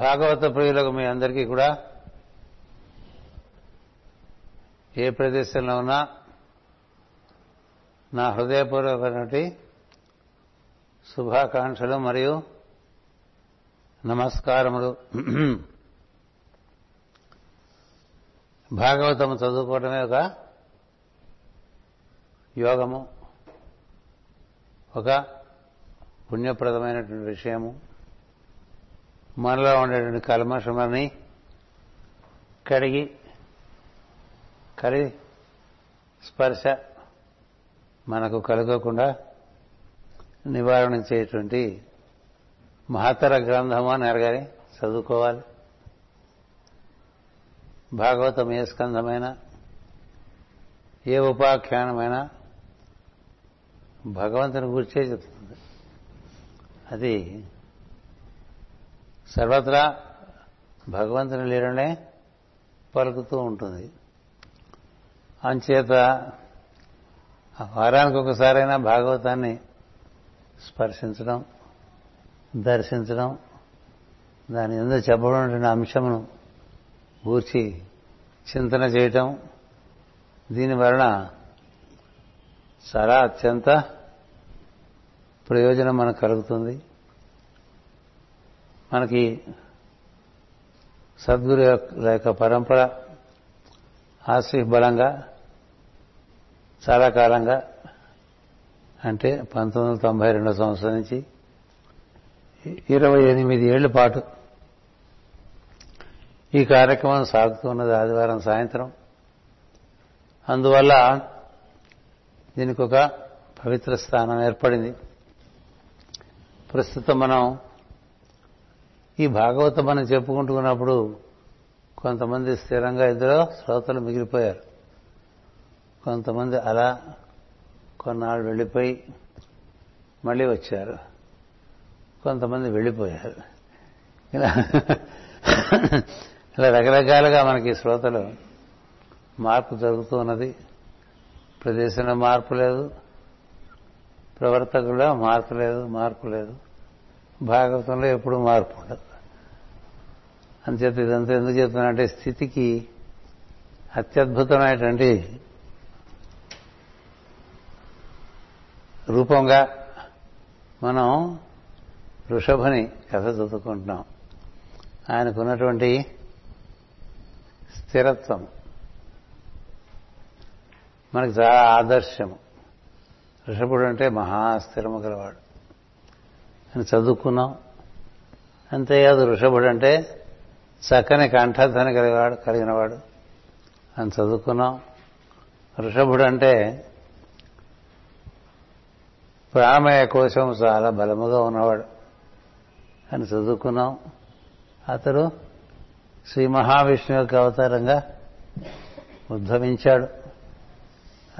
భాగవత ప్రియులకు మీ అందరికీ కూడా ఏ ప్రదేశంలో ఉన్నా నా హృదయపూర్వకమైనటువంటి శుభాకాంక్షలు మరియు నమస్కారములు. భాగవతము చదువుకోవడమే ఒక యోగము, ఒక పుణ్యప్రదమైనటువంటి విషయము. మనలో ఉండేటువంటి కల్మషములని కడిగి స్పర్శ మనకు కలుగకుండా నివారించేటువంటి మహత్తర గ్రంథము అని ఎరగాలి, చదువుకోవాలి. భాగవతం ఏ స్కంధమైన, ఏ ఉపాఖ్యానమైన భగవంతుని గురించే చెప్తుంది. అది సర్వత్రా భగవంతుని లీలనే పలుకుతూ ఉంటుంది. అంచేత వారానికి ఒకసారైనా భాగవతాన్ని స్పర్శించడం, దర్శించడం, దాని యందు చెప్పబడిన అంశమును గూర్చి చింతన చేయటం, దీనివలన చాలా అత్యంత ప్రయోజనం మనకు కలుగుతుంది. మనకి సద్గురు యొక్క పరంపర ఆశ్రయ బలంగా చాలా కాలంగా, అంటే 1992 సంవత్సరం నుంచి 28 ఏళ్ల పాటు ఈ కార్యక్రమం సాగుతున్నది ఆదివారం సాయంత్రం. అందువల్ల దీనికి ఒక పవిత్ర స్థానం ఏర్పడింది. ప్రస్తుతం మనం ఈ భాగవతం మనం చెప్పుకుంటున్నప్పుడు కొంతమంది స్థిరంగా ఇందులో శ్రోతలు మిగిలిపోయారు, కొంతమంది అలా కొన్నాళ్ళు వెళ్ళిపోయి మళ్ళీ వచ్చారు, కొంతమంది వెళ్ళిపోయారు. ఇలా రకరకాలుగా మనకి శ్రోతలు మార్పు జరుగుతూ ఉన్నది. ప్రదేశంలో మార్పు లేదు, ప్రవర్తకుల్లో మార్పు లేదు, భాగవతంలో ఎప్పుడూ మార్పు ఉండదు. అంచేత ఇదంతా ఎందుకు చెప్తున్నానంటే, స్థితికి అత్యద్భుతమైనటువంటి రూపంగా మనం ఋషభుని కథ చదువుకుంటున్నాం. ఆయనకున్నటువంటి స్థిరత్వం మనకు చాలా ఆదర్శము. ఋషభుడు అంటే మహాస్థిరము గలవాడు అని చదువుకున్నాం. అంతేకాదు, ఋషభుడు అంటే చక్కని కంఠధ్వని కలిగినవాడు అని చదువుకున్నాం. ఋషభుడు అంటే ప్రాణమయ కోశం చాలా బలముగా ఉన్నవాడు అని చదువుకున్నాం. అతడు శ్రీ మహావిష్ణువు యొక్క అవతారంగా ఉద్భవించాడు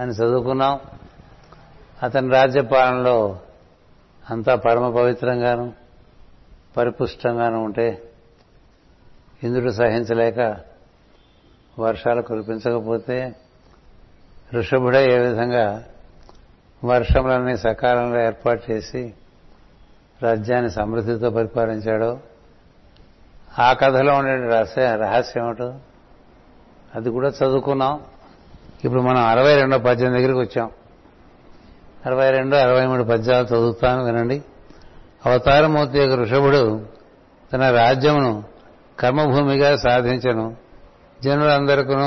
అని చదువుకున్నాం. అతని రాజ్యపాలనలో అంతా పరమ పవిత్రంగాను పరిపుష్టంగాను ఉంటే ఇంద్రుడు సహించలేక వర్షాలు కురిపించకపోతే ఋషభుడే ఏ విధంగా వర్షములన్నీ సకాలంలో ఏర్పాటు చేసి రాజ్యాన్ని సమృద్ధితో పరిపాలించాడో ఆ కథలో ఉండే రహస్యం ఏమిటో అది కూడా చదువుకున్నాం. ఇప్పుడు మనం 62వ పద్యం దగ్గరికి వచ్చాం. 62, 63 పద్యాలు చదువుతాను, వినండి. అవతారమూర్తి యొక్క ఋషభుడు తన రాజ్యమును కర్మభూమిగా సాధించను, జనులందరికీ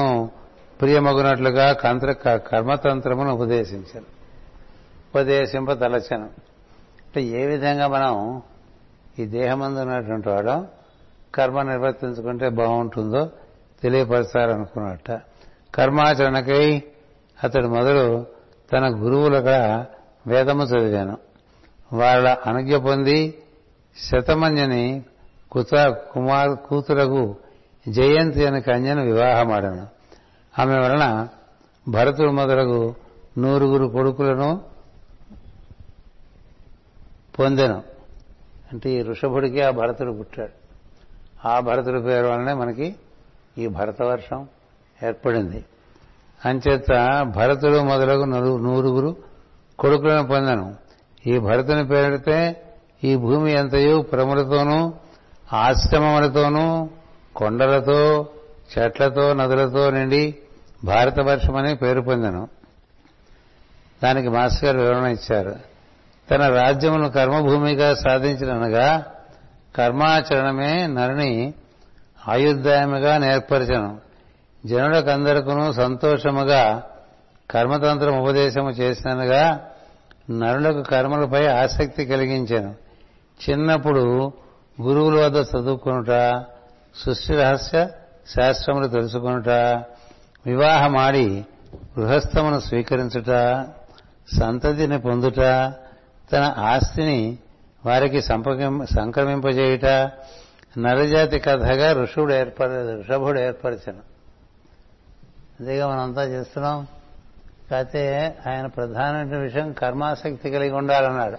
ప్రియమగునట్లుగా కర్మతంత్రమును ఉపదేశింపతలచను. అంటే ఏ విధంగా మనం ఈ దేహమందు ఉన్నటువంటి వాడు కర్మ నిర్వర్తించుకుంటే బాగుంటుందో తెలియపరచాలనుకున్నట్ట. కర్మాచరణకై అతడు మొదలు తన గురువులక వేదము చదివాను, వాళ్ళ అనుజ్ఞ పొంది శతమన్యని కూతురగు జయంతి అని కన్యను వివాహమాడను. ఆమె వలన భరతుడు మొదలగు 100 కొడుకులను పొందెను. అంటే ఈ ఋషభుడికి ఆ భరతుడు పుట్టాడు. ఆ భరతుడి పేరు వలనే మనకి ఈ భారతవర్షం ఏర్పడింది. అంచేత భరతుడు మొదలగు 100 కొడుకులను పొందను. ఈ భరతుని పేరితే ఈ భూమి ఎంతయూ ప్రములతోనూ ఆశ్రమములతోనూ కొండలతో చెట్లతో నదులతో నిండి భారతవర్షం అని పేరు పొందెను. దానికి మాస్టర్ గారు వివరణ ఇచ్చారు. తన రాజ్యమును కర్మభూమిగా సాధించిననగా కర్మాచరణమే నరిని ఆయుర్దాయముగా నేర్పరచను. జనులకందరికను సంతోషముగా కర్మతంత్రం ఉపదేశము చేసినగా నరులకు కర్మలపై ఆసక్తి కలిగించాను. చిన్నప్పుడు గురువుల వద్ద చదువుకునుట, సృష్టి రహస్య శాస్త్రములు తెలుసుకునుట, వివాహమాడి గృహస్థమును స్వీకరించుట, సంతతిని పొందుట, తన ఆస్తిని వారికి సంక్రమింపజేయుట నరజాతి కథగా ఋషభుడు ఏర్పరచను. అంతేగా మనంతా చేస్తున్నాం. కాకపోతే ఆయన ప్రధానమైన విషయం కర్మాసక్తి కలిగి ఉండాలన్నాడు.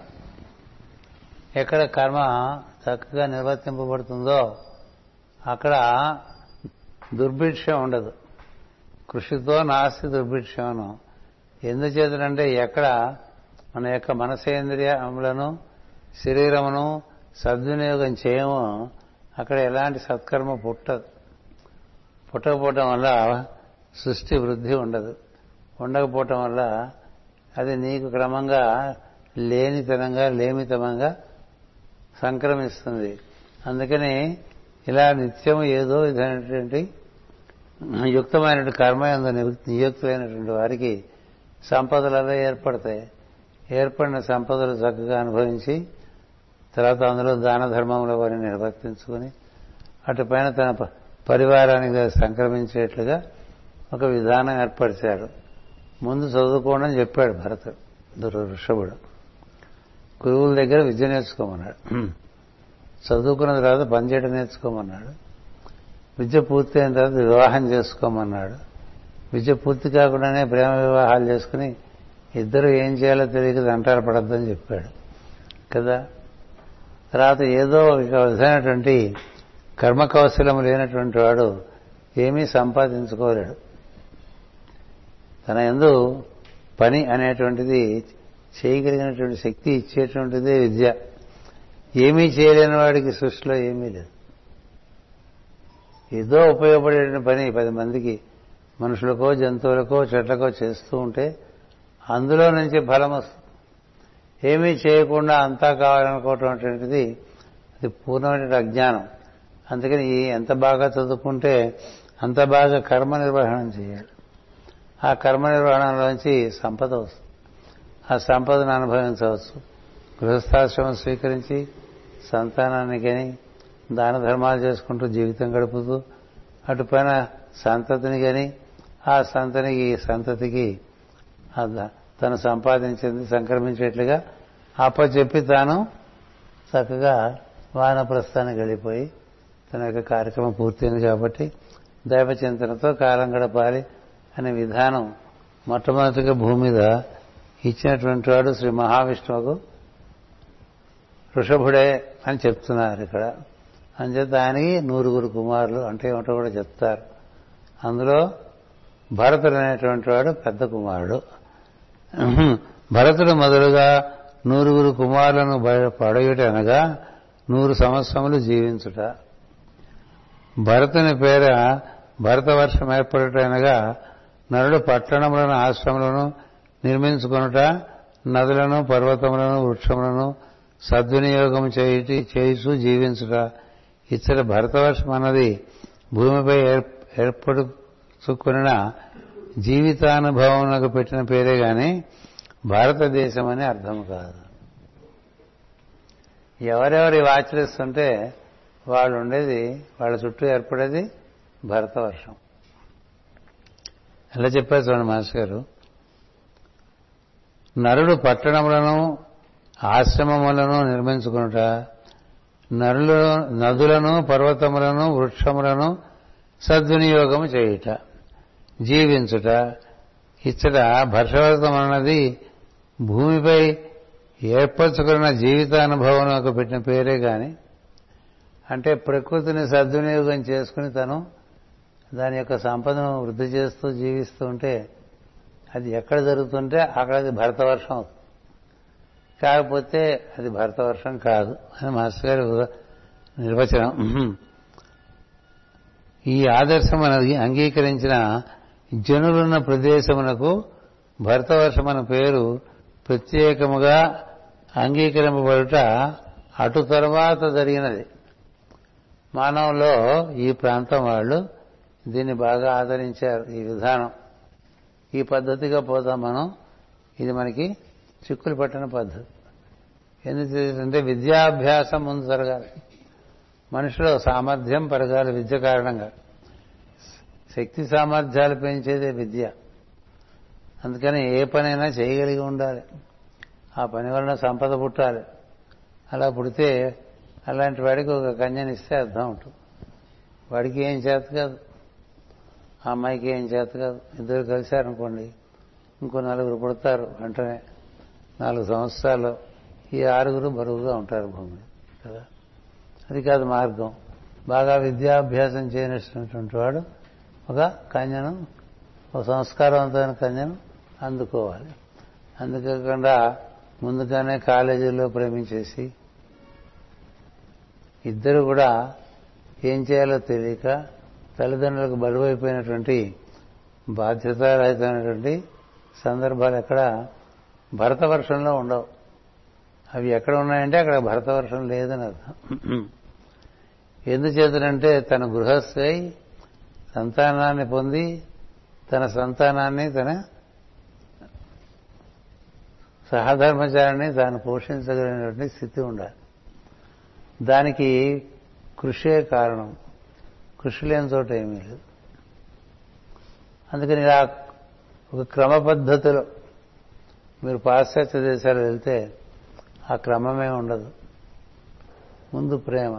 ఎక్కడ కర్మ చక్కగా నిర్వర్తింపబడుతుందో అక్కడ దుర్భిక్షం ఉండదు. కృషితో నాస్తి దుర్భిక్షమును. ఎందుచేతనంటే ఎక్కడ మన యొక్క మనసేంద్రియములను శరీరమును సద్వినియోగం చేయము అక్కడ ఎలాంటి సత్కర్మ పుట్టకపోవటం వల్ల సృష్టి వృద్ధి ఉండదు. ఉండకపోవటం వల్ల అది నీకు క్రమంగా లేమితనంగా సంక్రమిస్తుంది. అందుకని ఇలా నిత్యం ఏదో విధమైనటువంటి యుక్తమైనటువంటి కర్మయందు నియుక్తులైనటువంటి వారికి సంపదలు అలా ఏర్పడతాయి. ఏర్పడిన సంపదలు చక్కగా అనుభవించి తర్వాత అందులో దాన ధర్మంలో వారిని నిర్వర్తించుకుని అటుపైన తన పరివారానికి సంక్రమించేట్లుగా ఒక విధానం ఏర్పరిచాడు. ముందు చదువుకోండి అని చెప్పాడు భరతుడు, ఋషభుడు. గురువుల దగ్గర విద్య నేర్చుకోమన్నాడు. చదువుకున్న తర్వాత పనిచేయడం నేర్చుకోమన్నాడు. విద్య పూర్తి అయిన తర్వాత వివాహం చేసుకోమన్నాడు. విద్య పూర్తి కాకుండానే ప్రేమ వివాహాలు చేసుకుని ఇద్దరు ఏం చేయాలో తెలియక దంటాలు పడద్దని చెప్పాడు కదా. తర్వాత ఏదో ఒక విధమైనటువంటి కర్మ కౌశలం లేనటువంటి వాడు ఏమీ సంపాదించుకోలేడు. తన యందు పని అనేటువంటిది చేయగలిగినటువంటి శక్తి ఇచ్చేటువంటిదే విద్య. ఏమీ చేయలేని వాడికి సృష్టిలో ఏమీ లేదు. ఏదో ఉపయోగపడే పని 10 మందికి మనుషులకో జంతువులకో చెట్లకో చేస్తూ ఉంటే అందులో నుంచి ఫలం వస్తుంది. ఏమీ చేయకుండా అంతా కావాలనుకోవటటువంటిది అది పూర్ణమైన అజ్ఞానం. అందుకని ఎంత బాగా చదువుకుంటే అంత బాగా కర్మ నిర్వహణం చేయాలి. ఆ కర్మ నిర్వహణలోంచి సంపద వస్తుంది. ఆ సంపదను అనుభవించవచ్చు. గృహస్థాశ్రమం స్వీకరించి సంతానానికని దాన ధర్మాలు చేసుకుంటూ జీవితం గడుపుతూ అటుపైన సంతతిని కానీ ఆ సంతతికి తను సంపాదించింది సంక్రమించేట్లుగా అప్పచెప్పి తాను చక్కగా వానప్రస్థానికి వెళ్ళిపోయి తన యొక్క కార్యక్రమం పూర్తయింది కాబట్టి దైవచింతనతో కాలం గడపాలి అనే విధానం మొట్టమొదటిగా భూమి మీద ఇచ్చినటువంటి వాడు శ్రీ మహావిష్ణువుకు ఋషభుడే అని చెప్తున్నారు ఇక్కడ. అంచేత ఆయనకి 100 కుమారులు అంటే ఏమిటో కూడా చెప్తారు. అందులో భరతుడు అనేటువంటి వాడు పెద్ద కుమారుడు. భరతుడు మొదలుగా 100 కుమారులను పడయుట అనగా 100 సంవత్సరములు జీవించుట. భరతుని పేర భరతవర్షం ఏర్పడుట అనగా నరుడు పట్టణములను ఆశ్రములను నిర్మించుకునుట, నదులను పర్వతములను వృక్షములను సద్వినియోగం చేయుచూ జీవించుట. ఇచ్చట భరతవర్షం అన్నది భూమిపై ఏర్పడుచుకున్న జీవితానుభవంకు పెట్టిన పేరే కానీ భారతదేశం అని అర్థం కాదు. ఎవరెవరు ఇవి ఆచరిస్తుంటే వాళ్ళు ఉండేది వాళ్ళ చుట్టూ ఏర్పడేది భరతవర్షం. ఎలా చెప్పారు చూడండి మాస్టర్ గారు. నరుడు పట్టణములను ఆశ్రమములను నిర్మించుకునుట, నదులను పర్వతములను వృక్షములను సద్వినియోగం చేయుట, జీవించుట. ఇచ్చట భరతవర్షం అన్నది భూమిపై ఏర్పరచుకున్న జీవితానుభవంకు పెట్టిన పేరే కానీ అంటే ప్రకృతిని సద్వినియోగం చేసుకుని తను దాని యొక్క సంపదను వృద్ధి చేస్తూ జీవిస్తూ ఉంటే అది ఎక్కడ జరుగుతుంటే అక్కడ అది భరతవర్షం. కాకపోతే అది భరతవర్షం కాదు అని మాస్టర్ గారు నిర్వచనం. ఈ ఆదర్శం అనేది అంగీకరించిన జనులున్న ప్రదేశమునకు భరతవర్షం అనే పేరు ప్రత్యేకముగా అంగీకరింపబడుట అటు తర్వాత జరిగినది. మానవులో ఈ ప్రాంతం వాళ్ళు దీన్ని బాగా ఆదరించారు. ఈ విధానం, ఈ పద్ధతిగా పోతాం మనం, ఇది మనకి చిక్కులు పట్టని పద్ధతి. ఎందుకంటే విద్యాభ్యాసం ముందు జరగాలి, మనిషిలో సామర్థ్యం పెరగాలి. విద్య కారణంగా శక్తి సామర్థ్యాలు పెంచేదే విద్య. అందుకని ఏ పనైనా చేయగలిగి ఉండాలి, ఆ పని వలన సంపద పుట్టాలి. అలా పుడితే అలాంటి వాడికి ఒక కన్యనిస్తే అర్థం ఉంటుంది. వాడికి ఏం చేత కాదు, ఆ అమ్మాయికి ఏం చేత కాదు, ఇద్దరు కలిశారనుకోండి ఇంకో నలుగురు పుడతారు. వెంటనే 4 సంవత్సరాలు ఈ 6గురు బరువుగా ఉంటారు భూమి కదా. అది కాదు మార్గం. బాగా విద్యాభ్యాసం చేయనటువంటి వాడు ఒక కన్యను, ఒక సంస్కారవంతమైన కన్యను అందుకోవాలి. అందుకోకుండా ముందుగానే కాలేజీల్లో ప్రేమించేసి ఇద్దరు కూడా ఏం చేయాలో తెలియక తల్లిదండ్రులకు బరువైపోయినటువంటి బాధ్యతారహితమైనటువంటి సందర్భాలు ఎక్కడ భరతవర్షంలో ఉండవు. అవి ఎక్కడ ఉన్నాయంటే అక్కడ భరతవర్షం లేదని అర్థం. ఎందుచేతనంటే తన గృహస్థై సంతానాన్ని పొంది తన సంతానాన్ని తన సహధర్మచారిని తాను పోషించగలిగినటువంటి స్థితి ఉండాలి. దానికి కృషే కారణం, కృషి లేని చోట ఏమీ లేదు. అందుకని ఇలా ఒక క్రమ పద్ధతిలో మీరు పాశ్చాత్య దేశాలు వెళ్తే ఆ క్రమమే ఉండదు. ముందు ప్రేమ,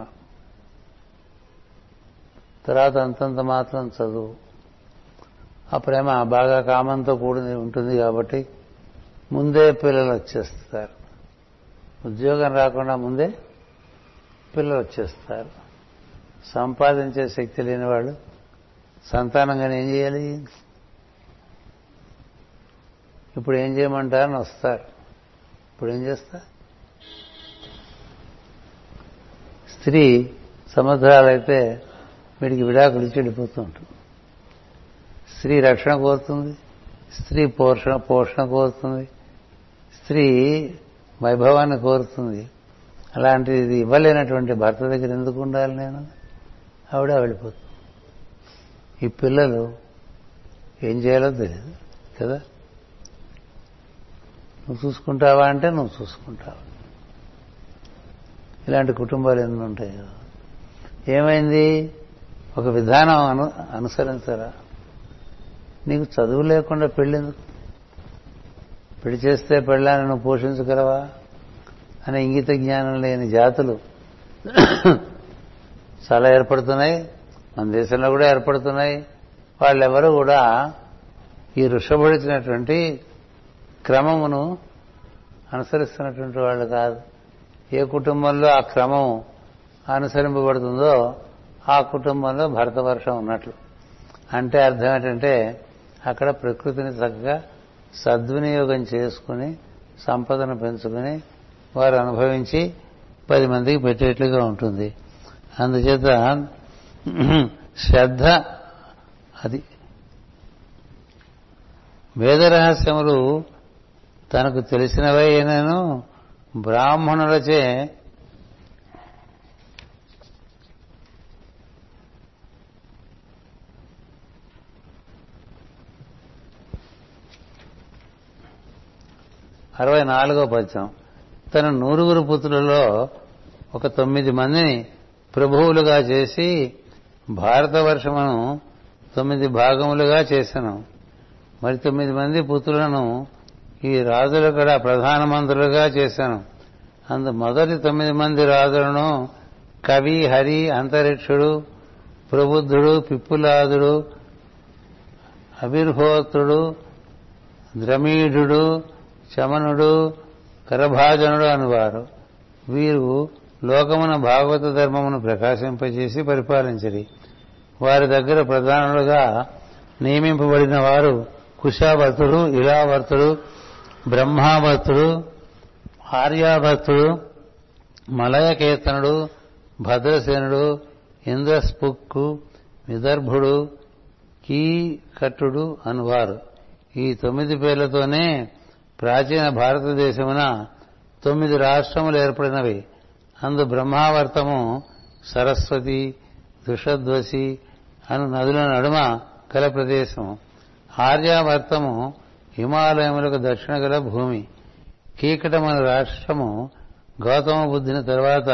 తర్వాత అంతంత మాత్రం చదువు. ఆ ప్రేమ బాగా కామంతో కూడి ఉంటుంది కాబట్టి ముందే పిల్లలు వచ్చేస్తారు. ఉద్యోగం రాకుండా ముందే పిల్లలు వచ్చేస్తారు. సంపాదించే శక్తి లేని వాళ్ళు సంతానంగానే ఏం చేయాలి? ఇప్పుడు ఏం చేయమంటారని వస్తారు. ఇప్పుడు ఏం చేస్తా? స్త్రీ సంవత్సరాలైతే వీడికి విడాకులు ఇచ్చి వెళ్ళిపోతూ ఉంటుంది. స్త్రీ రక్షణ కోరుతుంది, స్త్రీ పోషణ కోరుతుంది, స్త్రీ వైభవాన్ని కోరుతుంది. అలాంటిది ఇది ఇవ్వలేనటువంటి భర్త దగ్గర ఎందుకు ఉండాలి నేను? ఆవిడ వెళ్ళిపోతుంది. ఈ పిల్లలు ఏం చేయాలో తెలియదు కదా. నువ్వు చూసుకుంటావా అంటే నువ్వు చూసుకుంటావు. ఇలాంటి కుటుంబాలు ఎన్ని ఉంటాయి కదా. ఏమైంది? ఒక విధానం అనుసరించరా? నీకు చదువు లేకుండా పెళ్ళెందుకు? పెళ్లి చేస్తే పెళ్ళాన్ని నువ్వు పోషించగలవా అనే ఇంగిత జ్ఞానం లేని జాతులు చాలా ఏర్పడుతున్నాయి, మన దేశంలో కూడా ఏర్పడుతున్నాయి. వాళ్ళెవరూ కూడా ఈ ఋషభుడిచ్చినటువంటి క్రమమును అనుసరిస్తున్నటువంటి వాళ్ళు కాదు. ఏ కుటుంబంలో ఆ క్రమం అనుసరింపబడుతుందో ఆ కుటుంబంలో భరతవర్షం ఉన్నట్లు. అంటే అర్థం ఏంటంటే అక్కడ ప్రకృతిని చక్కగా సద్వినియోగం చేసుకుని సంపదను పెంచుకుని వారు అనుభవించి 10 మందికి పెట్టేట్లుగా ఉంటుంది. అందుచేత శ్రద్ధ అది. వేద రహస్యములు తనకు తెలిసినవే నేను బ్రాహ్మణులచే - 64వ పద్యం. తన 100గురు పుత్రులలో ఒక 9 మందిని ప్రభువులుగా చేసి భారతవర్షమును 9 భాగములుగా చేశాను. మరి 9 మంది పుత్రులను ఈ రాజులు కూడా ప్రధానమంత్రులుగా చేశాను. అందు మొదటి 9 మంది రాజులను కవి, హరి, అంతరిక్షుడు, ప్రబుద్ధుడు, పిప్పులాదుడు, అవిర్హోత్రుడు, ద్రమీఢుడు, చమణుడు, కరభాజనుడు అనువారు. వీరు లోకమున భాగవత ధర్మమును ప్రకాశింపజేసి పరిపాలించిరి. వారి దగ్గర ప్రధానులుగా నియమింపబడిన వారు కుశవతురు, ఇలావతురు, బ్రహ్మావతురు, ఆర్యావర్తుడు, మలయ కేతనడు, భద్రసేనుడు, ఇంద్రస్పుక్కు, విదర్భుడు, కీకటుడు అనువారు. ఈ 9 పేర్లతోనే ప్రాచీన భారతదేశమున 9 రాష్ట్రములు ఏర్పడినవి. అందు బ్రహ్మావర్తము, సరస్వతి, దుషధ్వసి అను నదుల నడుమ గల ప్రదేశము. ఆర్యావర్తము హిమాలయములకు దక్షిణ గల భూమి. కీకటమను రాష్ట్రము గౌతమ బుద్ధుని తర్వాత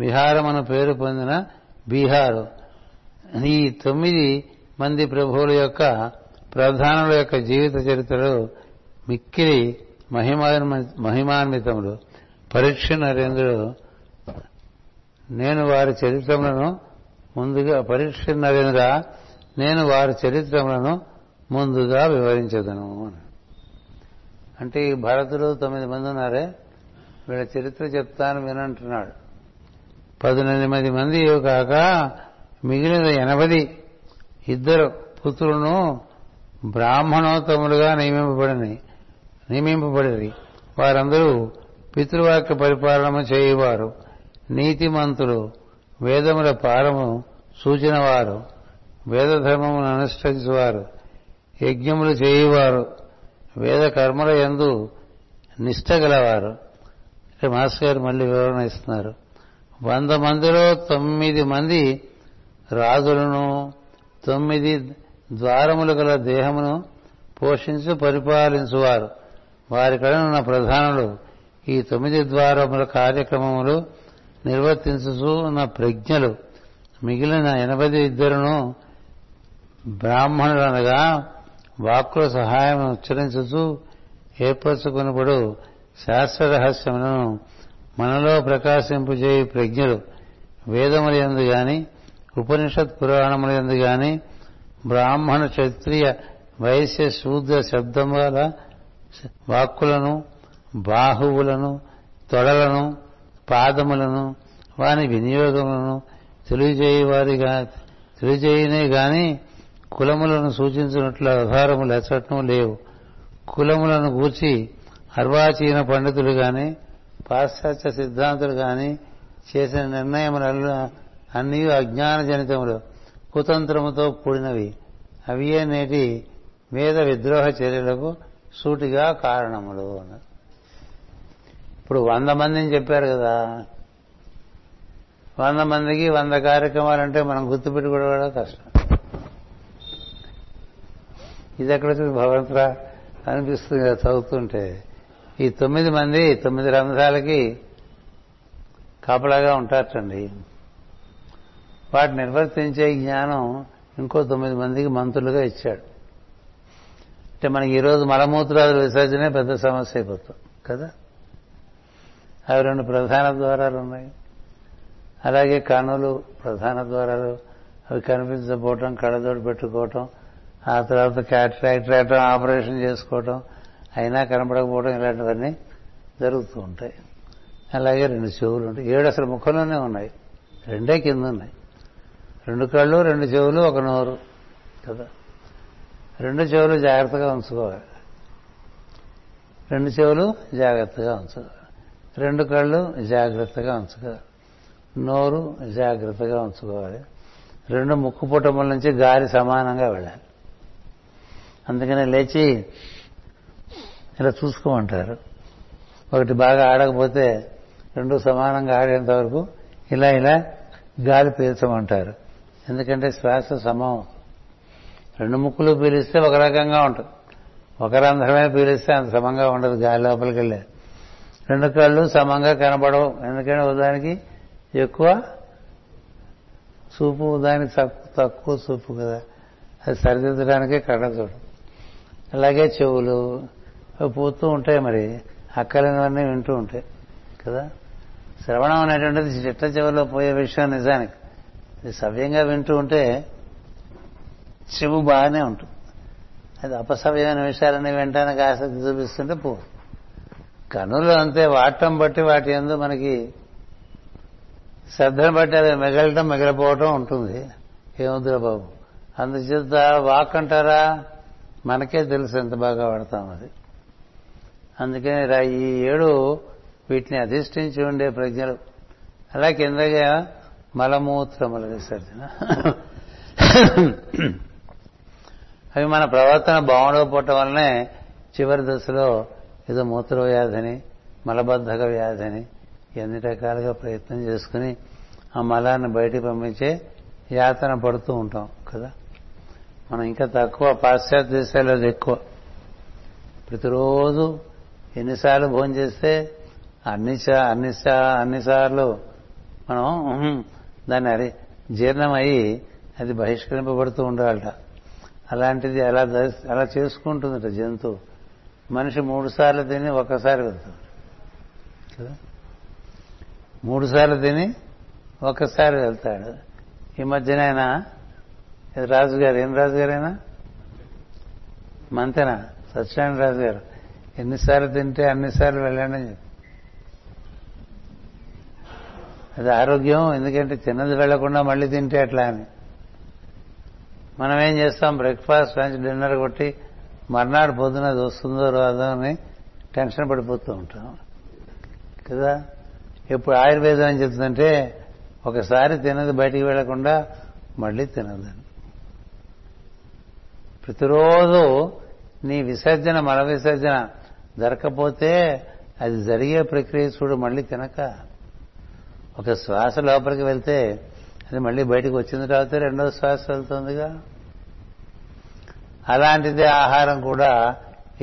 బీహారమను పేరు పొందిన బీహారు. ఈ 9 మంది ప్రభువుల యొక్క ప్రధానుల యొక్క జీవిత చరిత్రలు మిక్కిలి మహిమాన్వితములు. పరీక్ష నరేంద్రుడు నేను వారి చరిత్రములను ముందుగా వివరించదను. అంటే ఈ భరతుడు 9 మంది ఉన్నారే, వీళ్ళ చరిత్ర చెప్తాను వినంటున్నాడు. 18 మంది కాక మిగిలిన 80 ఇద్దరు పుత్రులను బ్రాహ్మణోత్తములుగా నియమింపబడిరి. వారందరూ పితృవాక్య పరిపాలన చేయువారు, నీతిమంతులు, వేదముల పారము సూచినవారు, వేదధర్మమును అనుష్ఠించువారు, యజ్ఞములు చేయువారు, వేద కర్మల యందు నిష్ట గలవారు. ఇక్కడ మాస్ గారు మళ్ళీ వివరణ ఇస్తున్నారు. 100 మందిలో 9 మంది రాజులను, 9 ద్వారములు గల దేహమును పోషించి పరిపాలించువారు. వారి కడనున్న ప్రధానులు ఈ 9 ద్వారముల కార్యక్రమములు నిర్వర్తించు ఉన్న ప్రజ్ఞలు. మిగిలిన 80 ఇద్దరును బ్రాహ్మణులనగా వాక్కుల సహాయం ఉచ్చరించుతూ ఏర్పరచుకున్నప్పుడు శాస్త్ర రహస్యములను మనలో ప్రకాశింపుచేయు ప్రజ్ఞలు. వేదముల యందు గాని, ఉపనిషత్ పురాణముల యందు గాని, బ్రాహ్మణ, క్షత్రియ, వైశ్య, శూద్ర శబ్దముల వాక్కులను, బాహువులను, తొడలను, పాదములను, వాని వినియోగములను తెలియజేయనే గాని కులములను సూచించినట్లు ఆధారములు ఎచ్చటం లేవు. కులములను గూర్చి అర్వాచీన పండితులు గాని, పాశ్చాత్య సిద్ధాంతులు గాని చేసిన నిర్ణయముల అన్నీ అజ్ఞానజనితములు, కుతంత్రముతో కూడినవి. అవియే నేటి వేద విద్రోహ చర్యలకు సూటిగా కారణములు. ఇప్పుడు 100 మందిని చెప్పారు కదా, 100 మందికి 100 కార్యక్రమాలంటే మనం గుర్తుపెట్టుకోవడం కూడా కష్టం. ఇది ఎక్కడ వచ్చింది భగవంతుడా అనిపిస్తుంది కదా చదువుతుంటే. ఈ 9 మంది 9 రంధ్రాలకి కాపలాగా ఉంటారటండి. వాటిని నిర్వర్తించే జ్ఞానం ఇంకో 9 మందికి మంత్రులుగా ఇచ్చాడు. అంటే మనకి ఈరోజు మలమూత్రాదుల విసర్జనే పెద్ద సమస్య అయిపోతుంది కదా. అవి 2 ప్రధాన ద్వారాలు ఉన్నాయి. అలాగే కనులు ప్రధాన ద్వారాలు, అవి కనిపించకపోవటం, కళ్ళజోడు పెట్టుకోవటం, ఆ తర్వాత క్యాట్రాక్ట్ రావటం, ఆపరేషన్ చేసుకోవటం, అయినా కనపడకపోవడం, ఇలాంటివన్నీ జరుగుతూ ఉంటాయి. అలాగే 2 చెవులు ఉంటాయి. 7 అసలు ముఖంలోనే ఉన్నాయి, 2 కింద ఉన్నాయి. 2 కళ్ళు, 2 చెవులు, 1 నోరు కదా. 2 చెవులు జాగ్రత్తగా ఉంచుకోవాలి, 2 చెవులు జాగ్రత్తగా ఉంచుకోవాలి, 2 కళ్ళు జాగ్రత్తగా ఉంచుకోవాలి, నోరు జాగ్రత్తగా ఉంచుకోవాలి, 2 ముక్కు పుటముల నుంచి గాలి సమానంగా వెళ్ళాలి. అందుకనే లేచి ఇలా చూసుకోమంటారు. ఒకటి బాగా ఆడకపోతే 2 సమానంగా ఆడేంత వరకు ఇలా ఇలా గాలి పీల్చమంటారు. ఎందుకంటే శ్వాస సమం. 2 ముక్కులు పీలిస్తే ఒక రకంగా ఉంటుంది, ఒక రంధ్రమే పీలిస్తే అంత సమంగా ఉండదు గాలి లోపలికి వెళ్ళే. 2 కళ్ళు సమంగా కనబడవు, ఎందుకంటే ఉదానికి ఎక్కువ చూపు, ఉదానికి తక్కువ చూపు కదా. అది సరిదిద్దడానికే కళ్ళజోడు. అలాగే చెవులు పోతూ ఉంటాయి, మరి అక్కలేనివన్నీ వింటూ ఉంటాయి కదా. శ్రవణం అనేటువంటిది చిట్ట చెవుల్లో పోయే విషయం నిజానికి. అది సవ్యంగా వింటూ ఉంటే చెవు బాగానే ఉంటుంది. అది అపసవ్యమైన విషయాలన్నీ వినడానికి ఆసక్తి చూపిస్తుంటే పోవు. కనులు అంతే, వాడటం బట్టి వాటి యందు మనకి శ్రద్ధను బట్టి అది మిగలటం మిగిలిపోవటం ఉంటుంది. ఏముద్రా బాబు, అందుచేత వాక్ అంటారా మనకే తెలుసు ఎంత బాగా వాడతాం అది. అందుకని ఈ 7 వీటిని అధిష్ఠించి ఉండే ప్రజ్ఞలు. అలా కిందగా మలమూత్రముల విసర్జన. అవి మన ప్రవర్తన బాగుండకపోవటం వల్లనే చివరి దశలో ఏదో మూత్ర వ్యాధిని, మలబద్ధక వ్యాధిని ఎన్ని రకాలుగా ప్రయత్నం చేసుకుని ఆ మలాన్ని బయటికి పంపించే యాతన పడుతూ ఉంటాం కదా. మనం ఇంకా తక్కువ, పాశ్చాత్య దేశాల్లో ఎక్కువ. ప్రతిరోజు ఎన్నిసార్లు భోజనం చేస్తే అన్నిసార్లు మనం దాన్ని జీర్ణమయ్యి అది బహిష్కరింపబడుతూ ఉండాలట. అలాంటిది అలా చేసుకుంటుందట జంతువు. మనిషి 3 సార్లు తిని ఒక్కసారి వెళ్తాడు కదా, 3 సార్లు తిని ఒక్కసారి వెళ్తాడు. ఈ మధ్యనైనా రాజుగారు, ఏం రాజుగారైనా మంతేనా, సత్యనారాయణ రాజు గారు ఎన్నిసార్లు తింటే అన్నిసార్లు వెళ్ళండి అని చెప్పి. అది ఆరోగ్యం, ఎందుకంటే తిన్నది వెళ్లకుండా మళ్ళీ తింటే అట్లా అని. మనం ఏం చేస్తాం, బ్రేక్ఫాస్ట్, లంచ్, డిన్నర్ కొట్టి మర్నాడు పొద్దున అది వస్తుందో రాదో అని టెన్షన్ పడిపోతూ ఉంటాం కదా. ఇప్పుడు ఆయుర్వేదం ఏం చెప్తుందంటే ఒకసారి తినది బయటికి వెళ్లకుండా మళ్ళీ తినదని. ప్రతిరోజు నీ విసర్జన, మల విసర్జన జరగకపోతే అది జరిగే ప్రక్రియ చూడు. మళ్ళీ తినక ఒక శ్వాస లోపలికి వెళ్తే అది మళ్ళీ బయటకు వచ్చిన తర్వాత రెండో శ్వాస వెళ్తుందిగా. అలాంటిది ఆహారం కూడా.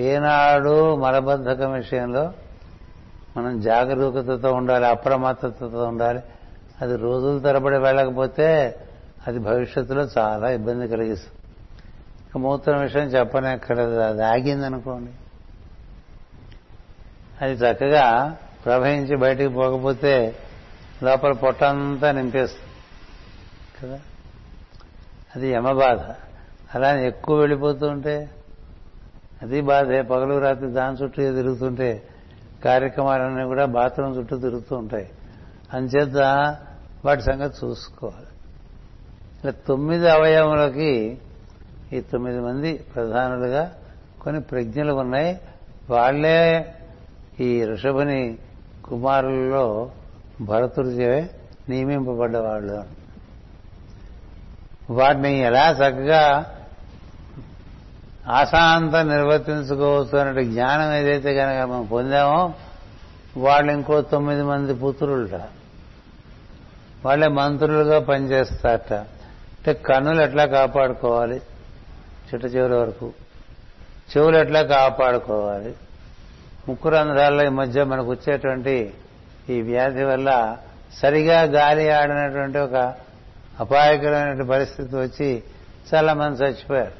ఏనాడు మలబద్ధకం విషయంలో మనం జాగరూకతతో ఉండాలి, అప్రమత్తతతో ఉండాలి. అది రోజుల తరబడి వెళ్ళకపోతే అది భవిష్యత్తులో చాలా ఇబ్బంది కలిగిస్తుంది. ఇక మూత్రం విషయం చెప్పనక్కర్లేదు, అది ఆగిందనుకోండి, అది చక్కగా ప్రవహించి బయటికి పోకపోతే లోపల పొట్టంతా నింపేస్తుంది కదా, అది యమబాధ. అలా ఎక్కువ వెళ్ళిపోతూ ఉంటే అది బాధే. పగలు రాత్రి దాని చుట్టూ తిరుగుతుంటే కార్యక్రమాలన్నీ కూడా బాత్రూమ్ చుట్టూ తిరుగుతూ ఉంటాయి. అందుచేత వాటి సంగతి చూసుకోవాలి. ఇలా 9 అవయవములకి ఈ 9 మంది ప్రధానులుగా కొన్ని ప్రజ్ఞలు ఉన్నాయి. వాళ్లే ఈ ఋషభుని కుమారుల్లో భరతుడు నియమింపబడ్డవాళ్ళు. వాటిని ఎలా చక్కగా ఆశాంతం నిర్వర్తించుకోవచ్చు అనే జ్ఞానం ఏదైతే కనుక మనం పొందామో వాళ్ళు ఇంకో 9 మంది పుత్రులట. వాళ్ళే మంత్రులుగా పనిచేస్తారట. అంటే కన్నులు ఎట్లా కాపాడుకోవాలి, చిట్ట చివరి వరకు చెవులు ఎట్లా కాపాడుకోవాలి, ముక్కు రంధ్రాల్లో ఈ మధ్య మనకు వచ్చేటువంటి ఈ వ్యాధి వల్ల సరిగా గాలి ఆడినటువంటి ఒక అపాయకరమైన పరిస్థితి వచ్చి చాలా మంది చచ్చిపోయారు.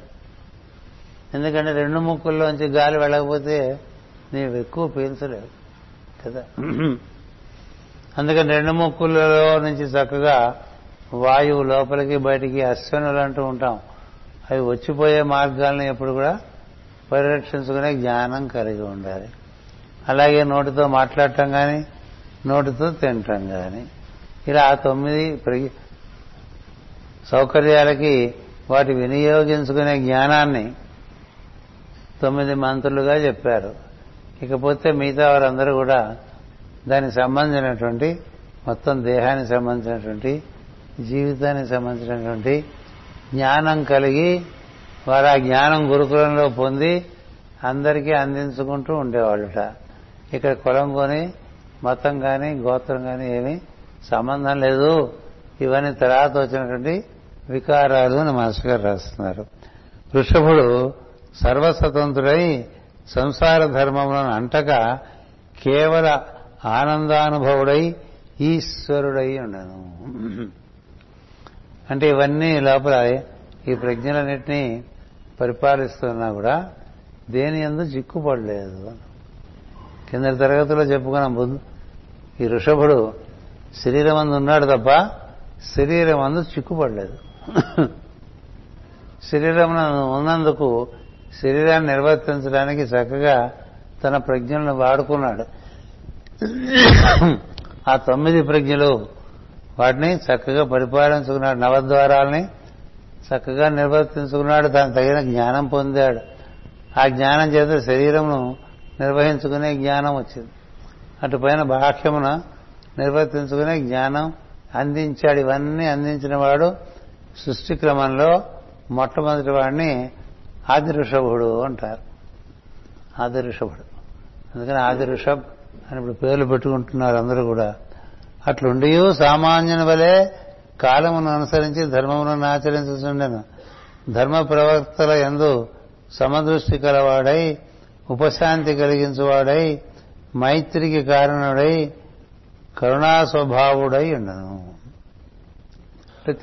ఎందుకంటే 2 ముక్కుల్లోంచి గాలి వెళ్ళకపోతే నీవు ఎక్కువ పీల్చలేవు కదా. అందుకని 2 ముక్కులలో నుంచి చక్కగా వాయువు లోపలికి బయటికి అశ్వనులు అంటూ ఉంటాం. అవి వచ్చిపోయే మార్గాలను ఎప్పుడు కూడా పరిరక్షించుకునే జ్ఞానం కలిగి ఉండాలి. అలాగే నోటితో మాట్లాడటం కానీ, నోటితో తినటం కానీ, ఇలా ఆ 9 సౌకర్యాలకి వాటి వినియోగించుకునే జ్ఞానాన్ని 9 మంత్రులుగా చెప్పారు. ఇకపోతే మిగతా వారందరూ కూడా దానికి సంబంధించినటువంటి మొత్తం దేహానికి సంబంధించినటువంటి, జీవితానికి సంబంధించినటువంటి జ్ఞానం కలిగి వారు ఆ జ్ఞానం గురుకులంలో పొంది అందరికీ అందించుకుంటూ ఉండేవాళ్ళుట. ఇక్కడ కులం కొని, మతం కానీ, గోత్రం కానీ ఏమీ సంబంధం లేదు. ఇవన్నీ తర్వాత వచ్చినటువంటి వికారాలు అని మాస్టర్ గారు రాస్తున్నారు. ఋషభుడు సర్వస్వతంత్రుడై సంసార ధర్మములను అంటక కేవల ఆనందానుభవుడై ఈశ్వరుడై ఉండను. అంటే ఇవన్నీ లోపల ఈ ప్రజ్ఞలన్నింటినీ పరిపాలిస్తున్నా కూడా దేని యందు చిక్కుపడలేదు. కింద తరగతిలో చెప్పుకున్న బుద్ధు ఈ ఋషభుడు శరీరం అందు ఉన్నాడు తప్ప శరీరం అందు చిక్కుపడలేదు. శరీరం ఉన్నందుకు శరీరాన్ని నిర్వర్తించడానికి చక్కగా తన ప్రజ్ఞలను వాడుకున్నాడు. ఆ 9 ప్రజ్ఞలు వాటిని చక్కగా పరిపాలించుకున్నాడు. నవద్వారాలని చక్కగా నిర్వర్తించుకున్నాడు. తను తగిన జ్ఞానం పొందాడు. ఆ జ్ఞానం చేత శరీరమును నిర్వహించుకునే జ్ఞానం వచ్చింది. అటుపైన బాహ్యమున నిర్వర్తించుకునే జ్ఞానం అందించాడు. ఇవన్నీ అందించిన వాడు సృష్టి క్రమంలో మొట్టమొదటి వాడిని ఆది ఋషభుడు అంటారు. ఆది ఋషభుడు, అందుకని ఆది ఋషభ్ అని ఇప్పుడు పేర్లు పెట్టుకుంటున్నారు అందరూ కూడా. అట్లుండి సామాన్యుని వలె కాలమును అనుసరించి ధర్మమును ఆచరించుచుండెను. ధర్మ ప్రవర్తల యందు సమదృష్టి కలవాడై, ఉపశాంతి కలిగించువాడై, మైత్రికి కారణుడై, కరుణా స్వభావుడై ఉండను.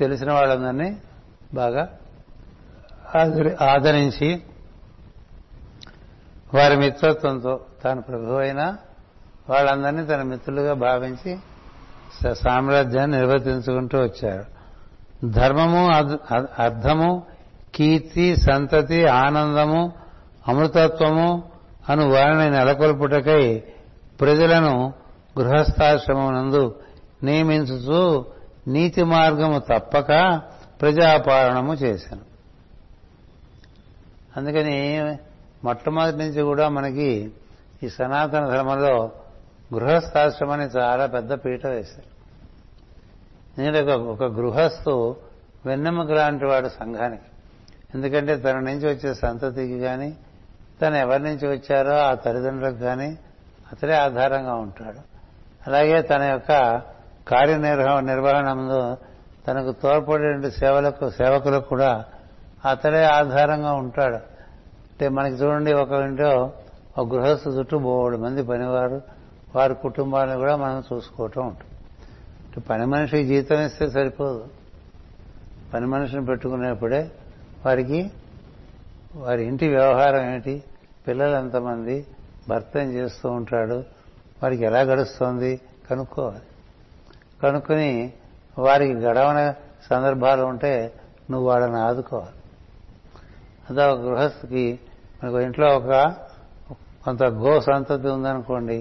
తెలిసిన వాళ్ళందరినీ బాగా ఆదరించి వారి మిత్రత్వంతో తాను ప్రభువైన వాళ్ళందరినీ తన మిత్రులుగా భావించి సామ్రాజ్యాన్ని నిర్వర్తించుకుంటూ వచ్చారు. ధర్మము, అర్థము, కీర్తి, సంతతి, ఆనందము, అమృతత్వము అను వారిని నెలకొల్పుటకై ప్రజలను గృహస్థాశ్రమమునందు నియమించుచూ నీతి మార్గము తప్పక ప్రజాపాలనము చేశాను. అందుకని మొట్టమొదటి నుంచి కూడా మనకి ఈ సనాతన ధర్మంలో గృహస్థాశ్రమాన్ని చాలా పెద్ద పీట వేశారు. ఎందుకంటే ఒక గృహస్థు వెన్నెముక లాంటి వాడు సంఘానికి. ఎందుకంటే తన నుంచి వచ్చే సంతతికి కానీ, తను ఎవరి నుంచి వచ్చారో ఆ తల్లిదండ్రులకు కానీ అతడే ఆధారంగా ఉంటాడు. అలాగే తన యొక్క కార్యనిర్వహణ తనకు తోడ్పడే సేవకులకు కూడా అతడే ఆధారంగా ఉంటాడు. అంటే మనకి చూడండి, ఒక ఇంట్లో ఒక గృహస్థు చుట్టూ 3 మంది పనివారు, వారి కుటుంబాలను కూడా మనం చూసుకోవటం ఉంటుంది. పని మనిషికి జీతం ఇస్తే సరిపోదు, పని మనిషిని పెట్టుకునేప్పుడే వారికి వారి ఇంటి వ్యవహారం ఏంటి, పిల్లలు ఎంతమంది, భర్త ఏం చేస్తూ ఉంటాడు, వారికి ఎలా గడుస్తోంది కనుక్కోవాలి. కనుక్కొని వారికి గడవని సందర్భాలు ఉంటే నువ్వు వాళ్ళని ఆదుకోవాలి. అదే ఒక గృహస్థుకి. మనకు ఇంట్లో ఒక కొంత గో సంతతి ఉందనుకోండి,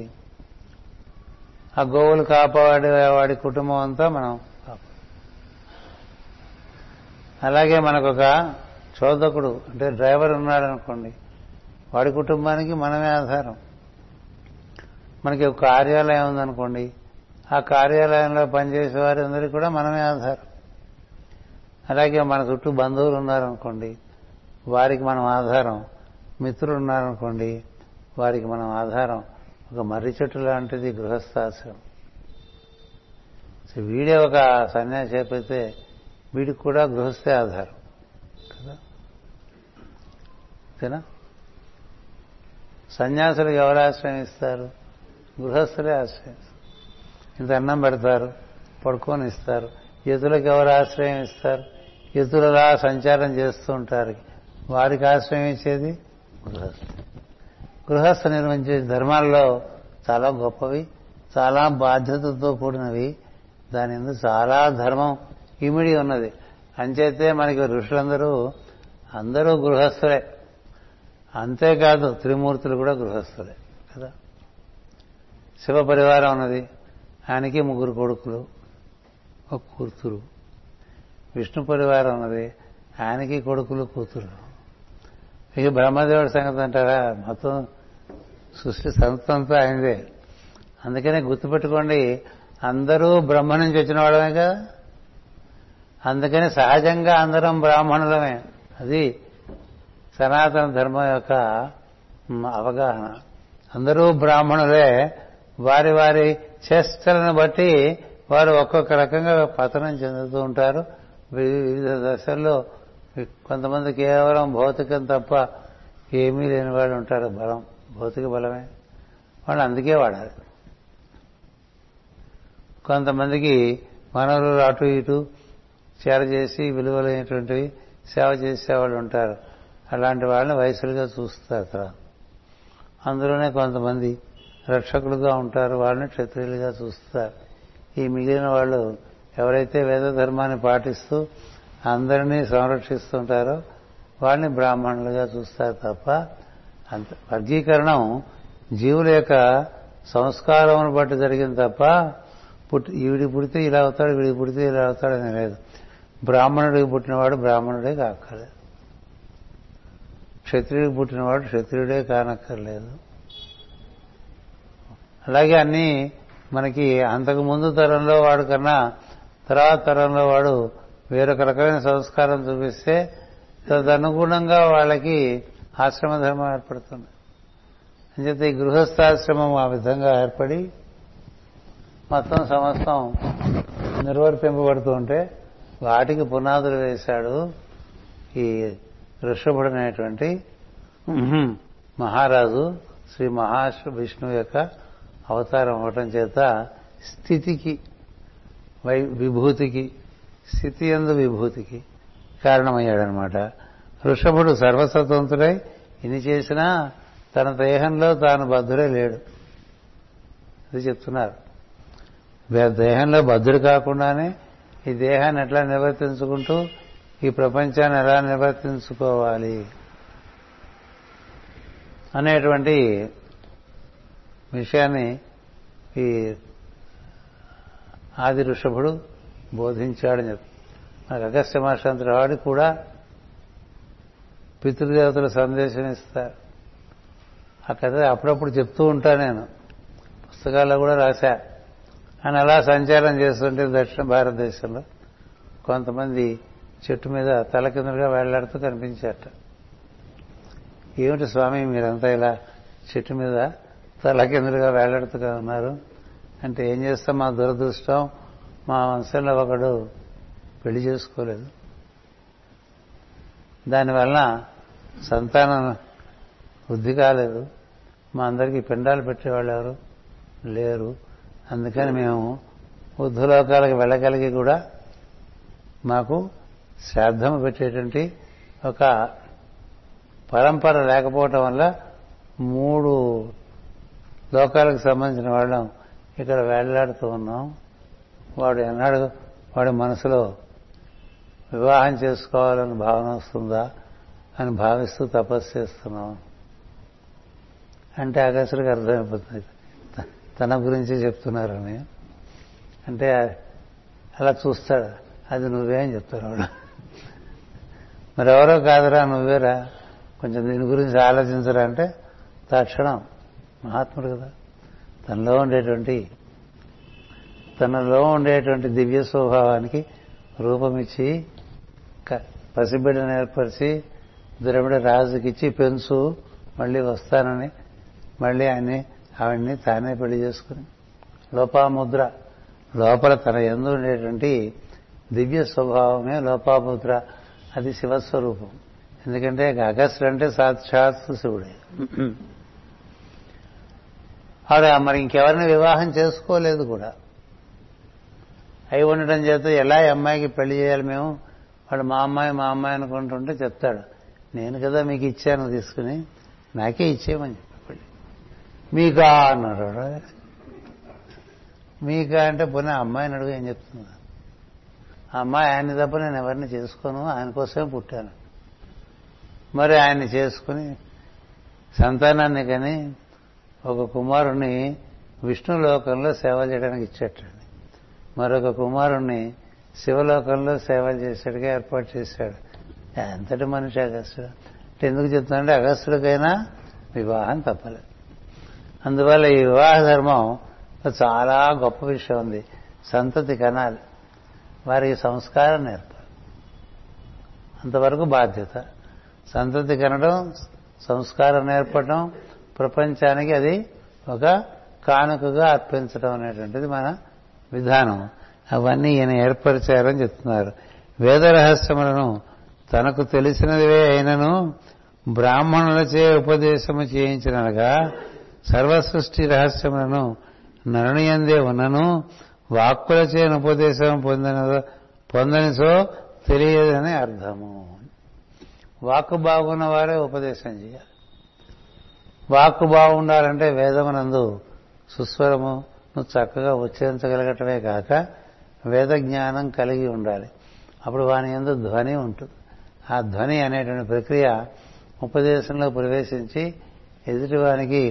ఆ గోవులు కాపాడేవాడి కుటుంబం అంతా మనం కాపాడు. అలాగే మనకొక చోదకుడు అంటే డ్రైవర్ ఉన్నాడు అనుకోండి, వాడి కుటుంబానికి మనమే ఆధారం. మనకి ఒక కార్యాలయం ఉందనుకోండి, ఆ కార్యాలయంలో పనిచేసే వారి అందరికీ కూడా మనమే ఆధారం. అలాగే మన చుట్టూ బంధువులు ఉన్నారనుకోండి, వారికి మనం ఆధారం. మిత్రులు ఉన్నారనుకోండి, వారికి మనం ఆధారం. ఒక మర్రి చెట్టు లాంటిది గృహస్థాశ్రమం. వీడే ఒక సన్యాసి అయిపోతే వీడికి కూడా గృహస్థే ఆధారం కదా. అంతేనా? సన్యాసులకు ఎవరు ఆశ్రయిస్తారు? గృహస్థులే ఆశ్రయిస్తారు. ఇంత అన్నం పెడతారు, పడుకొని ఇస్తారు. యతులకు ఎవరు ఆశ్రయం ఇస్తారు? యతులలా సంచారం చేస్తూ ఉంటారు, వారికి ఆశ్రయం ఇచ్చేది గృహస్థు. గృహస్థ నిర్వహించే ధర్మాల్లో చాలా గొప్పవి, చాలా బాధ్యతతో కూడినవి. దాని యందు చాలా ధర్మం ఇమిడి ఉన్నది. అంచేతే మనకి ఋషులందరూ అందరూ గృహస్థులే. అంతేకాదు త్రిమూర్తులు కూడా గృహస్థులే కదా. శివ పరివారం ఉన్నది, ఆయనకి 3 కొడుకులు 1 కూతురు. విష్ణు పరివారం ఉన్నది, ఆయనకి కొడుకులు కూతురు. ఇక బ్రహ్మదేవుడి సంగతి అంటారా, మొత్తం సృష్టి సంతంతా ఆయనదే. అందుకనే గుర్తుపెట్టుకోండి, అందరూ బ్రహ్మ నుంచి వచ్చిన వాళ్ళమే కదా. అందుకని సహజంగా అందరం బ్రాహ్మణులమే. అది సనాతన ధర్మం యొక్క అవగాహన. అందరూ బ్రాహ్మణులే. వారి వారి చేష్టలను బట్టి వారు ఒక్కొక్క రకంగా పతనం చెందుతూ ఉంటారు. వివిధ దశల్లో కొంతమంది కేవలం భౌతికం తప్ప ఏమీ లేని వాళ్ళు ఉంటారు. బలం, భౌతిక బలమే వాళ్ళు, అందుకే వాడారు. కొంతమందికి వనరులు అటు ఇటు చేరజేసి విలువలైనటువంటివి సేవ చేసేవాళ్ళు ఉంటారు. అలాంటి వాళ్ళని వయసులుగా చూస్తారు కదా. అందులోనే కొంతమంది రక్షకులుగా ఉంటారు, వాళ్ళని క్షత్రియులుగా చూస్తారు. ఈ మిగిలిన వాళ్ళు ఎవరైతే వేద ధర్మాన్ని పాటిస్తూ అందరినీ సంరక్షిస్తుంటారో వాళ్ళని బ్రాహ్మణులుగా చూస్తారు తప్ప. అంత వర్గీకరణం జీవుల యొక్క సంస్కారమును బట్టి జరిగింది తప్ప వీడి పుడితే ఇలా అవుతాడు, వీడి పుడితే ఇలా అవుతాడని లేదు. బ్రాహ్మణుడికి పుట్టినవాడు బ్రాహ్మణుడే కాక్కర్లేదు, క్షత్రియుడికి పుట్టినవాడు క్షత్రియుడే కానక్కర్లేదు. అలాగే అన్నీ మనకి అంతకుముందు తరంలో వాడు కన్నా తర్వాత తరంలో వాడు వేరొక రకమైన సంస్కారం చూపిస్తే తదనుగుణంగా వాళ్ళకి ఆశ్రమ ధర్మం ఏర్పడుతుంది. అంచేత ఈ గృహస్థాశ్రమం ఆ విధంగా ఏర్పడి మొత్తం సమస్తం నిర్వర్తింపబడుతూ ఉంటే వాటికి పునాదులు వేశాడు ఈ ఋషభుడు అనేటువంటి మహారాజు. శ్రీ మహావిష్ణువు యొక్క అవతారం అవటం చేత స్థితికి విభూతికి స్థితి యందు విభూతికి కారణమయ్యాడనమాట. ఋషభుడు సర్వస్వతంత్రుడై ఇన్ని చేసినా తన దేహంలో తాను బద్ధుడే లేడు. ఇది చెప్తున్నారు. దేహంలో బద్ధుడు కాకుండానే ఈ దేహాన్ని ఎట్లా నిర్వర్తించుకుంటూ ఈ ప్రపంచాన్ని ఎలా నిర్వర్తించుకోవాలి అనేటువంటి విషయాన్ని ఈ ఆది ఋషభుడు బోధించాడని చెప్తారు. మనకు అగస్త్య మహర్షి వాడు కూడా పితృదేవతల సందేశం ఇస్తారు. ఆ కథ అప్పుడప్పుడు చెప్తూ ఉంటాను నేను, పుస్తకాల్లో కూడా రాశా. ఆయన అలా సంచారం చేస్తుంటే దక్షిణ భారతదేశంలో కొంతమంది చెట్టు మీద తల కిందలుగా వేళ్లాడుతూ కనిపించారట. ఏమిటి స్వామి మీరంతా ఇలా చెట్టు మీద తల కిందలుగా వేళ్లాడుతూగా ఉన్నారు అంటే, ఏం చేస్తాం మా దురదృష్టం, మా వంశంలో ఒకడు పెళ్లి చేసుకోలేదు, దానివల్ల సంతానం వృద్ధి కాలేదు, మా అందరికీ పిండాలు పెట్టేవాళ్ళు ఎవరు లేరు, అందుకని మేము ఉద్ధలోకాలకు వెళ్ళగలిగి కూడా మాకు శ్రాద్ధం పెట్టేటువంటి ఒక పరంపర లేకపోవటం వల్ల 3 లోకాలకు సంబంధించిన వాళ్ళం ఇక్కడ వేళ్లాడుతూ ఉన్నాం. వాడు ఎన్నాడు వాడి మనసులో వివాహం చేసుకోవాలని భావన వస్తుందా అని భావిస్తూ తపస్సు చేస్తున్నాం అంటే అగస్త్యుడికి అర్థమైపోతుంది తన గురించి చెప్తున్నారని. అంటే అలా చూస్తాడు, అది నువ్వే అని చెప్తారు వాడు. మరెవరో కాదురా నువ్వేరా, కొంచెం దీని గురించి ఆలోచించరా అంటే తక్షణం మహాత్ముడు కదా, తనలో ఉండేటువంటి దివ్య స్వభావానికి రూపమిచ్చి పసిబిడ్డను ఏర్పరిచి ద్రవిడ రాజుకిచ్చి పెంచు, మళ్ళీ వస్తానని మళ్ళీ ఆవిడ్ని తానే పెళ్లి చేసుకుని లోపాముద్ర లోపల తన యందు ఉండేటువంటి దివ్య స్వభావమే లోపాముద్ర, అది శివస్వరూపం. ఎందుకంటే అగస్త్యుడు అంటే సాక్షాత్తు శివుడే. ఆవిడ మరి ఇంకెవరిని వివాహం చేసుకోలేదు కూడా అయి ఉండటం చేత ఎలా ఈ అమ్మాయికి పెళ్లి చేయాలి మేము, వాడు మా అమ్మాయి అనుకుంటుంటే చెప్తాడు, నేను కదా మీకు ఇచ్చాను తీసుకుని నాకే ఇచ్చేయమని చెప్పండి. మీకా అన్నాడు. మీకా అంటే పోనీ అమ్మాయిని అడుగు ఏం చెప్తున్నా, ఆ అమ్మాయి ఆయన్ని తప్ప నేను ఎవరిని చేసుకోను, ఆయన కోసమే పుట్టాను, మరి ఆయన్ని చేసుకుని సంతానాన్ని కానీ ఒక కుమారుణ్ణి విష్ణు లోకంలో సేవ చేయడానికి ఇచ్చేటండి, మరొక కుమారుణ్ణి శివలోకంలో సేవలు చేసేట్టుగా ఏర్పాటు చేశాడు. ఎంతటి మనిషి అగస్త్యుడు అంటే. ఎందుకు చెప్తానంటే అగస్త్యుడికైనా వివాహం తప్పలేదు. అందువల్ల ఈ వివాహ ధర్మం చాలా గొప్ప విషయం ఉంది. సంతతి కనాలి, వారికి సంస్కారం నేర్పాలి, అంతవరకు బాధ్యత. సంతతి కనడం, సంస్కారం నేర్పడం, ప్రపంచానికి అది ఒక కానుకగా అర్పించడం అనేటువంటిది మన విధానం. అవన్నీ ఈయన ఏర్పరిచారని చెప్తున్నారు. వేద రహస్యములను తనకు తెలిసినవే అయినను బ్రాహ్మణులచే ఉపదేశము చేయించినగా సర్వసృష్టి రహస్యములను నరునియందే ఉన్నను వాక్కులచే ఉపదేశం పొందనిసో తెలియదని అర్థము. వాక్కు బాగున్న వారే ఉపదేశం చేయాలి. వాక్కు బాగుండాలంటే వేదమునందు సుస్వరము నువ్వు చక్కగా ఉచ్చరించగలగటమే కాక వేద జ్ఞానం కలిగి ఉండాలి. అప్పుడు వాని యందు ధ్వని ఉంటుంది. ఆ ధ్వని అనేటువంటి ప్రక్రియ ఉపదేశంలో ప్రవేశించి ఎదుటి వానికి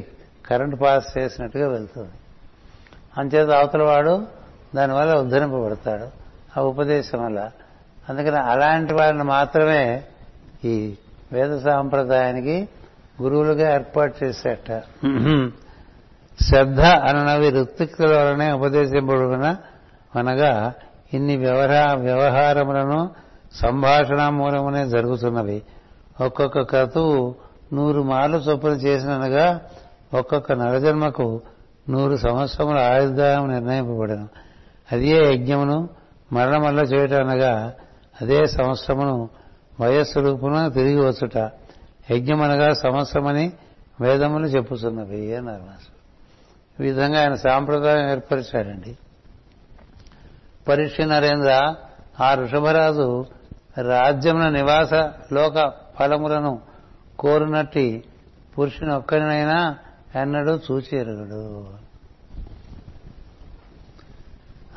కరెంటు పాస్ చేసినట్టుగా వెళ్తుంది. అంచేత అవతల వాడు దానివల్ల ఉద్ధరింపబడతాడు ఆ ఉపదేశం వల్ల. అందుకని అలాంటి వారిని మాత్రమే ఈ వేద సాంప్రదాయానికి గురువులుగా ఏర్పాటు చేసేట. శ్రద్ధ అనవి ఋత్విక్కుల వలనే ఉపదేశింపబడిన అనగా ఇన్ని వ్యవహారములను సంభాషణ మూలమునే జరుగుతున్నవి. ఒక్కొక్క క్రతువు 100 మార్లు చొప్పున చేసినగా ఒక్కొక్క నరజన్మకు 100 సంవత్సరముల ఆయుర్దాయం నిర్ణయింపబడను. అదే యజ్ఞమును మరణం వల్ల చేయటనగా అదే సంవత్సరమును వయస్సు రూపున తిరిగి వచ్చుట. యజ్ఞం అనగా సంవత్సరమని వేదములు చెప్పుతున్నవి అన్నారు. ఈ విధంగా ఆయన సాంప్రదాయం ఏర్పరిచాడండి. పరీక్ష నరేంద్ర, ఆ ఋషభరాజు రాజ్యమున నివాస లోక ఫలములను కోరునట్టి పురుషుని ఒక్కరినైనా ఎన్నడూ చూచేరుగడు.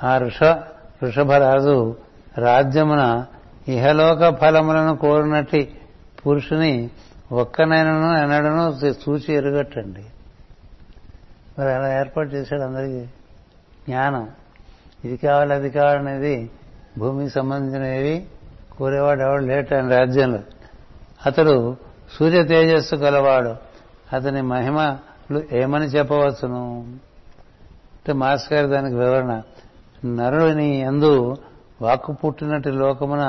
ఆ ఋషభరాజు రాజ్యమున ఇహలోక ఫలములను కోరునట్టి పురుషుని ఒక్కనైనను ఎన్నడను చూచి ఎరుగట్టండి. మరి అలా ఏర్పాటు చేశాడు అందరికీ జ్ఞానం. ఇది కావాలి అది కావాలనేది భూమికి సంబంధించినవి కోరేవాడు ఎవడు లేట ఆయన రాజ్యంలో. అతడు సూర్య తేజస్సు గలవాడు, అతని మహిమలు ఏమని చెప్పవచ్చును అంటే మాస్ గారి దానికి వివరణ. నరుని యందు వాక్కు పుట్టినట్టు లోకమున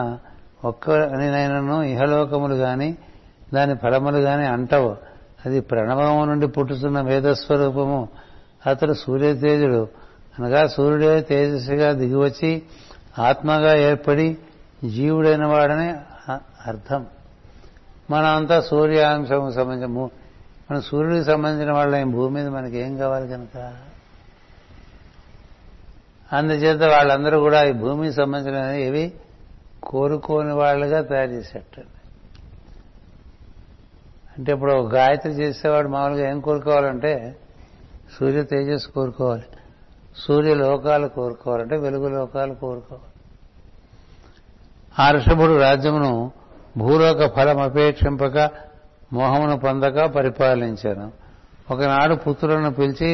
ఒక్కనైనను ఇహలోకములు కానీ దాని ఫలములు కానీ అంటవు. అది ప్రణవము నుండి పుట్టుతున్న వేదస్వరూపము. అతడు సూర్యతేజుడు అనగా సూర్యుడే తేజస్సుగా దిగివచ్చి ఆత్మగా ఏర్పడి జీవుడైన వాడని అర్థం. మనం అంతా సూర్యాంశం సంబంధించిన మన సూర్యుడికి సంబంధించిన వాళ్ళ భూమి మీద మనకేం కావాలి కనుక అందుచేత వాళ్ళందరూ కూడా ఈ భూమికి సంబంధించిన ఏవి కోరుకోని వాళ్ళుగా తయారు చేసేటండి. అంటే ఇప్పుడు గాయత్రి చేసేవాడు మామూలుగా ఏం కోరుకోవాలంటే సూర్య తేజస్సు కోరుకోవాలి, సూర్యలోకాలు కోరుకోవాలంటే వెలుగు లోకాలు కోరుకోవాలి. ఆ ఋషభుడు రాజ్యమును భూలోక ఫలం అపేక్షింపక మోహమును పొందక పరిపాలించాను. ఒకనాడు పుత్రులను పిలిచి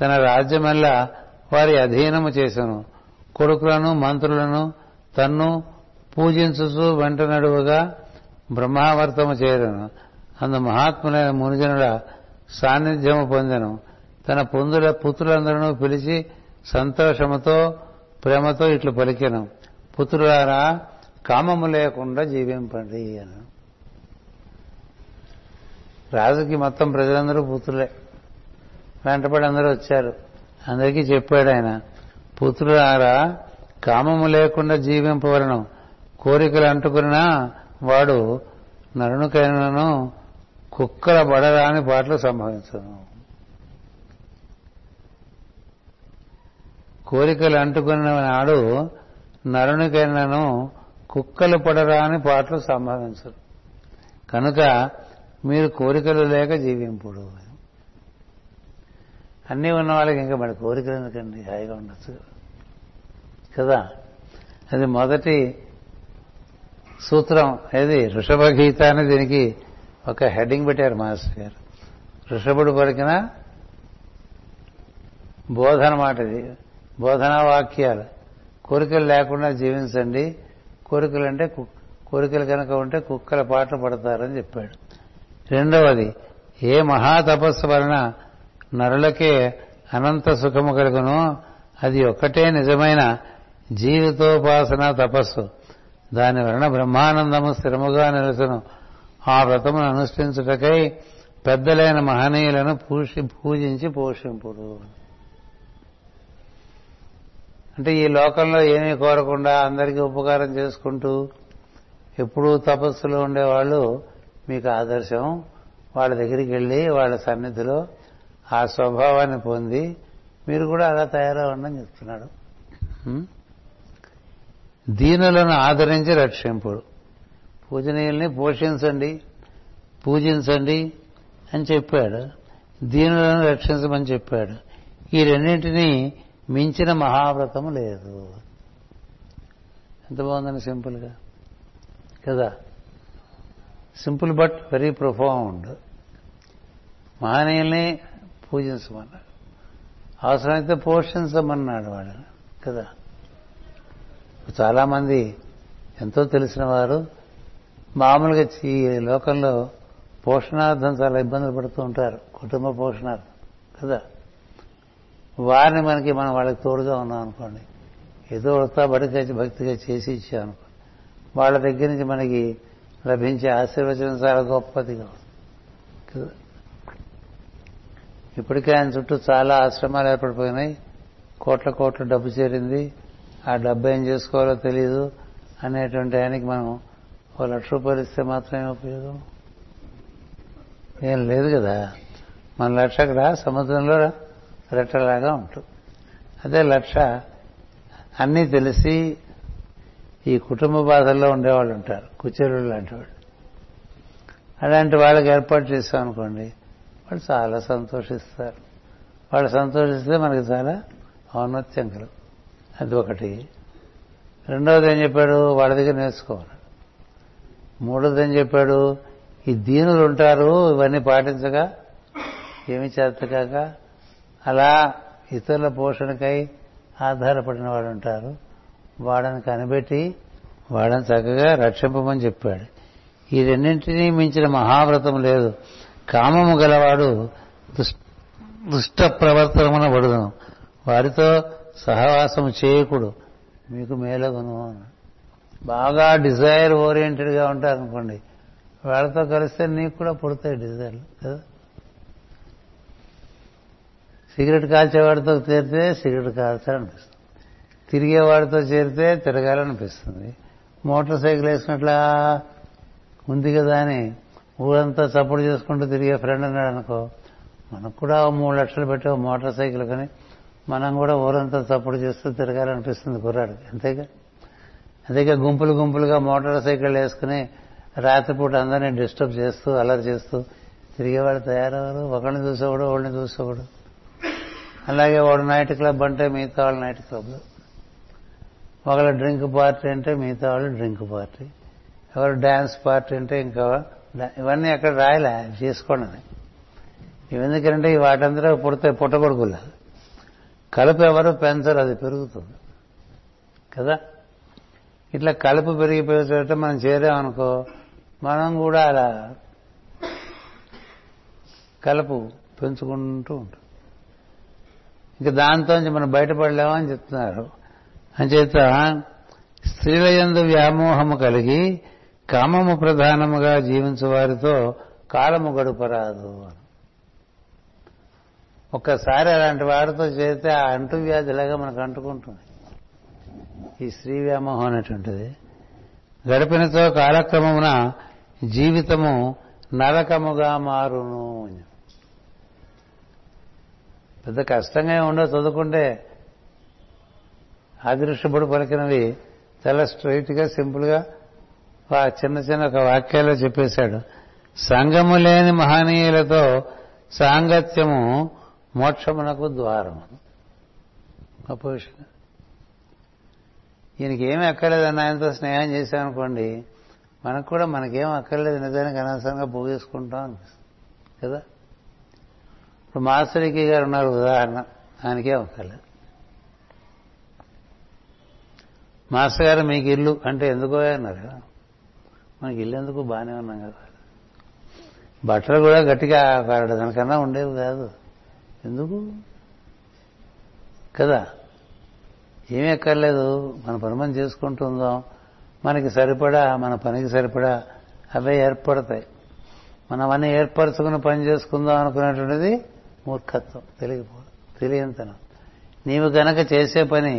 తన రాజ్యమెల్లా వారి అధీనము చేశాను. కొడుకులను మంత్రులను తన్ను పూజించుచు వెంట నడువుగా బ్రహ్మావర్తము చేరను. అందు మహాత్ములైన మునిజనుల సాన్నిధ్యము పొందెను. తన పుత్రులందరూ పిలిచి సంతోషముతో ప్రేమతో ఇట్లు పలికెను. పుత్రులారా, కామము లేకుండా జీవింపండి అను. రాజుకి మొత్తం ప్రజలందరూ పుత్రులే. వెంటబడి అందరూ వచ్చారు. అందరికీ చెప్పాడు ఆయన, పుత్రులారా కామము లేకుండా జీవింపవలను. కోరికలు అంటుకున్న వాడు నరునికైనను కుక్కల బడరాని పాటలు సంభవించను. కోరికలు అంటుకున్న నాడు నరునికైనను కుక్కలు పడరాని పాటలు సంభవించరు. కనుక మీరు కోరికలు లేక జీవింపుడు. అన్నీ ఉన్న వాళ్ళకి ఇంకా మన కోరికలు ఎందుకండి, హాయిగా ఉండొచ్చు కదా. అది మొదటి సూత్రం. ఏది ఋషభగీత అని దీనికి ఒక హెడ్డింగ్ పెట్టారు మాస్టర్ గారు. ఋషభుడు పలికిన బోధన మాట ఇది, బోధనా వాక్యాలు. కోరికలు లేకుండా జీవించండి, కోరికలు అంటే కోరికలు కనుక ఉంటే కుక్కల పాటలు పడతారని చెప్పాడు. రెండవది, ఏ మహాతపస్సు వలన నరులకే అనంత సుఖము కలుగునో అది ఒక్కటే నిజమైన జీవితోపాసన తపస్సు. దాని వలన బ్రహ్మానందము స్థిరముగా నిలుచును. ఆ వ్రతమును అనుష్ఠించుటకై పెద్దలైన మహనీయులను పూజించి పోషింపుడు. అంటే ఈ లోకంలో ఏమీ కోరకుండా అందరికీ ఉపకారం చేసుకుంటూ ఎప్పుడూ తపస్సులో ఉండేవాళ్ళు మీకు ఆదర్శం. వాళ్ళ దగ్గరికి వెళ్ళి వాళ్ళ సన్నిధిలో ఆ స్వభావాన్ని పొంది మీరు కూడా అలా తయారవ్వండి చెప్తున్నాడు. దీనులను ఆదరించి రక్షింపుడు. పూజనీయుల్ని పోషించండి పూజించండి అని చెప్పాడు, దీనులను రక్షించమని చెప్పాడు. ఈ రెండింటినీ మించిన మహావ్రతం లేదు. ఎంత బాగుందని సింపుల్గా కదా, సింపుల్ బట్ వెరీ ప్రొఫౌండ్. మహనీయుల్ని పూజించమన్నాడు, అవసరమైతే పోషించమన్నాడు వాళ్ళని కదా. చాలామంది ఎంతో తెలిసిన వారు మామూలుగా ఈ లోకంలో పోషణార్థం చాలా ఇబ్బందులు పడుతూ ఉంటారు, కుటుంబ పోషణార్థం కదా. వారిని మనకి మనం వాళ్ళకి తోడుగా ఉన్నాం అనుకోండి, ఏదో బడి తెచ్చి భక్తిగా చేసి ఇచ్చాను. వాళ్ళ దగ్గర నుంచి మనకి లభించే ఆశీర్వచనం చాలా గొప్పది కదా. ఇప్పటికే ఆయన చుట్టూ చాలా ఆశ్రమాలు ఏర్పడిపోయినాయి, కోట్ల కోట్ల డబ్బు చేరింది. ఆ డబ్బు ఏం చేసుకోవాలో తెలియదు అనేటువంటి ఆయనకి మనం 1,00,000 రూపాయలు ఇస్తే మాత్రమే ఉపయోగం ఏం లేదు కదా. మన లక్ష అక్కడ సముద్రంలో రెట్టలాగా ఉంటుంది. అదే లక్ష అన్నీ తెలిసి ఈ కుటుంబ బాధల్లో ఉండేవాళ్ళు ఉంటారు, కుచేరుడు లాంటి వాళ్ళు. అలాంటి వాళ్ళకి ఏర్పాటు చేస్తాం అనుకోండి, వాళ్ళు చాలా సంతోషిస్తారు. వాళ్ళు సంతోషిస్తే మనకి చాలా ఔన్నత్యం కలుగు. అది ఒకటి. రెండవది ఏం చెప్పాడు, వాళ్ళ దగ్గర నేర్చుకోవాలి. మూడోది ఏం చెప్పాడు, ఈ దీనులు ఉంటారు ఇవన్నీ పాటించగా ఏమి చేతకాక అలా ఇతరుల పోషణకై ఆధారపడిన వాళ్ళు ఉంటారు, వాళ్ళని కనిపెట్టి వాళ్ళని చక్కగా రక్షింపమని చెప్పాడు. ఈ రెండింటినీ మించిన మహావ్రతం లేదు. కామము గలవాడు దుష్ట ప్రవర్తనమున పడుదును, వారితో సహవాసం చేయకుడు, మీకు మేలగును. బాగా డిజైర్ ఓరియంటెడ్గా ఉంటారనుకోండి, వాళ్ళతో కలిస్తే నీకు కూడా పుడతాయి డిజైర్లు కదా. సిగరెట్ కాల్చేవాడితో చేరితే సిగరెట్ కాల్చాలనిపిస్తుంది, తిరిగేవాడితో చేరితే తిరగాలనిపిస్తుంది. మోటార్ సైకిల్ వేసినట్లా ఉంది కదా అని ఊరంతా సపోర్ట్ చేసుకుంటూ తిరిగే ఫ్రెండ్ అన్నాడు అనుకో, మనకు కూడా 3,00,000 పెట్టి మోటార్ సైకిల్ కానీ మనం కూడా ఊరంతా సపోర్ట్ చేస్తూ తిరగాలనిపిస్తుంది కుర్రాడికి, అంతేగా. అంతేగా గుంపులు గుంపులుగా మోటార్ సైకిల్ వేసుకుని రాత్రిపూట అందరినీ డిస్టర్బ్ చేస్తూ అల్లరి చేస్తూ తిరిగేవాడు తయారవరు. ఒకరిని చూసేవాడు ఒకరిని చూసేవాడు. అలాగే వాడు నైట్ క్లబ్ అంటే మిగతా వాళ్ళు నైట్ క్లబ్లు, ఒకళ్ళ డ్రింక్ పార్టీ అంటే మిగతా వాళ్ళు డ్రింక్ పార్టీ, ఎవరు డ్యాన్స్ పార్టీ అంటే ఇంకా ఇవన్నీ అక్కడ రాయలే చేసుకోండి అని. ఎందుకంటే వాటందరూ పుడితే పుట్టగొడుకులా కలుపు ఎవరు పెంచరు, అది పెరుగుతుంది కదా. ఇట్లా కలుపు పెరిగిపోయేటట్టు మనం చేరామనుకో, మనం కూడా అలా కలుపు పెంచుకుంటూ ఉంటాం. ఇంకా దాంతోంచి మనం బయటపడలేమని చెప్తున్నారు. అంచేత స్త్రీల యందు వ్యామోహము కలిగి కామము ప్రధానముగా జీవించే వారితో కాలము గడుపరాదు. ఒక్కసారి అలాంటి వారితో చేస్తే ఆ అంటు వ్యాధిలాగా మనకు అంటుకుంటుంది ఈ స్త్రీ వ్యామోహం అనేటువంటిది. గడిపినతో కాలక్రమమున జీవితము నరకముగా మారును. పెద్ద కష్టంగా ఉండదు చదువుకుంటే. ఆదిఋషభుడు పలికినవి చాలా స్ట్రైట్గా సింపుల్గా చిన్న చిన్న ఒక వాక్యాల్లో చెప్పేశాడు. సంగము లేని మహనీయులతో సాంగత్యము మోక్షమునకు ద్వారము. గొప్ప విషయం. ఈయనకి ఏమీ అక్కర్లేదన్న ఆయనతో స్నేహం చేశామనుకోండి, మనకు కూడా మనకేం అక్కర్లేదు నిజానికి అనవసరంగా పోగేసుకుంటాం అనిపిస్తుంది కదా. ఇప్పుడు మాస్టరికి గారు ఉన్నారు ఉదాహరణ, ఆయనకేం అక్కర్లేదు. మాస్టర్ గారు మీకు ఇల్లు అంటే ఎందుకో అన్నారు కదా, మనకి ఇల్లు ఎందుకు బాగానే ఉన్నాం కదా. బట్టలు కూడా గట్టిగా దానికన్నా ఉండేవి కాదు ఎందుకు కదా. ఏమీ అక్కర్లేదు, మన పని మనం చేసుకుంటుందాం, మనకి సరిపడా మన పనికి సరిపడా అవే ఏర్పడతాయి. మనం అన్నీ ఏర్పరచుకుని పని చేసుకుందాం అనుకునేటువంటిది మూర్ఖత్వం, తెలియనితనం. నీవు కనుక చేసే పని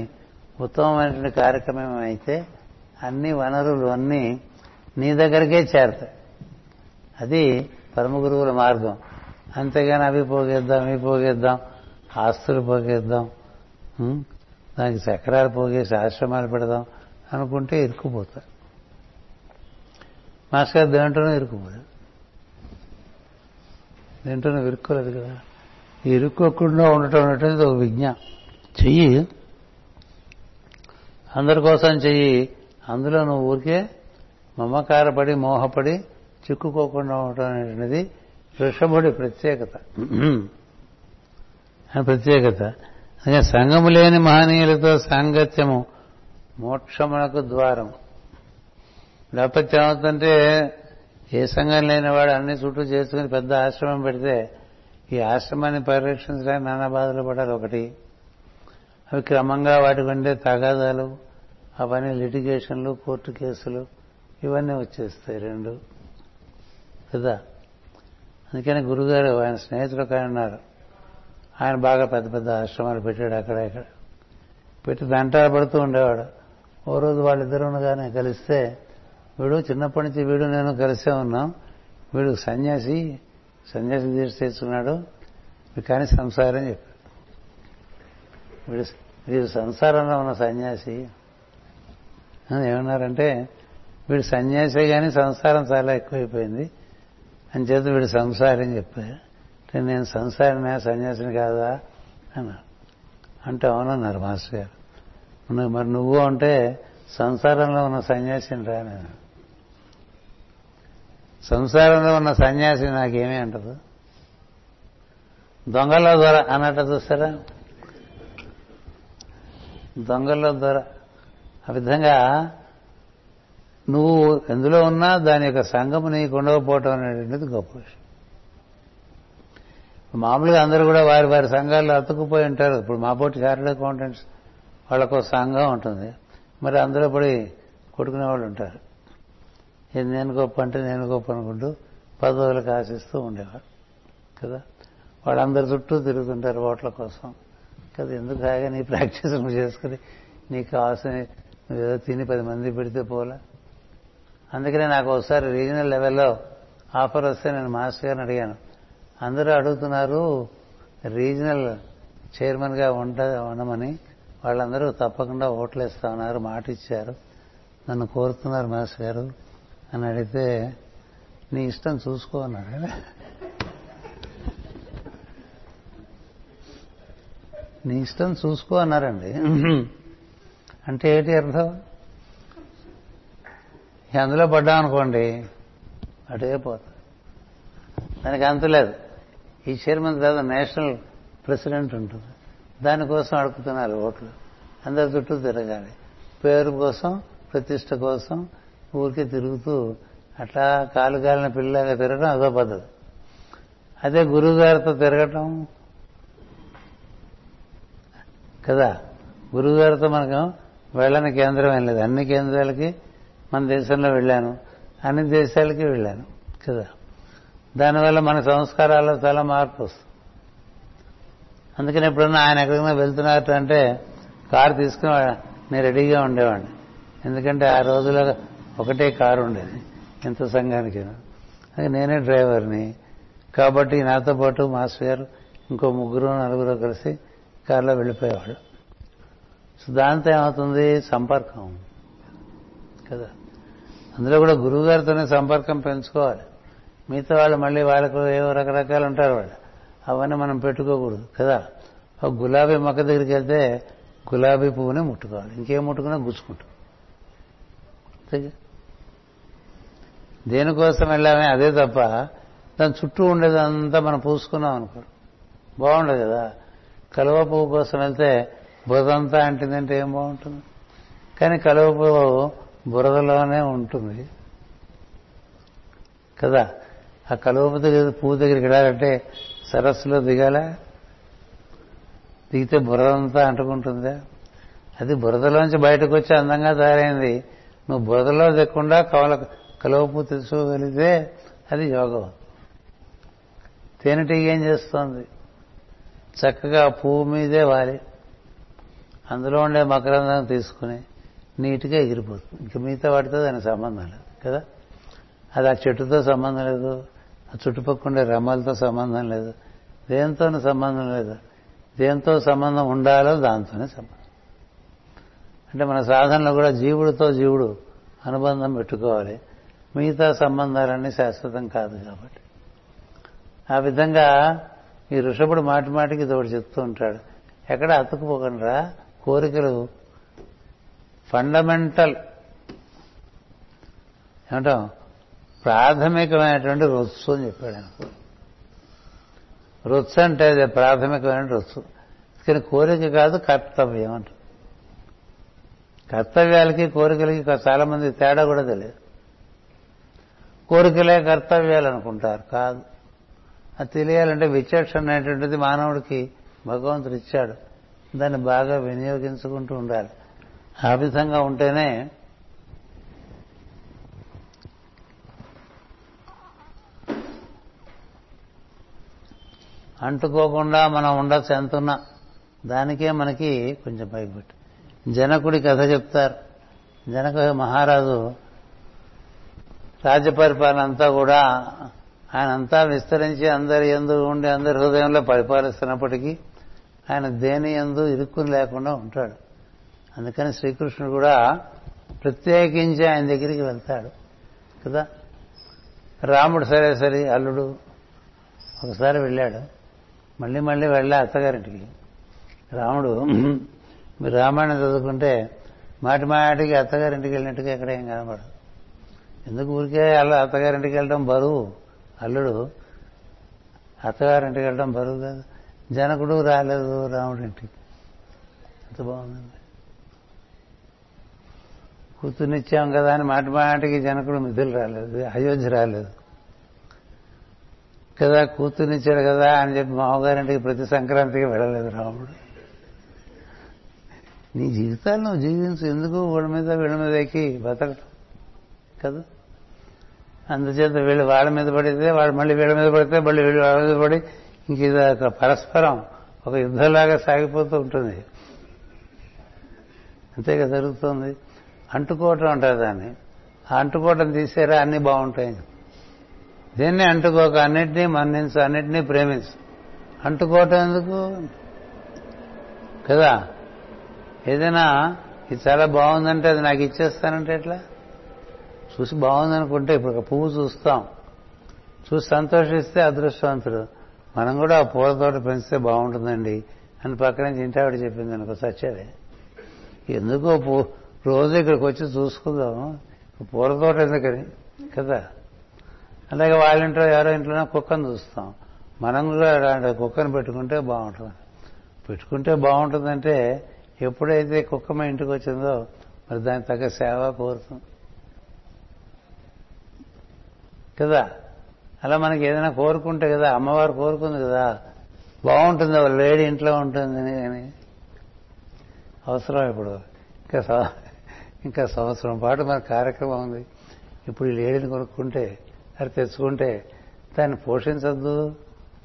ఉత్తమమైనటువంటి కార్యక్రమం అయితే అన్ని వనరులు అన్నీ నీ దగ్గరికే చేరతాయి. అది పరమ గురువుల మార్గం. అంతేగాని అవి పోగేద్దాం ఇవి పోగేద్దాం, ఆస్తులు పోగేద్దాం, దానికి చక్రాలు పోగేసి ఆశ్రమాలు పెడదాం అనుకుంటే ఇరుక్కుపోతారు. మాస్టర్ గారు దేంట్లోనూ ఇరుక్కుపోలేదు, దేంట్లోనూ ఇరుక్కోలేదు కదా. ఇరుక్కోకుండా ఉండటం అనేటువంటిది ఒక విజ్ఞానం. చెయ్యి అందరి కోసం చెయ్యి, అందులో నువ్వు ఊరికే మమకారపడి మోహపడి చిక్కుకోకుండా ఉండటం అనేటువంటిది ఋషభుడి ప్రత్యేకత. అదే సంగము లేని మహనీయులతో సాంగత్యము మోక్షమునకు ద్వారం. లేకపోతే ఏమవుతుందంటే ఏ సంఘం లేనివాడు అన్ని చుట్టూ చేసుకుని పెద్ద ఆశ్రమం పెడితే ఈ ఆశ్రమాన్ని పరిరక్షించడానికి నానా బాధలు పడాలి ఒకటి. అవి క్రమంగా వాటికి ఉండే తగాదాలు అవన్నీ లిటిగేషన్లు కోర్టు కేసులు ఇవన్నీ వచ్చేస్తాయి రెండు కదా. అందుకని గురుగారు ఆయన స్నేహితుడు ఒక ఆయన ఉన్నారు, ఆయన బాగా పెద్ద పెద్ద ఆశ్రమాలు పెట్టాడు అక్కడ ఇక్కడ పెట్టి దంటాలు పడుతూ ఉండేవాడు. ఓ రోజు వాళ్ళిద్దరుగానే కలిస్తే వీడు చిన్నప్పటి నుంచి వీడు నేను కలిసే ఉన్నాం, వీడు సన్యాసి తీర్చి తెచ్చుకున్నాడు, కానీ సంసారం చెప్పాడు. వీడు సంసారంలో ఉన్న సన్యాసి ఏమన్నారంటే వీడు సన్యాసే కానీ సంసారం చాలా ఎక్కువైపోయింది అని చేత వీడు సంసారి అని చెప్పారు. అంటే నేను సంసారమే సన్యాసిని కాదా అన్నారు. అంటే అవునన్నారు మాస్టర్ గారు, మరి నువ్వు అంటే సంసారంలో ఉన్న సన్యాసిని రా. నేను సంసారంలో ఉన్న సన్యాసి నాకేమీ అంటదు, దొంగల్లో దొర అన్నట్టు చూస్తారా, దొంగల్లో దొర. ఆ విధంగా నువ్వు ఎందులో ఉన్నా దాని యొక్క సంగము నీకు ఉండకపోవటం అనేటువంటిది గొప్ప విషయం. మామూలుగా అందరూ కూడా వారి వారి సంఘాల్లో అతుక్కుపోయి ఉంటారు. ఇప్పుడు మా పోటీ చార్టెడ్ అకౌంటెంట్స్ వాళ్ళకు సంఘం ఉంటుంది, మరి అందులో పడి కొట్టుకునే వాళ్ళు ఉంటారు. ఇది నేను గొప్ప అంటే నేను గొప్ప అనుకుంటూ పదవులకు ఆశిస్తూ ఉండేవాడు కదా. వాళ్ళందరి చుట్టూ తిరుగుతుంటారు ఓట్ల కోసం కదా. ఎందుకు హాయిగా నీ ప్రాక్టీస్ నువ్వు చేసుకుని నీకు కావాల్సిన నువ్వేదో తిని 10 మంది పెడితే పోలే. అందుకనే నాకు ఒకసారి రీజనల్ లెవెల్లో ఆఫర్ వస్తే నేను మాస్టర్ గారిని అడిగాను, అందరూ అడుగుతున్నారు రీజనల్ చైర్మన్గా ఉండమని, వాళ్ళందరూ తప్పకుండా ఓట్లేస్తా ఉన్నారు, మాట ఇచ్చారు, నన్ను కోరుతున్నారు మాస్టర్ గారు అని అడిగితే నీ ఇష్టం చూసుకో అన్నాడు కదా. నీ ఇష్టం చూసుకో అన్నారండి. అంటే ఏంటి అర్థం? అందులో పడ్డామనుకోండి అటే పోతా, దానికి అంతలేదు. ఈ చైర్మన్ తర్వాత నేషనల్ ప్రెసిడెంట్ ఉంటుంది, దానికోసం అడుగుతున్నారు ఓట్లు, అందరి చుట్టూ తిరగాలి, పేరు కోసం ప్రతిష్ట కోసం ఊరికే తిరుగుతూ అట్లా కాలు కాలిన పిల్లగా తిరగడం అదో పద్ధతి. అదే గురువుగారితో తిరగటం కదా, గురువుగారితో మనకు వెళ్ళని కేంద్రం ఏం లేదు, అన్ని కేంద్రాలకి మన దేశంలో వెళ్ళాను, అన్ని దేశాలకి వెళ్ళాను కదా. దానివల్ల మన సంస్కారాల్లో చాలా మార్పు వస్తుంది. అందుకని ఎప్పుడన్నా ఆయన ఎక్కడికైనా వెళ్తున్నారు అంటే కారు తీసుకుని నేను రెడీగా ఉండేవాడిని. ఎందుకంటే ఆ రోజులో ఒకటే కారు ఉండేది ఇంత సంఘానికి, నేనే డ్రైవర్ని కాబట్టి నాతో పాటు మాస్టర్ గారు ఇంకో 3-4 కలిసి కారులో వెళ్ళిపోయేవాళ్ళు. సో దాంతో ఏమవుతుంది సంపర్కం కదా. అందులో కూడా గురువుగారితోనే సంపర్కం పెంచుకోవాలి. మిగతా వాళ్ళు మళ్ళీ వాళ్ళకు ఏవో రకరకాలు ఉంటారు వాళ్ళు, అవన్నీ మనం పెట్టుకోకూడదు కదా. ఒక గులాబీ మొక్క దగ్గరికి వెళ్తే గులాబీ పువ్వునే ముట్టుకోవాలి, ఇంకేం ముట్టుకున్నా గుచ్చుకుంటాం. దేనికోసం వెళ్ళామే అదే తప్ప దాని చుట్టూ ఉండేదంతా మనం పూసుకున్నాం అనుకో బాగుండదు కదా. కలువ పువ్వు కోసం వెళ్తే బురదంతా అంటిందంటే ఏం బాగుంటుంది, కానీ కలువ పువ్వు బురదలోనే ఉంటుంది కదా. ఆ కలువ పువ్వు దగ్గరికి వెళ్ళాలంటే సరస్సులో దిగాల, దిగితే బురదంతా అంటుకుంటుందా, అది బురదలోంచి బయటకు వచ్చి అందంగా తయారైంది. నువ్వు బురదలో దిగకుండా కలువపు తెలుసుకోగలిగితే అది యోగం. తేనెటీగ ఏం చేస్తోంది, చక్కగా పువ్వు మీదే వాలి అందులో ఉండే మకరందం తీసుకుని నీట్గా ఎగిరిపోతుంది. ఇంక మిగతా వాటితో దానికి సంబంధం లేదు కదా. అది ఆ చెట్టుతో సంబంధం లేదు, ఆ చుట్టుపక్కల ఉండే రమ్మలతో సంబంధం లేదు, దేనితోనూ సంబంధం లేదు. దేంతో సంబంధం ఉండాలో దాంతోనే సంబంధం. అంటే మన సాధనలో కూడా జీవుడితో జీవుడు అనుబంధం పెట్టుకోవాలి, మిగతా సంబంధాలన్నీ శాశ్వతం కాదు కాబట్టి. ఆ విధంగా ఈ ఋషభుడు మాటిమాటికి తోడు చెప్తూ ఉంటాడు, ఎక్కడ అతుక్కుపోకుండా కోరికలు ఫండమెంటల్ ఏమంటాం ప్రాథమికమైనటువంటి రొచ్చు అని చెప్పాడు ఆయన. రొచ్చు అంటే అది ప్రాథమికమైన రొచ్చు, కానీ కోరిక కాదు కర్తవ్యం అంట. కర్తవ్యాలకి కోరికలకి చాలా మంది తేడా కూడా తెలియదు. కోరికలే కర్తవ్యాలు అనుకుంటారు, కాదు. అది తెలియాలంటే విచక్షణ అనేటువంటిది మానవుడికి భగవంతుడు ఇచ్చాడు. దాన్ని బాగా వినియోగించుకుంటూ ఉండాలి. ఆ విధంగా ఉంటేనే అంటుకోకుండా మనం ఉండొచ్చు. ఎంతున్నా దానికే మనకి కొంచెం భయపెట్టు. జనకుడి కథ చెప్తారు. జనక మహారాజు రాజ్య పరిపాలన అంతా కూడా ఆయన అంతా విస్తరించి అందరి యందు ఉండి అందరి హృదయంలో పరిపాలిస్తున్నప్పటికీ ఆయన దేని యందు ఇరుక్కుని లేకుండా ఉంటాడు. అందుకని శ్రీకృష్ణుడు కూడా ప్రత్యేకించి ఆయన దగ్గరికి వెళ్తాడు కదా. రాముడు సరే సరే అల్లుడు ఒకసారి వెళ్ళాడు, మళ్ళీ మళ్ళీ వెళ్ళా అత్తగారింటికి. రాముడు మీరు రామాయణం చదువుకుంటే మాటి మాటికి అత్తగారింటికి వెళ్ళినట్టుగా ఎక్కడ ఏం కనబడదు. ఎందుకు ఊరికే అలా అత్తగారింటికి వెళ్ళడం బరువు, అల్లుడు అత్తగారింటికి వెళ్ళడం బరువు కాదు. జనకుడు రాలేదు రాముడింటికి, ఎంత బాగుందండి. కూతుర్నిచ్చాం కదా అని మాటి మాటికి జనకుడు మిథులు రాలేదు, అయోధ్య రాలేదు కదా. కూతుర్నిచ్చాడు కదా అని చెప్పి మామగారింటికి ప్రతి సంక్రాంతికి వెళ్ళలేదు రాముడు. నీ జీవితాలు నువ్వు జీవించు, ఎందుకు వీళ్ళ మీద ఎక్కి బతకటం కదా. అందుచేత వీళ్ళు వాళ్ళ మీద పడితే వాడు మళ్ళీ వీళ్ళ మీద పడితే మళ్ళీ వీళ్ళు వాళ్ళ మీద పడి ఇంక ఇది ఒక పరస్పరం ఒక యుద్ధంలాగా సాగిపోతూ ఉంటుంది. అంతేగా జరుగుతుంది. అంటుకోవటం అంటారు దాన్ని. ఆ అంటుకోవటం తీసేరా అన్నీ బాగుంటాయి. దీన్ని అంటుకోక అన్నిటినీ మన్నించు, అన్నిటినీ ప్రేమించు. అంటుకోవటం ఎందుకు కదా. ఏదైనా ఇది చాలా బాగుందంటే అది నాకు ఇచ్చేస్తానంటే ఎట్లా? చూసి బాగుందనుకుంటే ఇప్పుడు ఒక పువ్వు చూస్తాం, చూసి సంతోషిస్తే అదృష్టవంతుడు. మనం కూడా ఆ పూల తోట పెంచితే బాగుంటుందండి అని పక్క నుంచి ఇంటావిడ చెప్పింది అనుకో, సచ్చేది. ఎందుకో రోజు ఇక్కడికి వచ్చి చూసుకుందాం, పూల తోట ఎందుకని కదా. అలాగే వాళ్ళ ఇంట్లో ఎవరో ఇంట్లోనో కుక్కను చూస్తాం, మనం కూడా అలాంటి కుక్కను పెట్టుకుంటే బాగుంటుంది. పెట్టుకుంటే బాగుంటుందంటే ఎప్పుడైతే కుక్క మా ఇంటికి వచ్చిందో మరి దానికి తగ్గ సేవ కోరుతుంది కదా. అలా మనకి ఏదైనా కోరుకుంటే కదా, అమ్మవారు కోరుకుంది కదా బాగుంటుంది వాళ్ళ లేడీ ఇంట్లో ఉంటుంది అని. అవసరం ఇప్పుడు ఇంకా సంవత్సరం పాటు మన కార్యక్రమం ఉంది. ఇప్పుడు ఈ లేడీని కొనుక్కుంటే అది తెచ్చుకుంటే దాన్ని పోషించద్దు.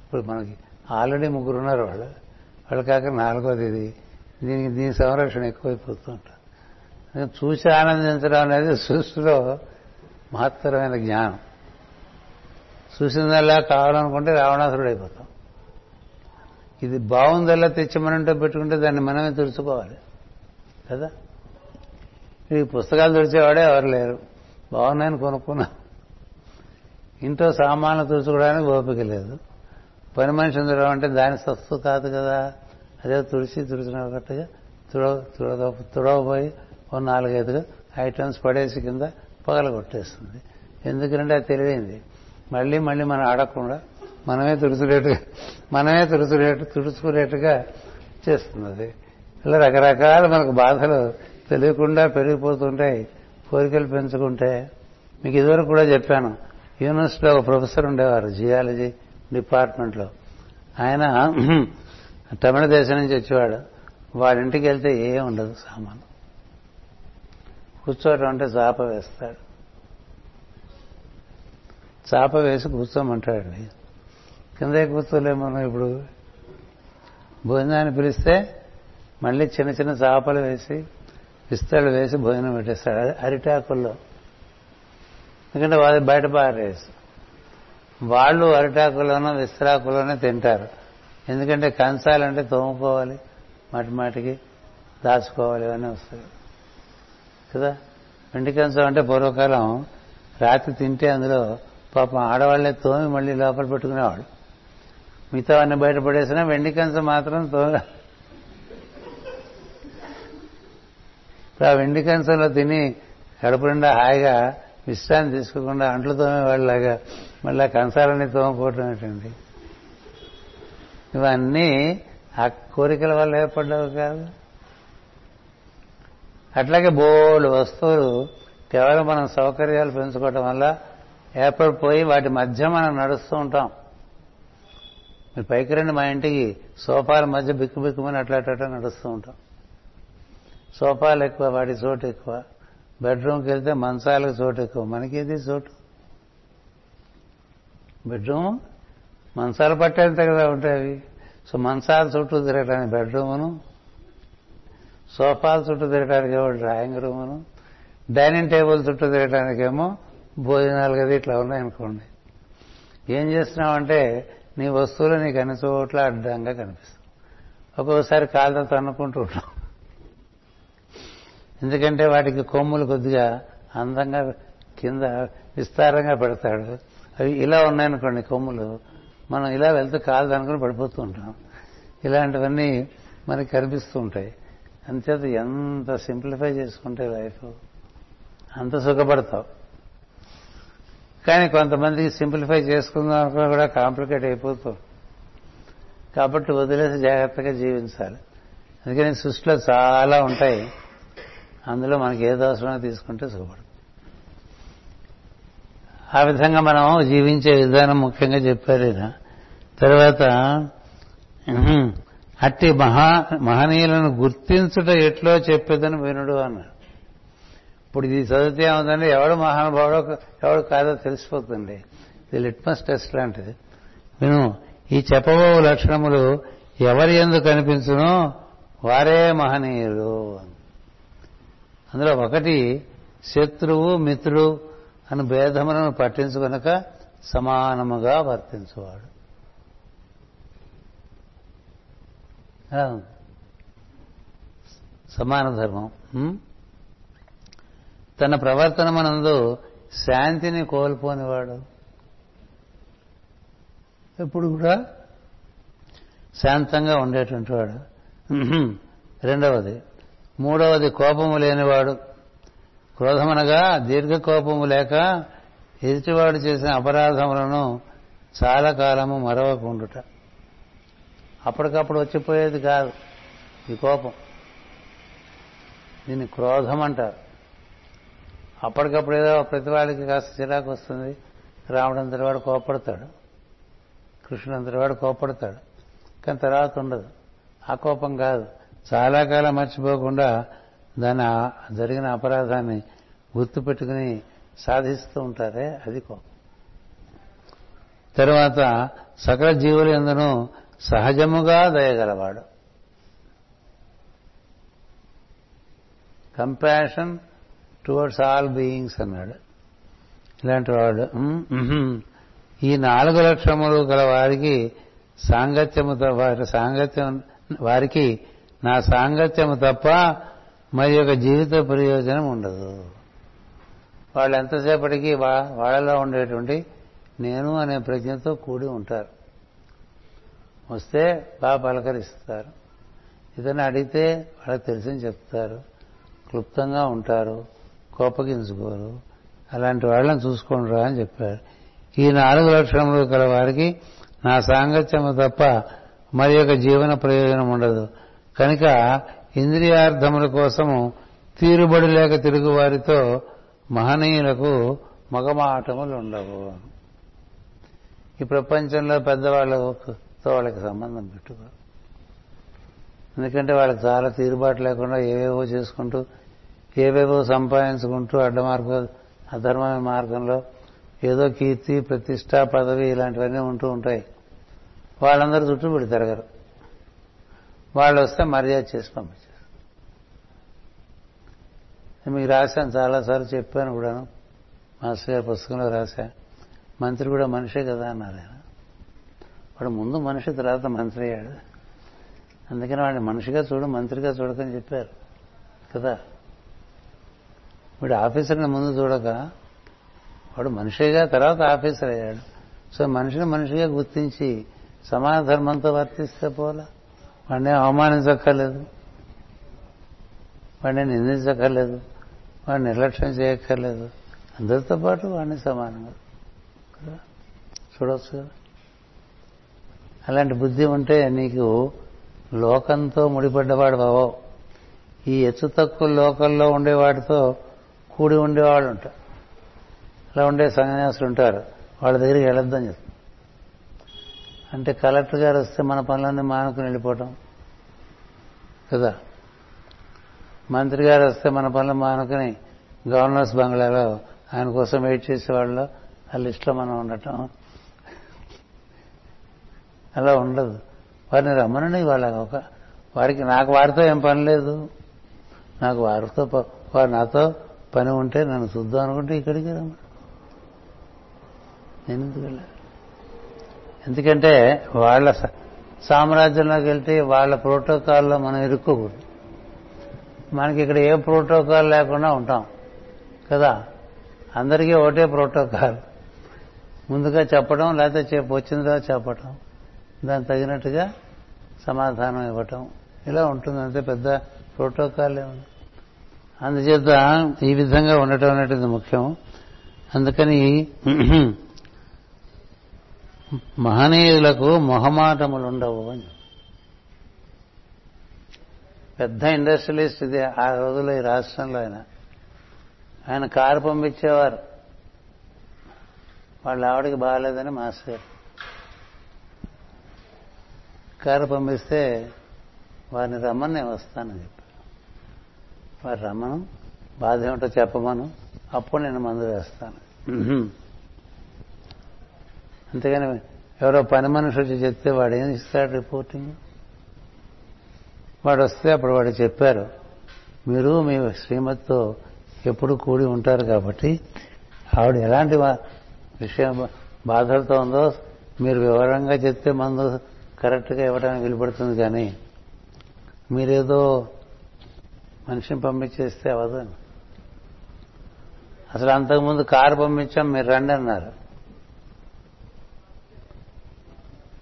ఇప్పుడు మనకి ఆల్రెడీ ముగ్గురు ఉన్నారు, వాళ్ళు కాక నాలుగోది ఇది. దీని సంరక్షణ ఎక్కువైపోతూ ఉంటుంది. చూసి ఆనందించడం అనేది సృష్టిలో మహత్తరమైన జ్ఞానం. చూసిందల్లా కావాలనుకుంటే రావణాసురుడు అయిపోతాం. ఇది బాగుందల్లా తెచ్చి మనంటూ పెట్టుకుంటే దాన్ని మనమే తుడుచుకోవాలి కదా. ఈ పుస్తకాలు తుడిచేవాడే ఎవరు లేరు, బాగున్నాయని కొనుక్కున్నాం. ఇంట్లో సామాన్లు తుడుచుకోవడానికి ఓపిక లేదు. పని మనిషి ఉండడం అంటే దాని సత్తు కాదు కదా. అదే తుడిచినట్టుగా తుడవబోయి ఓ నాలుగైదుగా ఐటమ్స్ పడేసి కింద పగలగొట్టేస్తుంది. ఎందుకంటే అది తెలియదు. మళ్ళీ మళ్ళీ మనం ఆడకుండా మనమే తుడుచుకునేట్టుగా చేస్తుంది అది. ఇలా రకరకాల మనకు బాధలు తెలియకుండా పెరిగిపోతుంటాయి కోరికలు పెంచుకుంటే. మీకు ఇదివరకు కూడా చెప్పాను, యూనివర్సిటీలో ఒక ప్రొఫెసర్ ఉండేవారు జియాలజీ డిపార్ట్మెంట్లో. ఆయన తమిళ దేశం నుంచి వచ్చేవాడు. వాడింటికి వెళ్తే ఏం ఉండదు సామాను. కూర్చోవటం అంటే చాప వేస్తాడు, చాప వేసి కూర్చోమంటాడండి. కిందే కూర్చోలేము మనం. ఇప్పుడు భోజనాన్ని పిలిస్తే మళ్ళీ చిన్న చిన్న చాపలు వేసి పిస్తాలు వేసి భోజనం పెట్టేస్తాడు అరిటాకుల్లో. ఎందుకంటే వాళ్ళు బయట పారేసి వాళ్ళు అరిటాకుల్లోనో విస్తరాకుల్లోనే తింటారు. ఎందుకంటే కంచాలంటే తోముకోవాలి, మాటిమాటికి దాచుకోవాలి, ఇవన్నీ వస్తాయి కదా. వెండి కంచం అంటే పూర్వకాలం రాత్రి తింటే అందులో పాపం ఆడవాళ్లే తోమి మళ్ళీ లోపల పెట్టుకునేవాడు. మిగతా అన్ని బయటపడేసినా వెండి కంచం మాత్రం తోమి. ఆ వెండి కంచంలో తిని కడుపు నిండా హాయిగా విశ్రాంతి తీసుకోకుండా అంట్లు తోమేవాళ్ళలాగా మళ్ళీ కంచాలన్నీ తోమపోవటం ఏంటండి? ఇవన్నీ ఆ కోరికల వల్ల ఏర్పడ్డావు కాదు. అట్లాగే బోల్డ్ వస్తువులు కేవలం మనం సౌకర్యాలు పెంచుకోవటం వల్ల ఏర్పడిపోయి వాటి మధ్య మనం నడుస్తూ ఉంటాం. మీరు పైకి రండి, మా ఇంటికి సోఫాల మధ్య బిక్కు బిక్కుమని అట్లా నడుస్తూ ఉంటాం. సోఫాలు ఎక్కువ, వాటి చోటు ఎక్కువ. బెడ్రూమ్కి వెళ్తే మంచాలకు చోటు ఎక్కువ. మనకేది చోటు? బెడ్రూము మంచాలు పట్టేంత కదా ఉంటాయి అవి. సో మంచాల చుట్టూ తిరగటానికి బెడ్రూమును, సోఫాల చుట్టూ తిరగటానికేమో డ్రాయింగ్ రూమును, డైనింగ్ టేబుల్ చుట్టూ తిరగటానికేమో భోజనాలు కదా ఇట్లా ఉన్నాయనుకోండి. ఏం చేస్తున్నావంటే నీ వస్తువులు నీకు అన్ని చోట్ల అడ్డంగా కనిపిస్తావు. ఒక్కొక్కసారి కాళ్ళతో తన్నుకుంటూ ఉంటాం, ఎందుకంటే వాటికి కొమ్ములు కొద్దిగా అందంగా కింద విస్తారంగా పెడతాడు. అవి ఇలా ఉన్నాయనుకోండి కొమ్ములు, మనం ఇలా వెళ్తే కాదు అనుకుని పడిపోతూ ఉంటాం. ఇలాంటివన్నీ మనకి కనిపిస్తూ ఉంటాయి. అంతేత ఎంత సింప్లిఫై చేసుకుంటే లైఫ్ అంత సుఖపడతావు. కానీ కొంతమందికి సింప్లిఫై చేసుకుందాం అనుకుని కూడా కాంప్లికేట్ అయిపోతాం. కాబట్టి వదిలేసి జాగ్రత్తగా జీవించాలి. అందుకని సృష్టిలో చాలా ఉంటాయి, అందులో మనకి ఏదో అవసరమో తీసుకుంటే సుఖపడతాం. ఆ విధంగా మనం జీవించే విధానం ముఖ్యంగా చెప్పారు. తర్వాత అట్టి మహనీయులను గుర్తించుట ఎట్లో చెప్పేదని వినుడు అన్నాడు. ఇప్పుడు ఇది చదివితే ఏముందంటే ఎవడు మహానుభావుడో ఎవడు కాదో తెలిసిపోతుంది. ఇది లిట్మస్ టెస్ట్ లాంటిది. విను, ఈ చెప్పబో లక్షణములు ఎవరి యందు కనిపించునో వారే మహనీయులు. అందులో ఒకటి శత్రువు మిత్రుడు అని భేదములను పట్టించుకొనక సమానముగా వర్తించువాడు. సమాన ధర్మం. తన ప్రవర్తన మనందు శాంతిని కోల్పోనివాడు, ఎప్పుడు కూడా శాంతంగా ఉండేటువంటి వాడు. రెండవది. మూడవది కోపము లేనివాడు. క్రోధమనగా దీర్ఘ కోపము లేక ఎదుటివాడు చేసిన అపరాధములను చాలా కాలము మరవకుండుట. అప్పటికప్పుడు వచ్చిపోయేది కాదు ఈ కోపం, దీన్ని క్రోధం అంటారు. అప్పటికప్పుడు ఏదో ప్రతి వాళ్ళకి కాస్త చిరాకు వస్తుంది. రాముడంతటి వాడు కోపడతాడు, కృష్ణుడంతటి వాడు కోపడతాడు, కానీ తర్వాత ఉండదు ఆ కోపం. కాదు, చాలా కాలం మర్చిపోకుండా దాని జరిగిన అపరాధాన్ని గుర్తుపెట్టుకుని సాధిస్తూ ఉంటారే, అది కోపం. తర్వాత సకల జీవుల యందును సహజముగా దయగలవాడు. కంపాషన్ టువర్డ్స్ ఆల్ బీయింగ్స్ అన్నాడు. ఇలాంటి వాడు. ఈ 4 లక్షణములు గల వారికి వారికి నా సాంగత్యము తప్ప మరి యొక్క జీవిత ప్రయోజనం ఉండదు. వాళ్ళు ఎంతసేపటికి వాళ్ళలో ఉండేటువంటి నేను అనే ప్రజ్ఞతో కూడి ఉంటారు. వస్తే బాగా పలకరిస్తారు, ఇతను అడిగితే వాళ్ళకి తెలిసింది చెప్తారు, క్లుప్తంగా ఉంటారు, కోపగించుకోరు. అలాంటి వాళ్ళని చూసుకుంటారా అని చెప్పారు. ఈ 4 లక్షణములు గల వారికి నా సాంగత్యము తప్ప మరి యొక్క జీవన ప్రయోజనం ఉండదు. కనుక ఇంద్రియార్థముల కోసము తీరుబడి లేక తిరుగు వారితో మహనీయులకు మగమాటములు ఉండవు. ఈ ప్రపంచంలో పెద్దవాళ్ళతో వాళ్ళకి సంబంధం పెట్టుకోరు, ఎందుకంటే వాళ్ళకి చాలా తీరుబాటు లేకుండా ఏవేవో చేసుకుంటూ ఏవేవో సంపాదించుకుంటూ అడ్డమార్గ అధర్మమైన మార్గంలో ఏదో కీర్తి ప్రతిష్ట పదవి ఇలాంటివన్నీ ఉంటూ ఉంటాయి. వాళ్ళందరూ చుట్టూ పెడి తిరగరు. వాళ్ళు వస్తే మర్యాద చేసి పంపించారు. మీకు రాశాను, చాలాసార్లు చెప్పాను కూడాను. మాస్టర్ గారి పుస్తకంలో రాశా. మంత్రి కూడా మనిషే కదా అన్నారు ఆయన. వాడు ముందు మనిషి, తర్వాత మంత్రి అయ్యాడు. అందుకని వాడిని మనిషిగా చూడు, మంత్రిగా చూడకని చెప్పారు కదా. వీడు ఆఫీసర్ని ముందు చూడక వాడు మనిషిగా, తర్వాత ఆఫీసర్ అయ్యాడు. సో మనిషిని మనిషిగా గుర్తించి సమాన ధర్మంతో వర్తిస్తే పోలా. వాడిని అవమానించక్కర్లేదు, వాడిని నిందించక్కర్లేదు, వాడిని నిర్లక్ష్యం చేయక్కర్లేదు. అందరితో పాటు వాడిని సమానంగా కదా చూడవచ్చు కదా. అలాంటి బుద్ధి ఉంటే నీకు లోకంతో ముడిపడ్డవాడు బావో. ఈ హెచ్చు తక్కువ లోకల్లో ఉండేవాడితో కూడి ఉండేవాళ్ళు ఉంటారు. అలా ఉండే సన్యాసులు ఉంటారు, వాళ్ళ దగ్గరికి వెళ్ళొద్దని చెప్తారు. అంటే కలెక్టర్ గారు వస్తే మన పనులన్నీ మానుకుని వెళ్ళిపోవటం కదా, మంత్రి గారు వస్తే మన పనులు మానుకుని గవర్నర్స్ బంగ్లాలో ఆయన కోసం వెయిట్ చేసే వాళ్ళలో ఆ లిస్టులో మనం ఉండటం అలా ఉండదు. వారిని రమ్మనండి, వారికి నాకు వారితో ఏం పని లేదు, నాకు వారితో వారు నాతో పని ఉంటే నన్ను చూద్దాం అనుకుంటే ఇక్కడికి రమ్మను, నేను ఎందుకు వెళ్ళాను? ఎందుకంటే వాళ్ళ సామ్రాజ్యంలోకి వెళ్తే వాళ్ళ ప్రోటోకాల్లో మనం ఇరుక్కోకూడదు. మనకి ఇక్కడ ఏ ప్రోటోకాల్ లేకుండా ఉంటాం కదా, అందరికీ ఒకటే ప్రోటోకాల్, ముందుగా చెప్పడం లేకపోతే వచ్చిందో చెప్పటం, దానికి తగినట్టుగా సమాధానం ఇవ్వటం, ఇలా ఉంటుంది. అంతే, పెద్ద ప్రోటోకాలే ఉంది. అందుచేత ఈ విధంగా ఉండటం అనేది ముఖ్యం. అందుకని మహనీయులకు మొహమాటములుండవు అని. పెద్ద ఇండస్ట్రియలిస్ట్ ఇది ఆ రోజుల్లో ఈ రాష్ట్రంలో. ఆయన కారు పంపించేవారు, వాళ్ళ ఆవిడకి బాగాలేదని మాస్టర్ గారు కారు పంపిస్తే వారిని రమ్మని నేను వస్తానని చెప్పాను. వారు రమ్మను, బాధ ఏమిటో చెప్పమను, అప్పుడు నేను మందు వేస్తాను. అంతేగాని ఎవరో పని మనిషి వచ్చి చెప్తే వాడు ఏం ఇస్తాడు రిపోర్టింగ్? వాడు వస్తే అప్పుడు వాడు చెప్పారు, మీరు మీ శ్రీమతితో ఎప్పుడు కూడి ఉంటారు కాబట్టి ఆవిడ ఎలాంటి విషయం బాధలతో ఉందో మీరు వివరంగా చెప్తే మందు కరెక్ట్గా ఇవ్వడానికి వీలుపడుతుంది, కానీ మీరేదో మనిషిని పంపించేస్తే అవదు అని. అసలు అంతకుముందు కారు పంపించాం, మీరు రండి అన్నారు.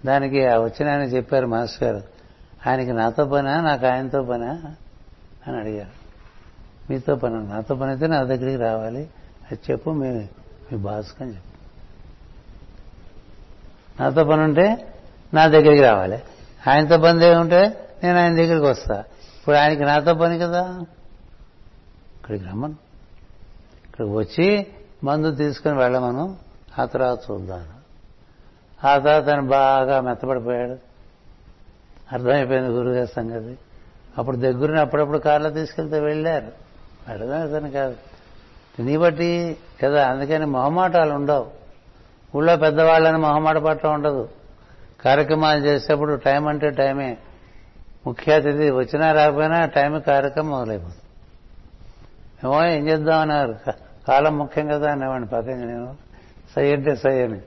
దానికి వచ్చిన ఆయన చెప్పారు, మాస్టర్ గారు ఆయనకి నాతో పనా నాకు ఆయనతో పనా అని అడిగారు. మీతో పని, నాతో పని అయితే నా దగ్గరికి రావాలి, అది చెప్పు మీ బాస్కు అని చెప్పు. నాతో పని ఉంటే నా దగ్గరికి రావాలి, ఆయనతో పని ఏముంటే నేను ఆయన దగ్గరికి వస్తా. ఇప్పుడు ఆయనకి నాతో పని కదా, ఇక్కడికి రమ్మను, ఇక్కడికి వచ్చి మందు తీసుకుని వెళ్ళమను, ఆ తర్వాత చూద్దాను. ఆ తర్వాత ఆయన బాగా మెత్తపడిపోయాడు, అర్థమైపోయింది గురుగారి సంగతి. అప్పుడు దగ్గరని అప్పుడప్పుడు కారులో తీసుకెళ్తే వెళ్ళారు, అర్థమవుతాను కాదు నీ బట్టి కదా. అందుకని మొహమాటాలు ఉండవు. ఊళ్ళో పెద్దవాళ్ళని మొహమాట పట్టడం ఉండదు. కార్యక్రమాలు చేసేప్పుడు టైం అంటే టైమే, ముఖ్య అతిథి వచ్చినా రాకపోయినా టైం కార్యక్రమం మొదలైపోతుంది. ఏమో ఏం చేద్దామన్నారు, కాలం ముఖ్యం కదా అనేవాడిని పక్కన, నేను సై అంటే సై అని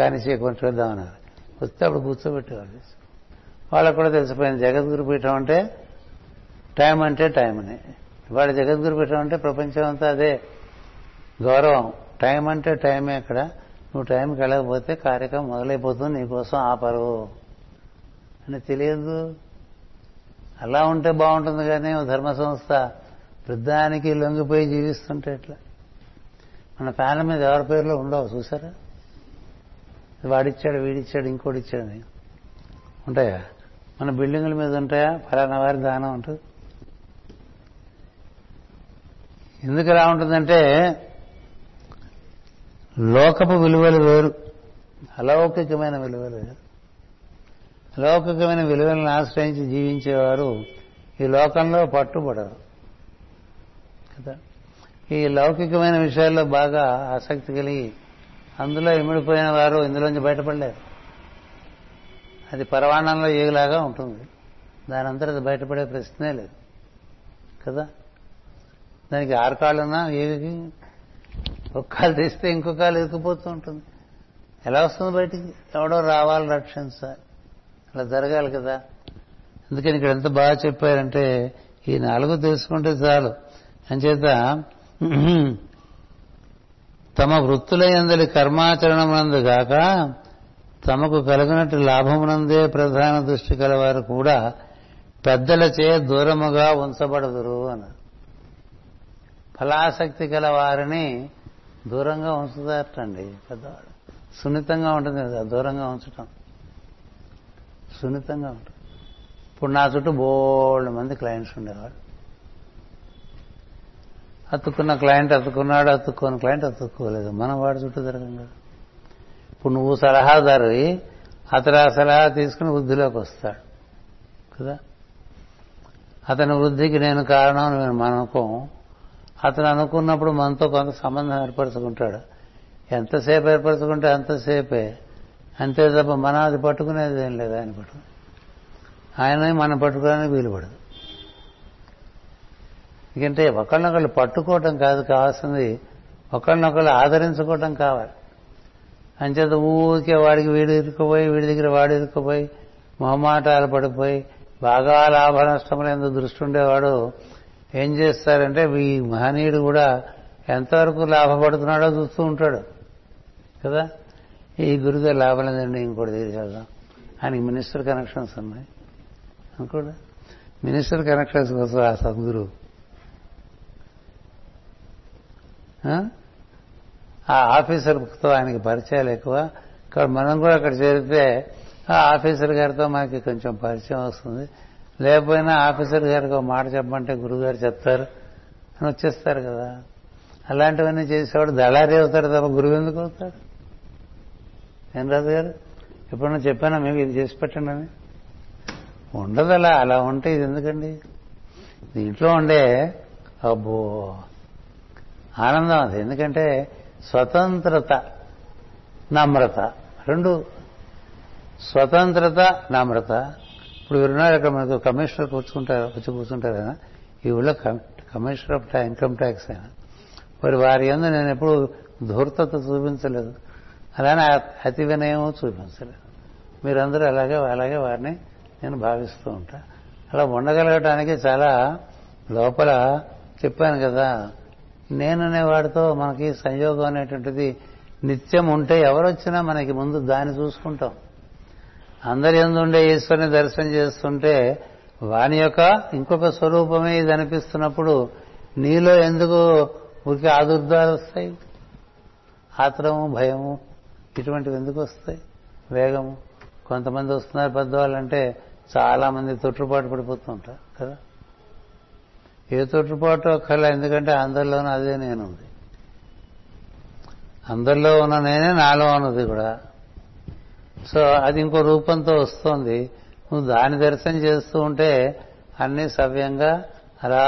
కానీ చేయకుండా వెళ్దామన్నారు. వస్తే అప్పుడు కూర్చోబెట్టేవాళ్ళు. వాళ్ళకు కూడా తెలిసిపోయింది జగద్గురు పీఠం అంటే టైం అంటే టైం అని. ఇవాళ జగద్గురు పీఠం అంటే ప్రపంచం అంతా అదే గౌరవం. టైం అంటే టైమే, అక్కడ నువ్వు టైంకి వెళ్ళకపోతే కార్యక్రమం మొదలైపోతుంది, నీకోసం ఆపరు అని తెలియదు. అలా ఉంటే బాగుంటుంది, కానీ ధర్మ సంస్థ వృద్ధానికి లొంగిపోయి జీవిస్తుంటే ఎట్లా? మన ప్యానల్ మీద ఎవరి పేర్లో ఉండవు, చూసారా? వాడిచ్చాడు, వీడిచ్చాడు, ఇంకోటి ఇచ్చాడు ఉంటాయా? మన బిల్డింగుల మీద ఉంటాయా? ఫలానా వారి దానం ఉంటుంది. ఎందుకు ఇలా ఉంటుందంటే లోకపు విలువలు వేరు, అలౌకికమైన విలువలు వేరు. అలౌకికమైన విలువలను ఆశ్రయించి జీవించేవారు ఈ లోకంలో పట్టుబడరు కదా. ఈ లౌకికమైన విషయాల్లో బాగా ఆసక్తి కలిగి అందులో ఇమిడిపోయిన వారు ఇందులోంచి బయటపడలేరు. అది పరవాణంలో ఏలాగా ఉంటుంది, దాని అంతా అది బయటపడే ప్రశ్నే లేదు కదా. దానికి ఆరు కాళ్ళున్నా ఏగి ఒక కాలు తీస్తే ఇంకో కాలు ఎగిపోతూ ఉంటుంది. ఎలా వస్తుంది బయటికి? ఎవడో రావాలి, రక్షించాలి, అలా జరగాలి కదా. అందుకని ఇక్కడ ఎంత బాగా చెప్పారంటే ఈ నాలుగు తెలుసుకుంటే చాలు. అంచేత తమ వృత్తులయందలి కర్మాచరణమునందు గాక తమకు కలిగినట్టు లాభమునందే ప్రధాన దృష్టి కలవారు కూడా పెద్దలచే దూరముగా ఉంచబడదురు అన్నారు. ఫలాసక్తి గల వారిని దూరంగా ఉంచుతారటండి పెద్దవాడు. సున్నితంగా ఉంటుంది కదా దూరంగా ఉంచటం, సున్నితంగా ఉంటుంది. ఇప్పుడు నా చుట్టూ బోల్డ్ మంది క్లయింట్స్ ఉండేవాడు. అతుక్కున్న క్లయింట్ అతుక్కున్నాడు, అతుక్కోని క్లయింట్ అతుక్కోలేదు. మనం వాడి చుట్టూ తిరగం కదా. ఇప్పుడు నువ్వు సలహాదారు, అతడు ఆ సలహా తీసుకుని వృద్ధిలోకి వస్తాడు కదా. అతని వృద్ధికి నేను కారణం అని నేను అనుకోం. అతను అనుకున్నప్పుడు మనతో కొంత సంబంధం ఏర్పరచుకుంటాడు. ఎంతసేపు ఏర్పరచుకుంటే అంతసేపే, అంతే తప్ప మనం అది పట్టుకునేది ఏం లేదు. ఆయన పట్టుకుని ఆయన మనం పట్టుకోవడానికి వీలుపడదు. ఎందుకంటే ఒకళ్ళనొకళ్ళు పట్టుకోవటం కాదు కావాల్సింది, ఒకళ్ళనొకళ్ళు ఆదరించుకోవటం కావాలి. అంచేత ఊరికే వాడికి వీడు ఇరుక్కుపోయి, వీడి దగ్గర వాడు ఇరుక్కుపోయి, మొహమాటాలు పడిపోయి, బాగా లాభ నష్టములందు దృష్టి ఉండేవాడు ఏం చేస్తారంటే ఈ మహనీయుడు కూడా ఎంతవరకు లాభపడుతున్నాడో చూస్తూ ఉంటాడు కదా. ఈ గురుగారు లాభం లేదండి, ఇంకోటి దగ్గరికి వెళ్దాం. ఆయనకి మినిస్టర్ కనెక్షన్స్ ఉన్నాయి అనుకోండి. మినిస్టర్ కనెక్షన్స్ కోసం ఆ సద్గురు ఆ ఆఫీసర్తో ఆయనకి పరిచయాలు ఎక్కువ. ఇక్కడ మనం కూడా అక్కడ చేరితే ఆ ఆఫీసర్ గారితో మనకి కొంచెం పరిచయం వస్తుంది. లేకపోయినా ఆఫీసర్ గారికి ఒక మాట చెప్పమంటే గురుగారు చెప్తారు అని వచ్చేస్తారు కదా. అలాంటివన్నీ చేసేవాడు దళారీ అవుతాడు తప్ప గురువు ఎందుకు అవుతాడు? ఏం రాజు గారు ఎప్పుడన్నా చెప్పానా మేము ఇది చేసి పెట్టండి అని? ఉండదు. అలా ఉంటే ఇది ఎందుకండి? దీంట్లో ఉండే అబ్బో ఆనందం అది. ఎందుకంటే స్వతంత్రత, నమ్రత, రెండు. స్వతంత్రత, నమ్రత. ఇప్పుడు విన్నారు ఇక్కడ మనకు కమిషనర్ వచ్చి కూర్చుంటారు ఆయన. ఈ ఊళ్ళో కమిషనర్ ఆఫ్ ఇన్కమ్ ట్యాక్స్ ఆయన. మరి వారి యందు నేను ఎప్పుడు ధూర్తత చూపించలేదు, అలానే అతి వినయము చూపించలేదు. మీరందరూ అలాగే వారిని నేను భావిస్తూ ఉంటా. అలా ఉండగలగటానికి చాలా లోపల చెప్పాను కదా, నేననేవాడితో మనకి సంయోగం అనేటువంటిది నిత్యం ఉంటే ఎవరొచ్చినా మనకి ముందు దాన్ని చూసుకుంటాం. అందరి యందు ఉండే ఈశ్వరుని దర్శనం చేస్తుంటే వాని యొక్క ఇంకొక స్వరూపమే ఇది అనిపిస్తున్నప్పుడు నీలో ఎందుకు ఊరికి ఆదుర్దాలు వస్తాయి? ఆత్రము, భయము, ఇటువంటివి ఎందుకు వస్తాయి? వేగము. కొంతమంది వస్తున్నారు పెద్దవాళ్ళంటే చాలామంది తొట్టుపాటు పడిపోతూ ఉంటారు కదా. ఏ తొట్టుపాటు ఒక్కర్లా, ఎందుకంటే అందరిలోనూ అదే నేనుంది, అందరిలో ఉన్న నేనే నాలో ఉన్నది కూడా. సో అది ఇంకో రూపంతో వస్తోంది. నువ్వు దాని దర్శనం చేస్తూ ఉంటే అన్నీ సవ్యంగా అలా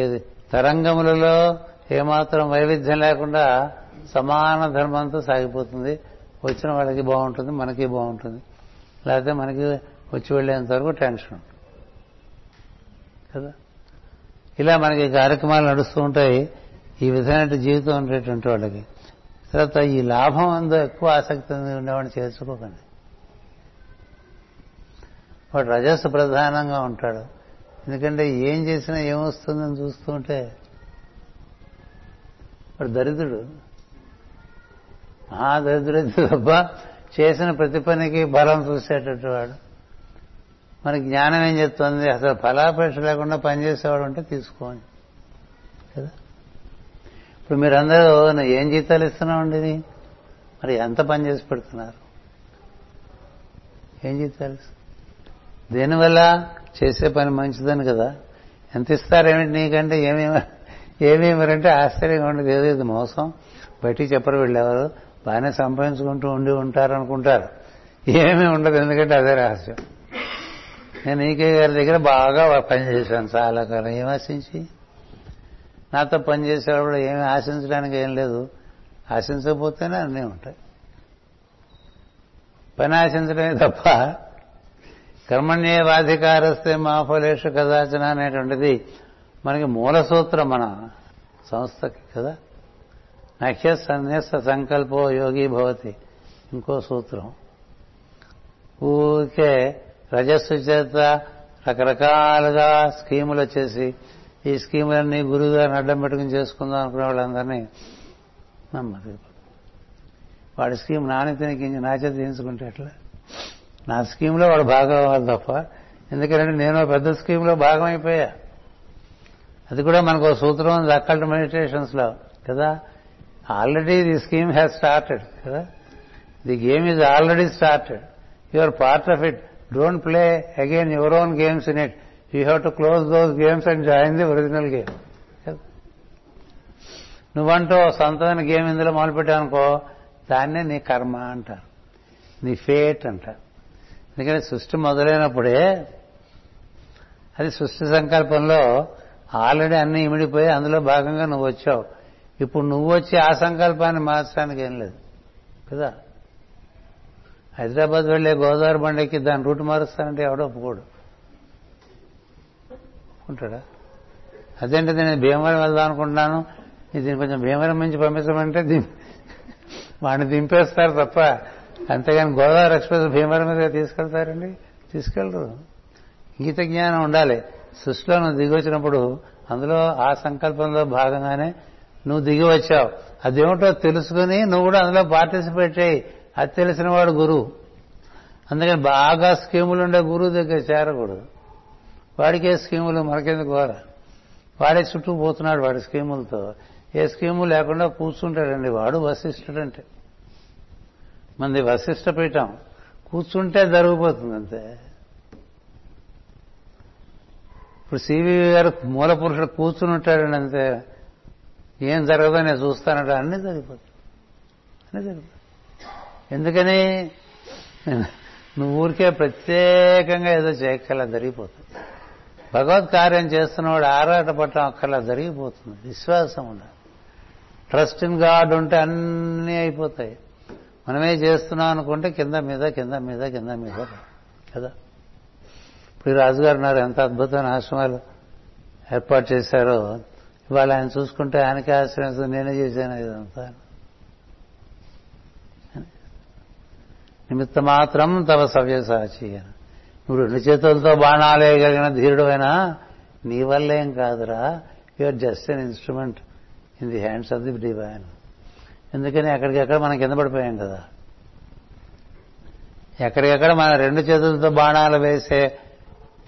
ఏది తరంగములలో ఏమాత్రం వైవిధ్యం లేకుండా సమాన ధర్మంతో సాగిపోతుంది. వచ్చిన వాళ్ళకి బాగుంటుంది, మనకి బాగుంటుంది. లేకపోతే మనకి వచ్చి వెళ్ళేంత వరకు టెన్షన్ ఉంటుంది కదా. ఇలా మనకి కార్యక్రమాలు నడుస్తూ ఉంటాయి ఈ విధమైన జీవితం ఉండేటువంటి వాళ్ళకి. తర్వాత ఈ లాభం అందు ఎక్కువ ఆసక్తి ఉండేవాడిని చేర్చుకోకండి. వాడు రజస్సు ప్రధానంగా ఉంటాడు. ఎందుకంటే ఏం చేసినా ఏమొస్తుందని చూస్తూ ఉంటే వాడు దరిద్రుడు, మహా దరిద్రుడు తప్ప చేసిన ప్రతి పనికి బలం చూసేటట్టు వాడు. మనకి జ్ఞానం ఏం చెప్తుంది? అసలు ఫలాపేక్ష లేకుండా పనిచేసేవాడు ఉంటే తీసుకోండి కదా. ఇప్పుడు మీరందరూ ఏం జీతాలు ఇస్తున్నామండి? మరి ఎంత పని చేసి పెడుతున్నారు? ఏం జీతాలు ఇస్తున్నారు? దీనివల్ల చేసే పని మంచిదని కదా. ఎంత ఇస్తారేమిటి నీకంటే? ఏమేమిరంటే ఆశ్చర్యంగా ఉండేది. ఏదో ఇది మోసం, బయటికి చెప్పరు వీళ్ళెవరు, బాగానే సంపాదించుకుంటూ ఉండి ఉంటారు అనుకుంటారు. ఏమీ ఉండదు, ఎందుకంటే అదే రహస్యం. నేను ఈకే గారి దగ్గర బాగా పనిచేశాను చాలా కాలం. ఏం ఆశించి? నాతో పనిచేసేవాడు కూడా ఏమి ఆశించడానికి ఏం లేదు. ఆశించకపోతేనే అన్నీ ఉంటాయి. పని ఆశించడమే తప్ప కర్మణ్యేవాధికారస్తే మాఫలేషు కదాచన అనేటువంటిది మనకి మూల సూత్రం మన సంస్థకి కదా. నఖ్య సన్యస్త సంకల్పో యోగి భవతి ఇంకో సూత్రం. ఊరికే రజస్సు చేత రకరకాలుగా స్కీములు వచ్చేసి ఈ స్కీములన్నీ గురువుగారిని అడ్డం పెట్టుకుని చేసుకుందాం అనుకునే వాళ్ళందరినీ నమ్మదు. వాడి స్కీమ్ నాణ్యతని నా చేత చేయించుకుంటే ఎట్లా? నా స్కీమ్లో వాడు భాగం అవ్వాలి తప్ప. ఎందుకంటే నేను పెద్ద స్కీమ్లో భాగం అయిపోయా. అది కూడా మనకు ఒక సూత్రం ఉంది అక్కల్ట్ మెడిటేషన్స్లో కదా. Already the scheme has started కదా. The game is already started. You are part of it. Don't play again your own games in it. You have to close those games and join the original game. నువ్వంటూ సొంతమైన game ఇందులో మొదలుపెట్టావనుకో దాన్నే నీ కర్మ అంటారు. నీ ఫేట్ అంటారు. ఎందుకంటే సృష్టి మొదలైనప్పుడే అది సృష్టి సంకల్పంలో ఆల్రెడీ అన్నీ ఇమిడిపోయి అందులో భాగంగా నువ్వు వచ్చావు. ఇప్పుడు నువ్వు వచ్చి ఆ సంకల్పాన్ని మార్చడానికి ఏం లేదు కదా. హైదరాబాద్ వెళ్ళే గోదావరి బండకి దాని రూట్ మారుస్తానంటే ఎవడో ఒప్పుకోడు, ఒప్పుకుంటాడా? అదేంటే నేను భీమవరం వెళ్దాం అనుకుంటున్నాను, దీన్ని కొంచెం భీమవరం నుంచి పంపించమంటే వాడిని దింపేస్తారు తప్ప, అంతేగాని గోదావరి ఎక్స్ప్రెస్ భీమవరం మీద తీసుకెళ్తారండి, తీసుకెళ్ళరు. ఇంగిత జ్ఞానం ఉండాలి. సృష్టిలో నువ్వు దిగి వచ్చినప్పుడు అందులో ఆ సంకల్పంలో భాగంగానే నువ్వు దిగి వచ్చావు. అదేమిటో తెలుసుకుని నువ్వు కూడా అందులో పార్టిసిపేట్ చేయి. అది తెలిసిన వాడు గురువు. అందుకని బాగా స్కీములు ఉండే గురువు దగ్గర చేరకూడదు. వాడికే స్కీములు, మనకెందుకు కోర? వాడే చుట్టూ పోతున్నాడు వాడి స్కీములతో. ఏ స్కీము లేకుండా కూర్చుంటాడండి వాడు. వశిష్ఠుడు అంటే మనది వశిష్ఠ పీఠం, కూర్చుంటే జరిగిపోతుంది అంతే. ఇప్పుడు సివి గారు మూల పురుషుడు కూర్చుని ఉంటాడండి అంతే. ఏం జరగదో నేను చూస్తానట, అన్నీ జరిగిపోతుంది, అన్నీ జరిగిపోతుంది. ఎందుకని నువ్వు ఊరికే ప్రత్యేకంగా ఏదో చేయక్కర్లా, జరిగిపోతుంది. భగవత్ కార్యం చేస్తున్నవాడు ఆరాట పట్టడం అక్కర్లా, జరిగిపోతుంది. విశ్వాసం ఉండాలి, ట్రస్ట్ ఇన్ గాడ్ ఉంటే అన్నీ అయిపోతాయి. మనమే చేస్తున్నాం అనుకుంటే కింద మీద కింద మీద కింద మీద కదా. ఇప్పుడు రాజుగారు ఉన్నారు, ఎంత అద్భుతమైన ఆశ్రమాలు ఏర్పాటు చేశారో. ఇవాళ ఆయన చూసుకుంటే ఆయనకే ఆశ్రయించదు, నేనే చేశాను ఇదంతా. నిమిత్త మాత్రం తవ సవ్యసాచి అని. నువ్వు రెండు చేతులతో బాణాలు వేయగలిగిన ధీరుడైనా నీ వల్లేం కాదురా, you're just an instrument in the hands of the divine. ఎందుకని ఎక్కడికెక్కడ మనం కింద పడిపోయాం కదా. ఎక్కడికెక్కడ మన రెండు చేతులతో బాణాలు వేసే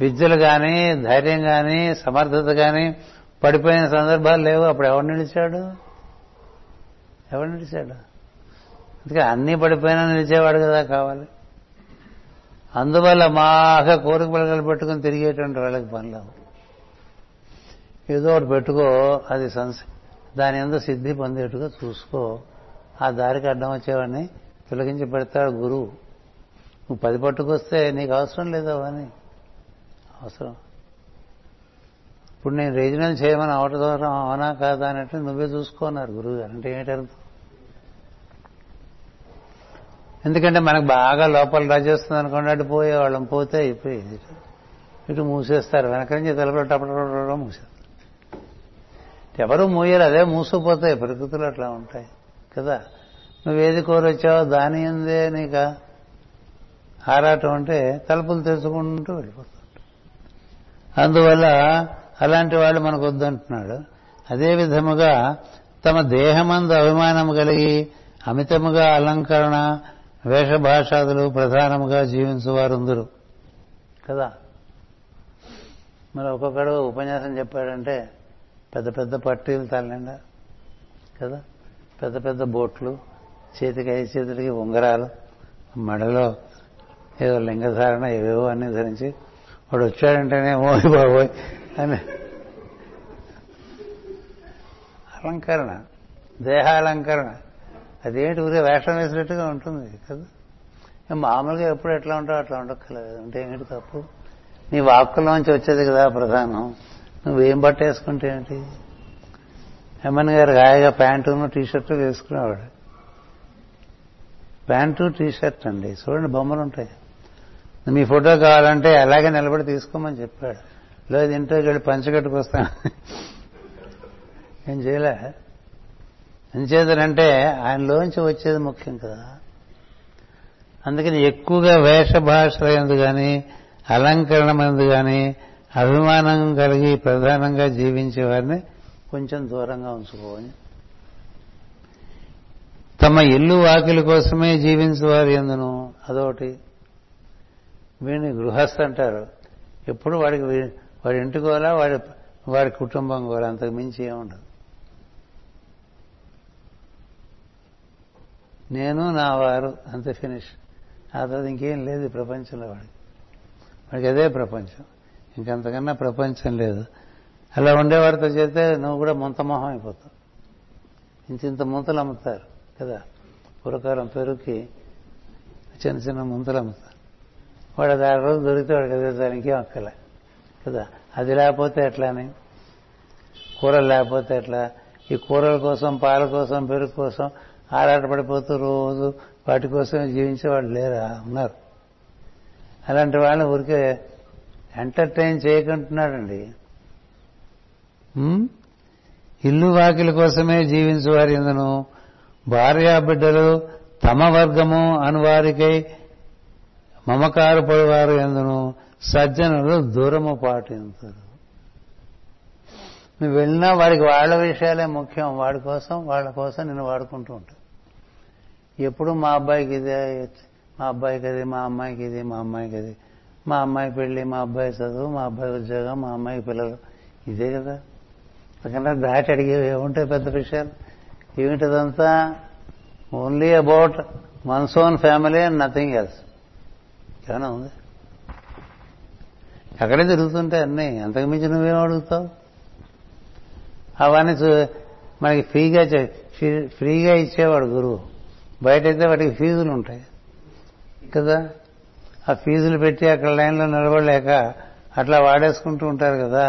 విద్యలు కానీ ధైర్యం కానీ సమర్థత కానీ పడిపోయిన సందర్భాలు లేవు. అప్పుడు ఎవరు నిలిచాడు, ఎవరు నిలిచాడు? అందుకే అన్నీ పడిపోయినా నిలిచేవాడు కదా కావాలి. అందువల్ల మాగా కోరిక పలకలు పెట్టుకుని తిరిగేటువంటి వాళ్ళకి పనులు. ఏదో ఒకటి పెట్టుకో, అది దాని ఎందు సిద్ధి పొందేట్టుగా చూసుకో. ఆ దారికి అడ్డం వచ్చేవాడిని తొలగించి పెడతాడు గురువు. నువ్వు 10 పట్టుకొస్తే నీకు అవసరం లేదా అని అవసరం. ఇప్పుడు నేను రీజనల్ చేయమని అవటం అవునా కాదా అన్నట్టు నువ్వే చూసుకున్నారు గురువు గారు. అంటే ఏమిటర్థం? ఎందుకంటే మనకు బాగా లోపల రాజేస్తుంది అనుకున్నట్టు పోయేవాళ్ళం, పోతే అయిపోయింది. ఇటు మూసేస్తారు, వెనక నుంచి తలుపులు టపటం మూసేస్తారు. ఎవరు మూయరు, అదే మూసుకుపోతాయి. ప్రకృతిలో అట్లా ఉంటాయి కదా. నువ్వేది కోరొచ్చావో దాని ఉందే నీకు ఆరాటం అంటే తలుపులు తెరుచుకుంటూ వెళ్ళిపోతుంట. అందువల్ల అలాంటి వాళ్ళు మనకు వద్దంటున్నాడు. అదే విధముగా తమ దేహమందు అభిమానం కలిగి అమితముగా అలంకరణ వేషభాషాదులు ప్రధానముగా జీవించేవారుందరు కదా. మరి ఒక్కొక్కడు ఉపన్యాసం చెప్పాడంటే పెద్ద పెద్ద పట్టీలు తల్లిండా కదా, పెద్ద పెద్ద బోట్లు, చేతికి 5 చేతులకి ఉంగరాలు, మెడలో ఏదో లింగధారణ, ఏవేవో అన్నీ ధరించి వాడు వచ్చాడంటేనే ఓయ్ బాబోయ్ అని అలంకరణ, దేహాలంకరణ. అదేంటి ఊరే వేషం వేసినట్టుగా ఉంటుంది కదా. మామూలుగా ఎప్పుడు ఎట్లా ఉంటావు అట్లా ఉండక్కర్లేదు. అంటే ఏంటి తప్పు? నీ వాక్కులోంచి వచ్చేది కదా ప్రధానం. నువ్వేం బట్టేసుకుంటే ఏంటి? ఎమ్మెన్ గారు హాయిగా ప్యాంటును టీ షర్టు వేసుకునేవాడు. ప్యాంటు టీ షర్ట్ అండి, చూడండి బొమ్మలు ఉంటాయి. మీ ఫోటో కావాలంటే అలాగే నిలబడి తీసుకోమని చెప్పాడు. లేదు ఇంట్లోకి వెళ్ళి పంచగట్టుకొస్తాను ఏం చేయలే. ఎంచేతనంటే ఆయనలోంచి వచ్చేది ముఖ్యం కదా. అందుకని ఎక్కువగా వేషభాషలందు కానీ అలంకరణమందు కానీ అభిమానం కలిగి ప్రధానంగా జీవించే వారిని కొంచెం దూరంగా ఉంచుకోని తమ ఇల్లు వాకిలి కోసమే జీవించేవారు ఎందును. అదొకటి. వీడిని గృహస్థ అంటారు. ఎప్పుడు వాడికి వాడి ఇంటికోలా వాడి కుటుంబం కోలా, అంతకు మించి ఏముండదు. నేను నా వారు అంతే, ఫినిష్. ఆ తర్వాత ఇంకేం లేదు ఈ ప్రపంచంలో. వాడికి అదే ప్రపంచం, ఇంకంతకన్నా ప్రపంచం లేదు. అలా ఉండేవాడితో చేస్తే నువ్వు కూడా ముంతమోహం అయిపోతావు. ఇంత ముంతలు అమ్ముతారు కదా పూర్వకాలం, పెరుగుకి చిన్న చిన్న ముంతలు అమ్ముతారు. వాడు అది ఆ రోజు దొరికితే వాడు కదా, దానికే ఒక్కలే కదా. అది లేకపోతే ఎట్లానే, కూరలు లేకపోతే ఎట్లా, ఈ కూరల కోసం పాల కోసం పెరుగు కోసం ఆరాటపడిపోతూ రోజు వాటి కోసం జీవించే వాళ్ళు లేరా, ఉన్నారు. అలాంటి వాళ్ళు ఊరికే ఎంటర్టైన్ చేయకుంటున్నాడండి. ఇల్లు వాకిలి కోసమే జీవించేవారు ఇందును భార్యా బిడ్డలు తమ వర్గము అనువారికై మమకారు పడివారు ఎందును సజ్జనులు దూరము పాటు ఎందుతారు. నువ్వు వెళ్ళినా వాడికి వాళ్ళ విషయాలే ముఖ్యం, వాడి కోసం వాళ్ళ కోసం నేను వాడుకుంటూ ఉంటాను. ఎప్పుడు మా అబ్బాయికి ఇదే, మా అబ్బాయికి అది, మా అమ్మాయికి ఇది, మా అమ్మాయికి అది, మా అమ్మాయి పెళ్ళి, మా అబ్బాయి చదువు, మా అబ్బాయి ఉద్యోగం, మా అమ్మాయి పిల్లలు, ఇదే కదా. ఎందుకంటే దాటి అడిగేవి ఏముంటాయి పెద్ద విషయాలు ఏమిటదంతా? Only about man's own family and nothing else. ఏమైనా ఉంది అక్కడే తిరుగుతుంటే అన్నీ, అంతకుమించి నువ్వేం అడుగుతావు? అవన్నీ మనకి ఫ్రీగా ఇచ్చేవాడు గురువు. బయట అయితే వాటికి ఫీజులు ఉంటాయి కదా, ఆ ఫీజులు పెట్టి అక్కడ లైన్లో నిలబడలేక అట్లా వాడేసుకుంటూ ఉంటారు కదా,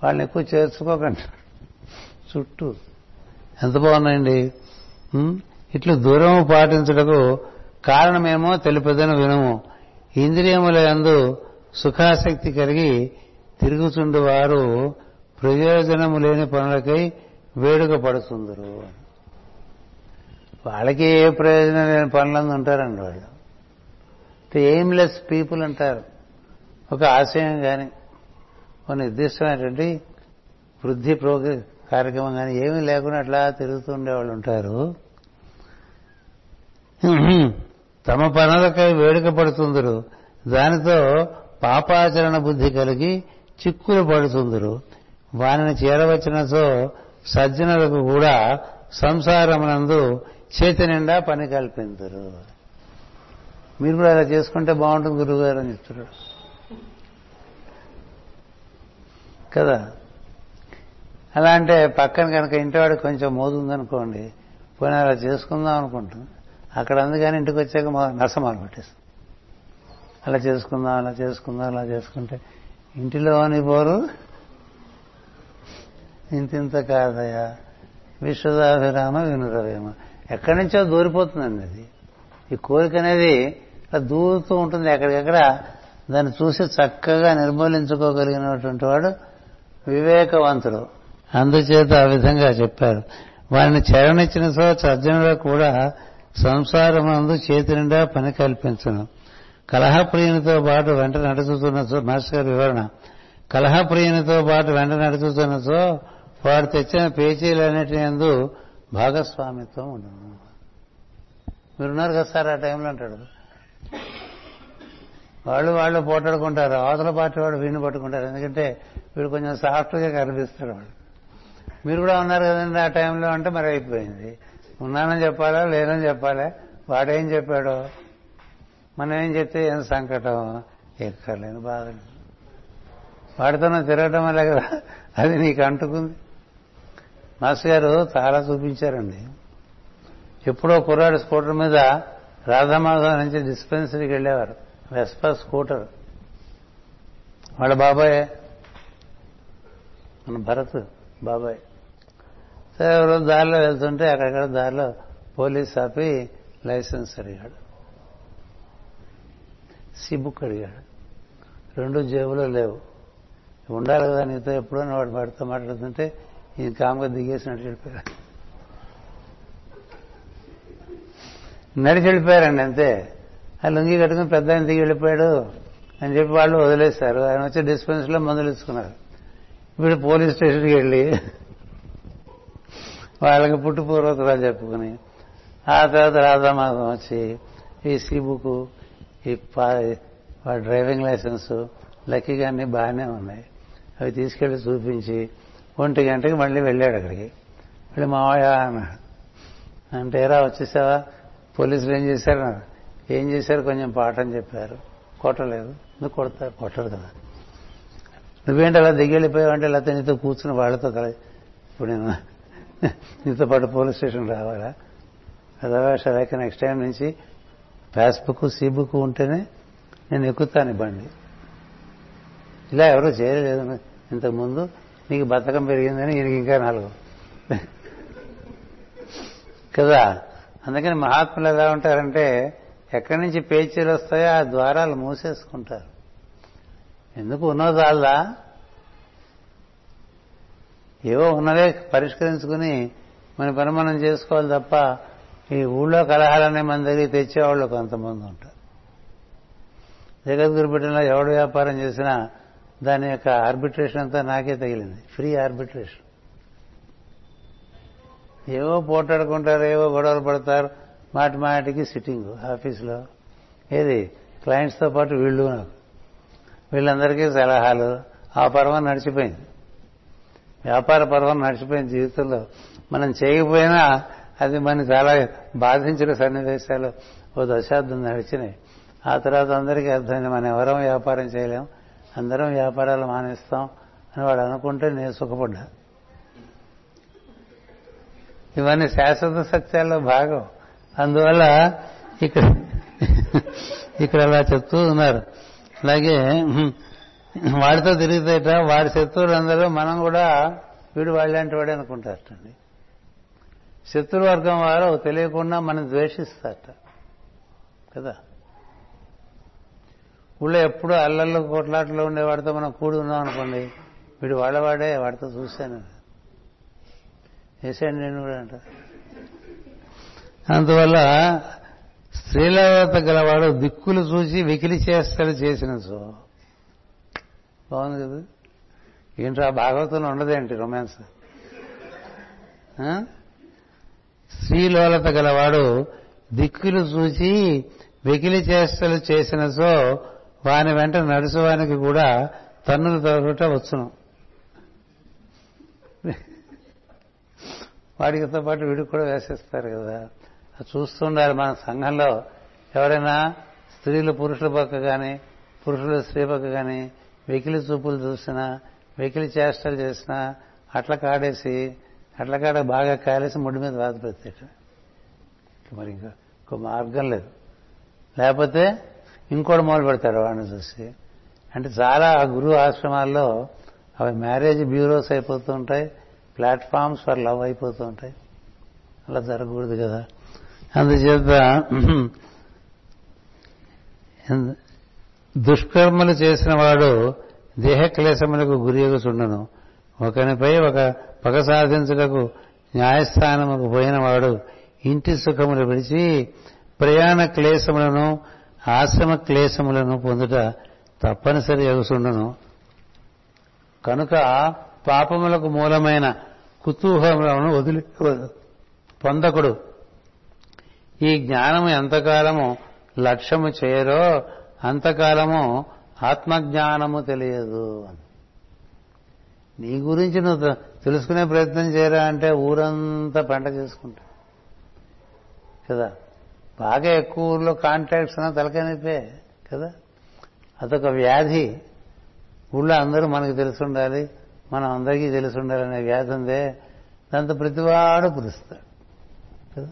వాళ్ళని ఎక్కువ చేర్చుకోకండి చుట్టూ. ఎంత బాగున్నాయండి. ఇట్లు దూరము పాటించుటకు కారణమేమో తెలుపదని వినము. ఇంద్రియముల యందు సుఖాసక్తి కలిగి తిరుగుచుండు వారు ప్రయోజనము లేని పనులకై వేడుక పడుతుందరు. వాళ్ళకి ఏ ప్రయోజనం లేని పనులందు ఉంటారండి వాళ్ళు. ఎయిమ్లెస్ పీపుల్ అంటారు. ఒక ఆశయం కానీ ఒక నిర్దిష్టమైనటువంటి వృద్ధి కార్యక్రమం కానీ ఏమీ లేకుండా అట్లా తిరుగుతుండేవాళ్ళు ఉంటారు. తమ పనులకై వేడుక పడుతుందరు, దానితో పాపాచరణ బుద్ధి కలిగి చిక్కులు పడుతుందరు. వారిని చేరవచ్చినతో సజ్జనులకు కూడా సంసారమునందు చేతి నిండా పని కల్పించరు. మీరు కూడా అలా చేసుకుంటే బాగుంటుంది గురువుగారు అని చెప్తున్నాడు కదా. అలా అంటే పక్కన కనుక ఇంటివాడికి కొంచెం మోదుందనుకోండి, పోయినా అలా చేసుకుందాం అనుకుంటుంది, అక్కడ అందుకని ఇంటికి వచ్చాక నసమాలు పెట్టేస్తుంది. అలా చేసుకుందాం అలా చేసుకుందాం అలా చేసుకుంటే ఇంటిలో అని పోరు. ఇంతింత కాదయా విశ్వదాభిరామ వినురవేమ. ఎక్కడి నుంచో దూరిపోతుందండి అది. ఈ కోరిక అనేది అలా దూరుతూ ఉంటుంది ఎక్కడికెక్కడ. దాన్ని చూసి చక్కగా నిర్మూలించుకోగలిగినటువంటి వాడు వివేకవంతుడు. అందుచేత ఆ విధంగా చెప్పారు. వారిని చరణించిన సో సజ్జనుడు కూడా సంసారం అందు చేతి నిండా పని కల్పించను. కలహప్రియునితో పాటు వెంట నడుచుతున్నచో, మాస్టర్ గారి వివరణ, కలహప్రియునితో పాటు వెంట నడుచుతున్నచో వాడు తెచ్చిన పేచీలన్నిటి యందు భాగస్వామిత్వం ఉండను. మీరున్నారు కదా సార్ ఆ టైంలో అంటాడు. వాళ్ళు వాళ్ళు పోటాడుకుంటారు, అవతల పార్టీ వాడు వీడిని పట్టుకుంటారు, ఎందుకంటే వీడు కొంచెం సాఫ్ట్గా కనిపిస్తాడు వాడు. మీరు కూడా ఉన్నారు కదండి ఆ టైంలో అంటే మరి అయిపోయింది. ఉన్నానని చెప్పాలా లేనని చెప్పాలా? వాడేం చెప్పాడో మనం ఏం చెప్తే ఏం సంకటం, ఎక్కర్లేదు బాధ. వాడితోనే తిరగటం వల్ల కదా అది నీకు అంటుకుంది. మాస్టర్ గారు చాలా చూపించారండి. ఎప్పుడో కుర్రాడు స్కూటర్ మీద రాధామాధవ నుంచి డిస్పెన్సరీకి వెళ్ళేవారు. వెస్పా స్కూటర్ వాళ్ళ బాబాయే, మన భరత్ బాబాయ్. సరే ఎవరో దారిలో వెళ్తుంటే అక్కడక్కడ దారిలో పోలీస్ ఆపి లైసెన్స్ అడిగాడు, సి బుక్ అడిగాడు. రెండు జేబులో లేవు, ఉండాలి కదా నీతో ఎప్పుడో వాడు వాడితో మాట్లాడుతుంటే ఈ కామ్గా దిగేసినట్టు చెప్పారు, నడిచి వెళ్ళిపోయారండి అంతే. ఆ లుంగి కట్టుకుని పెద్ద ఆయన దిగి వెళ్ళిపోయాడు అని చెప్పి వాళ్ళు వదిలేశారు. ఆయన వచ్చి డిస్పెన్సరీలో మందులు ఇచ్చుకున్నారు. ఇప్పుడు పోలీస్ స్టేషన్కి వెళ్ళి వాళ్ళకి పుట్టు పూర్వకరాలు చెప్పుకుని ఆ తర్వాత రాధామాధం వచ్చి ఈ సి బుక్, ఈ డ్రైవింగ్ లైసెన్సు లక్కీగా అన్నీ బాగానే ఉన్నాయి, అవి తీసుకెళ్ళి చూపించి 1 గంటకి మళ్ళీ వెళ్ళాడు అక్కడికి. వెళ్ళి మావయ్య అన్నాడు. అంటే ఎరా వచ్చేసావా? పోలీసులు ఏం చేశారు? ఏం చేశారు? కొంచెం పాఠం చెప్పారు, కొట్టలేదు. నువ్వు కొడతారు, కొట్టరు కదా. నువ్వేంటి అలా దిగెళ్ళిపోయావంటే లేకపోతే నీతో కూర్చుని వాళ్ళతో కలిసి ఇప్పుడు నేను నీతో పాటు పోలీస్ స్టేషన్ రావాలా? అదర్వైజ్ అలాగే నెక్స్ట్ టైం నుంచి పాస్బుక్ సీబుక్ ఉంటేనే నేను ఎక్కుతాను బండి. ఇలా ఎవరు చేయలేదు ఇంతకుముందు. నీకు బతకం పెరిగిందని ఈయనకి ఇంకా నాలుగు కదా. అందుకని మహాత్ములు ఎలా ఉంటారంటే ఎక్కడి నుంచి పేచీలు వస్తాయో ఆ ద్వారాలు మూసేసుకుంటారు. ఎందుకు ఉన్నదాల్లా ఏవో ఉన్నదే పరిష్కరించుకుని మన పని మనం చేసుకోవాలి తప్ప ఈ ఊళ్ళో కలహాలనే మన దగ్గర తెచ్చేవాళ్ళు కొంతమంది ఉంటారు. జగద్గురు బిడ్డలో ఎవడు వ్యాపారం చేసినా దాని యొక్క ఆర్బిట్రేషన్ అంతా నాకే తగిలింది. Free arbitration. ఏవో పోటాడుకుంటారు, ఏవో గొడవలు పడతారు, మాటి మాటికి సిట్టింగ్ ఆఫీసులో ఏది క్లయింట్స్తో పాటు వీళ్ళు నాకు వీళ్ళందరికీ సలహాలు. ఆ పర్వం నడిచిపోయింది, వ్యాపార పర్వం నడిచిపోయింది. జీవితంలో మనం చేయకపోయినా అది మనం చాలా బాధించిన సన్నివేశాలు ఓ దశాబ్దం నడిచినాయి. ఆ తర్వాత అందరికీ అర్థమైంది మనం ఎవరం వ్యాపారం చేయలేం, అందరం వ్యాపారాలు మానేస్తాం అని వాడు అనుకుంటే నేను సుఖపడ్డా. ఇవన్నీ శాశ్వత సత్యాల్లో భాగం. అందువల్ల ఇక్కడ ఇక్కడ అలా చెప్తూ ఉన్నారు. అలాగే వాడితో తిరిగితేట వాడి శత్రువులందరూ మనం కూడా వీడు వాళ్ళంటి వాడే అనుకుంటారటండి. శత్రువర్గం వారు తెలియకుండా మనం ద్వేషిస్తారట కదా. ఊళ్ళో ఎప్పుడూ అల్లల్లో కొట్లాట్లో ఉండేవాడితో మనం కూడి ఉన్నాం అనుకోండి, వీడు వాళ్ళవాడే వాడితో చూశాను చేశాను నేను కూడా అంట. అందువల్ల స్త్రీలత గలవాడు దిక్కులు చూసి వికిలి చేస్తాడు చేసిన సో బాగుంది కదా. ఏంటో ఆ భాగవతంలో ఉండదేంటి రొమాన్స్. స్త్రీలోలత గలవాడు దిక్కులు చూసి వెకిలి చేష్టలు చేసిన సో వాని వెంట నడుచువానికి కూడా తన్నులు తొలగట వచ్చును. వాడితో పాటు వీడికి కూడా వేసేస్తారు కదా. చూస్తుండాలి. మన సంఘంలో ఎవరైనా స్త్రీలు పురుషుల పక్క కానీ పురుషులు స్త్రీ పక్క కానీ వెకిలి చూపులు చూసినా వెకిలి చేష్టలు చేసినా అట్ల కాడేసి అట్ల కాడ బాగా కాలేసి ముడి మీద బాధ పెట్టేట. మరి ఇంకో మార్గం లేదు. లేకపోతే ఇంకోటి మొదలు పెడతాడు వాడిని చూసి. అంటే చాలా గురువు ఆశ్రమాల్లో అవి మ్యారేజ్ బ్యూరోస్ అయిపోతూ ఉంటాయి, ప్లాట్ఫామ్స్ ఫర్ లవ్ అయిపోతూ ఉంటాయి. అలా జరగకూడదు కదా. అందుచేత దుష్కర్మలు చేసిన వాడు దేహక్లేశములకు గురియగుచుండును. ఒకనిపై ఒక పగ సాధించుటకు న్యాయస్థానముకు పోయిన వాడు ఇంటి సుఖములు విడిచి ప్రయాణ క్లేశములను ఆశ్రమ క్లేశములను పొందుట తప్పనిసరి అగుచుండును. కనుక పాపములకు మూలమైన కుతూహములను వదిలి పొందకుడు. ఈ జ్ఞానము ఎంతకాలము లక్ష్యము చేయరో అంతకాలము ఆత్మజ్ఞానము తెలియదు అని. నీ గురించి నువ్వు తెలుసుకునే ప్రయత్నం చేయరా అంటే ఊరంతా పంట చేసుకుంటా కదా. బాగా ఎక్కువ ఊళ్ళో కాంటాక్ట్స్ అన్నా తలకనిపే కదా. అదొక వ్యాధి. ఊళ్ళో అందరూ మనకు తెలుసుండాలి, మనం అందరికీ తెలుసుండాలనే వ్యాధి ఉందే. దాంతో ప్రతివాడు పురుస్తాడు కదా.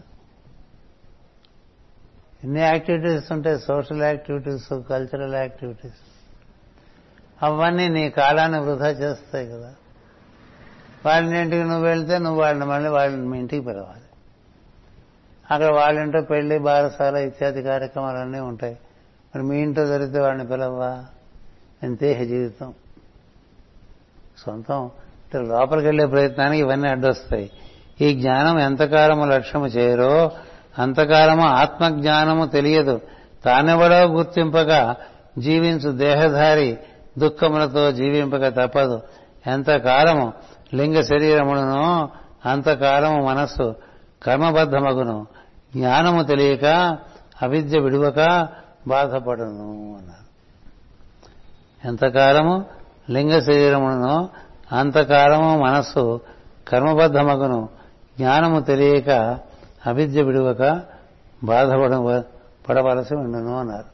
ఎన్ని యాక్టివిటీస్ ఉంటాయి, సోషల్ యాక్టివిటీస్, కల్చరల్ యాక్టివిటీస్. అవన్నీ నీ కాలాన్ని వృధా చేస్తాయి కదా. వాళ్ళని ఇంటికి నువ్వు వెళ్తే నువ్వు వాళ్ళని మళ్ళీ వాళ్ళని మీ ఇంటికి పిలవాలి. అక్కడ వాళ్ళింటో పెళ్లి బారసాల ఇత్యాది కార్యక్రమాలన్నీ ఉంటాయి. మరి మీ ఇంట్లో జరిగితే వాళ్ళని పిలవ్వా? అంతే జీవితం. సొంతం లోపలికి వెళ్ళే ప్రయత్నానికి ఇవన్నీ అడ్డొస్తాయి. ఈ జ్ఞానం ఎంతకాలము లక్ష్యము చేయరో అంతకాలము ఆత్మజ్ఞానము తెలియదు. తానెవడో గుర్తింపక జీవించు దేహధారి దుఃఖములతో జీవింపక తప్పదు. ఎంతకాలము లింగ శరీరములను అంతకాలము మనస్సు కర్మబద్ధమగును. జ్ఞానము తెలియక అవిద్య విడువక బాధపడును అన్నారు. ఎంతకాలము లింగ శరీరములను అంతకాలము మనస్సు కర్మబద్ధమగును. జ్ఞానము తెలియక అవిద్య విడువక బాధపడవలసి ఉండును అన్నారు.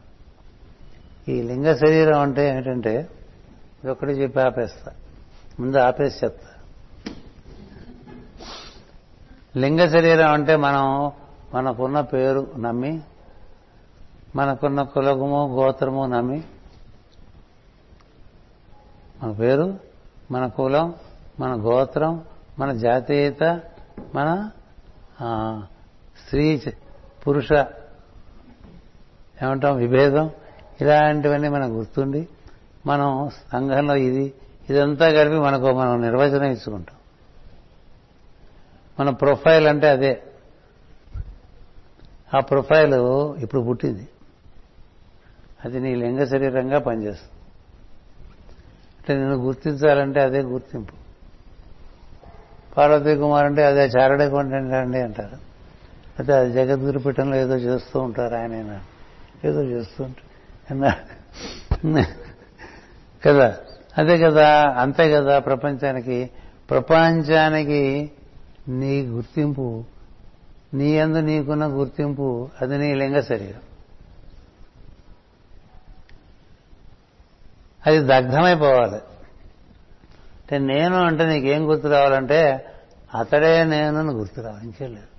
ఈ లింగ శరీరం అంటే ఏంటంటే ఇదొక్కటి చెప్పి ఆపేస్తా, ముందు ఆపేసి చెప్తా. లింగ శరీరం అంటే మనకున్న పేరు నమ్మి మనకున్న కులము గోత్రము నమ్మి మన పేరు మన కులం మన గోత్రం మన జాతీయత మన స్త్రీ పురుష ఏమంటాం విభేదం ఇలాంటివన్నీ మనకు గుర్తుండి మనం సంఘంలో ఇదంతా కలిపి మనకు మనం నిర్వచనం ఇచ్చుకుంటాం. మన ప్రొఫైల్ అంటే అదే. ఆ ప్రొఫైల్ ఇప్పుడు పుట్టింది, అది నీ లింగ శరీరంగా పనిచేస్తుంది. అంటే నిన్ను గుర్తించాలంటే అదే గుర్తింపు. పార్వతీ కుమార్ అంటే అదే చారడే కొండండి అంటారు. అయితే అది జగద్గురు పీఠంలో ఏదో చేస్తూ ఉంటారు, ఆయన ఏదో చేస్తూ ఉంటారు కదా, అదే కదా, అంతే కదా. ప్రపంచానికి నీ గుర్తింపు, నీ యందు నీకున్న గుర్తింపు అది నీ లింగ శరీరం. అది దగ్ధమైపోవాలి. అంటే నేను అంటే నీకేం గుర్తు రావాలంటే అతడే నేను గుర్తు రావాలి, ఇంకేం లేదు.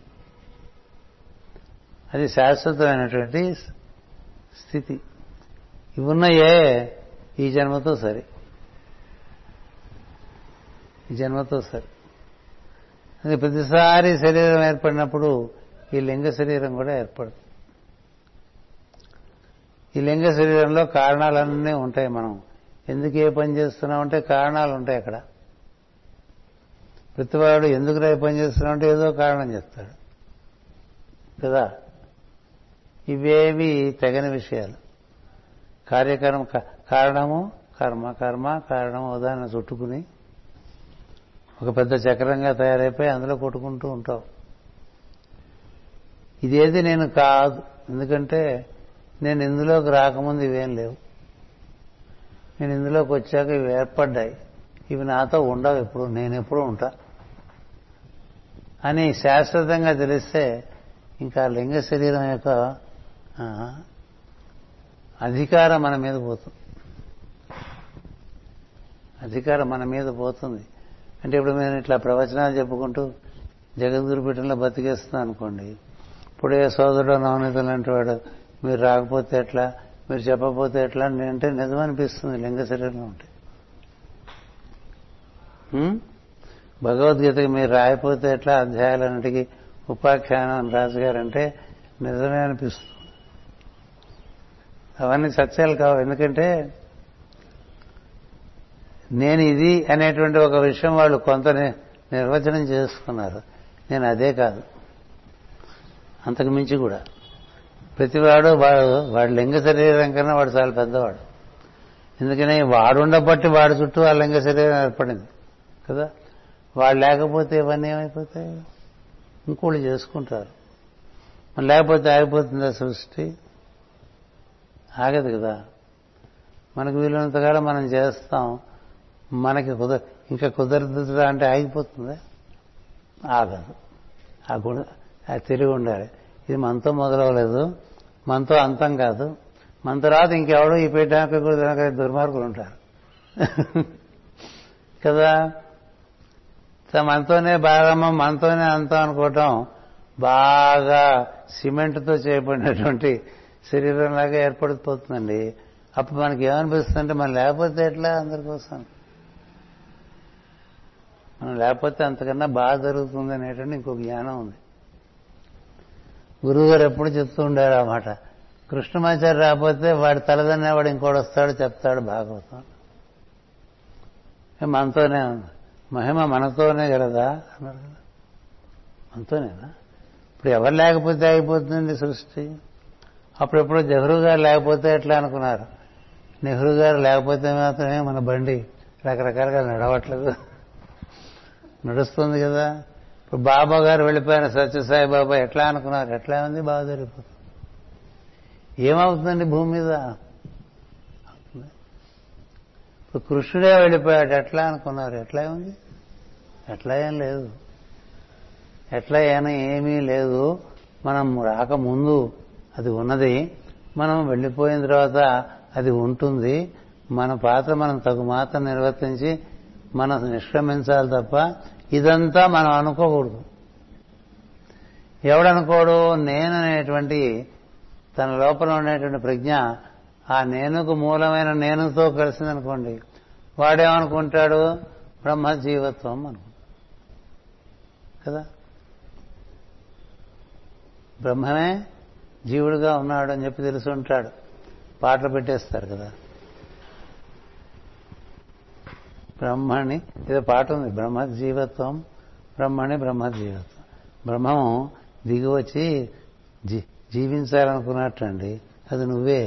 అది శాశ్వతమైనటువంటి స్థితి. ఇవి ఉన్నాయే ఈ జన్మతో సరి, ఈ జన్మతో సరి. అది ప్రతిసారి శరీరం ఏర్పడినప్పుడు ఈ లింగ శరీరం కూడా ఏర్పడుతుంది. ఈ లింగ శరీరంలో కారణాలన్నీ ఉంటాయి. మనం ఎందుకు ఏ పని చేస్తున్నామంటే కారణాలు ఉంటాయి. అక్కడ ప్రతివాడు ఎందుకు ఏ పని చేస్తున్నామంటే ఏదో కారణం చెప్తాడు కదా. ఇవేవి తెగని విషయాలు. కార్యకర్మ కారణము కర్మ, కర్మ కారణం ఉదాహరణ చుట్టుకుని ఒక పెద్ద చక్రంగా తయారైపోయి అందులో కొట్టుకుంటూ ఉంటావు. ఇదేది నేను కాదు, ఎందుకంటే నేను ఇందులోకి రాకముందు ఇవేం లేవు, నేను ఇందులోకి వచ్చాక ఇవి ఏర్పడ్డాయి, ఇవి నాతో ఉండవు, ఎప్పుడు నేను ఎప్పుడూ ఉంటా అని శాశ్వతంగా తెలిస్తే ఇంకా లింగ శరీరం యొక్క అధికారం మన మీద పోతుంది. అధికారం మన మీద పోతుంది. అంటే ఇప్పుడు నేను ఇట్లా ప్రవచనాలు చెప్పుకుంటూ జగద్గురు పీఠంలో బతికేస్తున్నాను అనుకోండి. ఇప్పుడు ఏ సోదరుడు నవనీతం లాంటి వాడు మీరు రాకపోతే ఎట్లా, మీరు చెప్పకపోతే ఎట్లా అంటే నిజమనిపిస్తుంది. లింగ శరీరంలో ఉంటే భగవద్గీతకి మీరు రాయపోతే ఎట్లా, అధ్యాయాలన్నిటికీ ఉపాఖ్యానం రాజుగారంటే నిజమే అనిపిస్తుంది. అవన్నీ సత్యాలు కావు. ఎందుకంటే నేను ఇది అనేటువంటి ఒక విషయం వాళ్ళు కొంత నిర్వచనం చేసుకున్నారు. నేను అదే కాదు, అంతకు మించి కూడా. ప్రతివాడు వాడు లింగ శరీరం కన్నా వాడు చాలా పెద్దవాడు. ఎందుకని వాడు ఉండబట్టి వాడి చుట్టూ ఆ లింగ శరీరం ఏర్పడింది కదా. వాడు లేకపోతే ఇవన్నీ ఏమైపోతాయి, ఇంకోళ్ళు చేసుకుంటారు. మరి లేకపోతే ఆగిపోతుందా సృష్టి? ఆగదు కదా. మనకు వీలైనంతకాలం మనం చేస్తాం, మనకి ఇంకా కుదరదురా అంటే ఆగిపోతుందా? ఆగదు. అది తిరిగి ఉండాలి. ఇది మనతో మొదలవలేదు, మనతో అంతం కాదు, మన తర్వాత ఇంకెవడో ఈ పెట్టడానికి కూడా దుర్మార్గులు ఉంటారు కదా. మనతోనే ప్రారంభం మనతోనే అంతం అనుకోవటం బాగా సిమెంట్తో చేయబడినటువంటి శరీరంలాగా ఏర్పడిపోతుందండి. అప్పుడు మనకి ఏమనిపిస్తుందంటే మనం లేకపోతే ఎట్లా అందరికోసం, మనం లేకపోతే అంతకన్నా బాగా జరుగుతుంది అనేటువంటి ఇంకో జ్ఞానం ఉంది. గురువుగారు ఎప్పుడు చెప్తూ ఉండారు ఆ మాట. కృష్ణమాచారి రాకపోతే వాడి తలదన్నేవాడు ఇంకోటి వస్తాడు, చెప్తాడు భాగవతం. మనతోనే ఉంది మహిమ, మనతోనే కదా అన్నారు కదా, మనతోనేనా. ఇప్పుడు ఎవరు లేకపోతే ఆగిపోతుందండి సృష్టి. అప్పుడెప్పుడు నెహ్రూ గారు లేకపోతే ఎట్లా అనుకున్నారు. నెహ్రూ గారు లేకపోతే మాత్రమే మన బండి రకరకాలుగా నడవట్లేదు, నడుస్తుంది కదా. ఇప్పుడు బాబా గారు వెళ్ళిపోయిన సత్యసాయి బాబా ఎట్లా అనుకున్నారు, ఎట్లా ఉంది బాగా జరిగిపోతుంది. ఏమవుతుందండి భూమి మీద? ఇప్పుడు కృష్ణుడే వెళ్ళిపోయాడు ఎట్లా అనుకున్నారు, ఎట్లా ఉంది, ఎట్లా ఏం లేదు, ఎట్లా అయినా ఏమీ లేదు. మనం రాకముందు అది ఉన్నది, మనం వెళ్ళిపోయిన తర్వాత అది ఉంటుంది. మన పాత్ర మనం తగు మాత్రం నిర్వర్తించి మనం నిష్క్రమించాలి తప్ప ఇదంతా మనం అనుకోకూడదు. ఎవడనుకోడు? నేననేటువంటి తన లోపల ఉండేటువంటి ప్రజ్ఞ ఆ నేనుకు మూలమైన నేనుతో కలిసిందనుకోండి, వాడేమనుకుంటాడు? బ్రహ్మజీవత్వం అనుకుంటాడు కదా, బ్రహ్మమే జీవుడుగా ఉన్నాడు అని చెప్పి తెలుసు ఉంటాడు. పాటలు పెట్టేస్తారు కదా బ్రహ్మని, ఇది పాట ఉంది, బ్రహ్మజీవత్వం బ్రహ్మని బ్రహ్మజీవత్వం. బ్రహ్మము దిగి వచ్చి జీవించాలనుకున్నట్టండి, అది నువ్వే.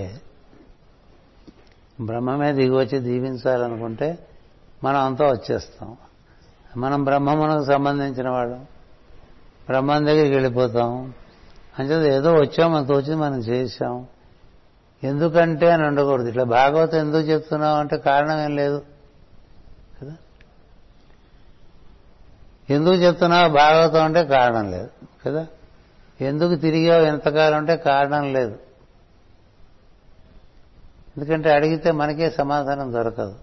బ్రహ్మమే దిగి వచ్చి జీవించాలనుకుంటే మనం అంతా వచ్చేస్తాం. మనం బ్రహ్మమునకు సంబంధించిన వాడు, బ్రహ్మం దగ్గరికి వెళ్ళిపోతాం. అంటే ఏదో వచ్చాం, మనం తోచింది మనం చేశాం. ఎందుకంటే అని ఉండకూడదు. ఇట్లా భాగవతం ఎందుకు చెప్తున్నావు అంటే కారణం ఏం లేదు కదా. ఎందుకు చెప్తున్నావు భాగవతం అంటే కారణం లేదు కదా. ఎందుకు తిరిగావు ఎంతకాలం అంటే కారణం లేదు. ఎందుకంటే అడిగితే మనకే సమాధానం దొరకదు.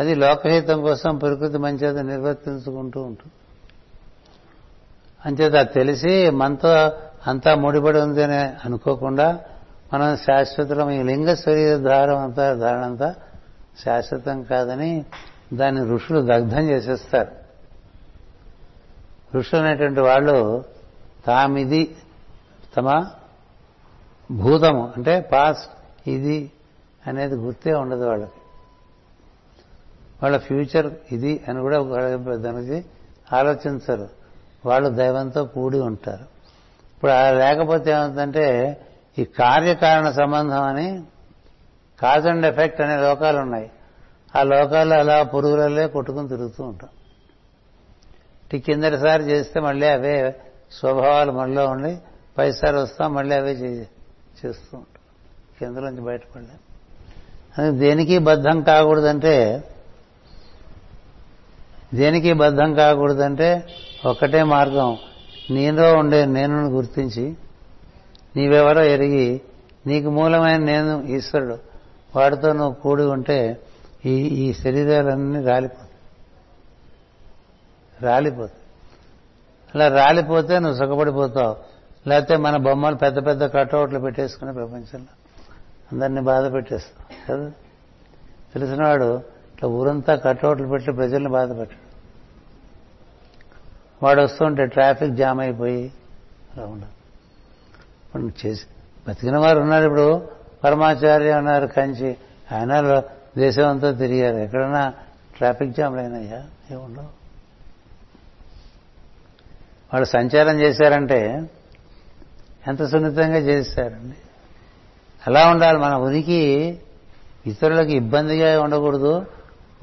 అది లోకహితం కోసం ప్రకృతి మంచేత నిర్వర్తించుకుంటూ ఉంటుంది. అంచేత తెలిసి మనతో అంతా ముడిపడి ఉంది అని అనుకోకుండా మనం శాశ్వతం. ఈ లింగ శరీర ధారణంతా శాశ్వతం కాదని దాన్ని ఋషులు దగ్ధం చేసేస్తారు. ఋషులు అనేటువంటి వాళ్ళు తామిది తమ భూతము అంటే పాస్ట్ ఇది అనేది గుర్తే ఉండదు వాళ్ళకి. వాళ్ళ ఫ్యూచర్ ఇది అని కూడా దానికి ఆలోచించరు. వాళ్ళు దైవంతో కూడి ఉంటారు. ఇప్పుడు అలా లేకపోతే ఏమవుతుందంటే ఈ కార్యకారణ సంబంధం అని కాజ్ అండ్ ఎఫెక్ట్ అనే లోకాలు ఉన్నాయి. ఆ లోకాల్లో అలా పురుగులలే కొట్టుకుని తిరుగుతూ ఉంటాం. కిందటిసారి చేస్తే మళ్ళీ అవే స్వభావాలు మనలో ఉండి పైసారి వస్తాం, మళ్ళీ అవే చేస్తూ ఉంటాం. కిందల నుంచి బయటపడలేం. అది దేనికి బద్ధం కాకూడదంటే ఒక్కటే మార్గం, నీలో ఉండే నేను గుర్తించి నీవెవరో ఎరిగి నీకు మూలమైన నేను ఈశ్వరుడు వాడితో నువ్వు కూడి ఉంటే ఈ శరీరాలన్నీ రాలిపోతాయి. అలా రాలిపోతే నువ్వు సుఖపడిపోతావు. లేకపోతే మన బొమ్మలు పెద్ద పెద్ద కటౌట్లు పెట్టేసుకుని ప్రపంచంలో అందరినీ బాధ పెట్టేస్తావు కదా. తెలిసినవాడు ఇట్లా ఊరంతా కటౌట్లు పెట్టి ప్రజల్ని బాధ పెట్టాడు. వాడు వస్తుంటే ట్రాఫిక్ జామ్ అయిపోయి అలా ఉండదు. ఇప్పుడు చేసి బతికిన వారు ఉన్నారు. ఇప్పుడు పరమాచార్య ఉన్నారు కంచి, ఆయన దేశం అంతా తిరిగారు. ఎక్కడన్నా ట్రాఫిక్ జామ్లు అయినాయా? ఏముండవు. వాళ్ళు సంచారం చేశారంటే ఎంత సున్నితంగా చేశారండి. అలా ఉండాలి. మన ఉనికి ఇతరులకు ఇబ్బందిగా ఉండకూడదు.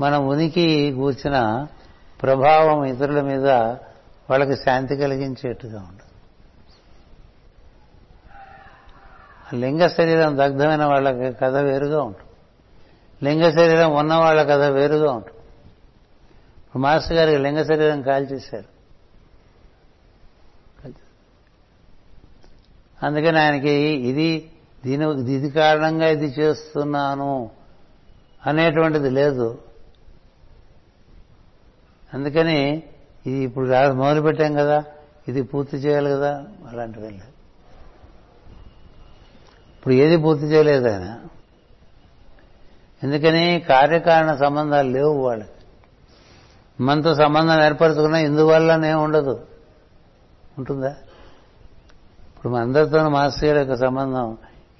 మన ఉనికి కూర్చిన ప్రభావం ఇతరుల మీద వాళ్ళకి శాంతి కలిగించేట్టుగా ఉండదు. లింగ శరీరం దగ్ధమైన వాళ్ళ కథ వేరుగా ఉంటుంది, లింగ శరీరం ఉన్న వాళ్ళ కథ వేరుగా ఉంటుంది. మాస్టర్ గారికి లింగ శరీరం కాల్చేశారు. అందుకని ఆయనకి దీని కారణంగా ఇది చేస్తున్నాను అనేటువంటిది లేదు. అందుకని ఇది ఇప్పుడు మొదలు పెట్టాం కదా, ఇది పూర్తి చేయాలి కదా, అలాంటివి లేదు. ఇప్పుడు ఏది పూర్తి చేయలేదు ఆయన. ఎందుకని కార్యకారణ సంబంధాలు లేవు వాళ్ళకి. మనతో సంబంధం ఏర్పరచుకున్నా ఇందువల్లనే ఉండదు, ఉంటుందా? ఇప్పుడు మనందరితో మాస్టర్ గారి యొక్క సంబంధం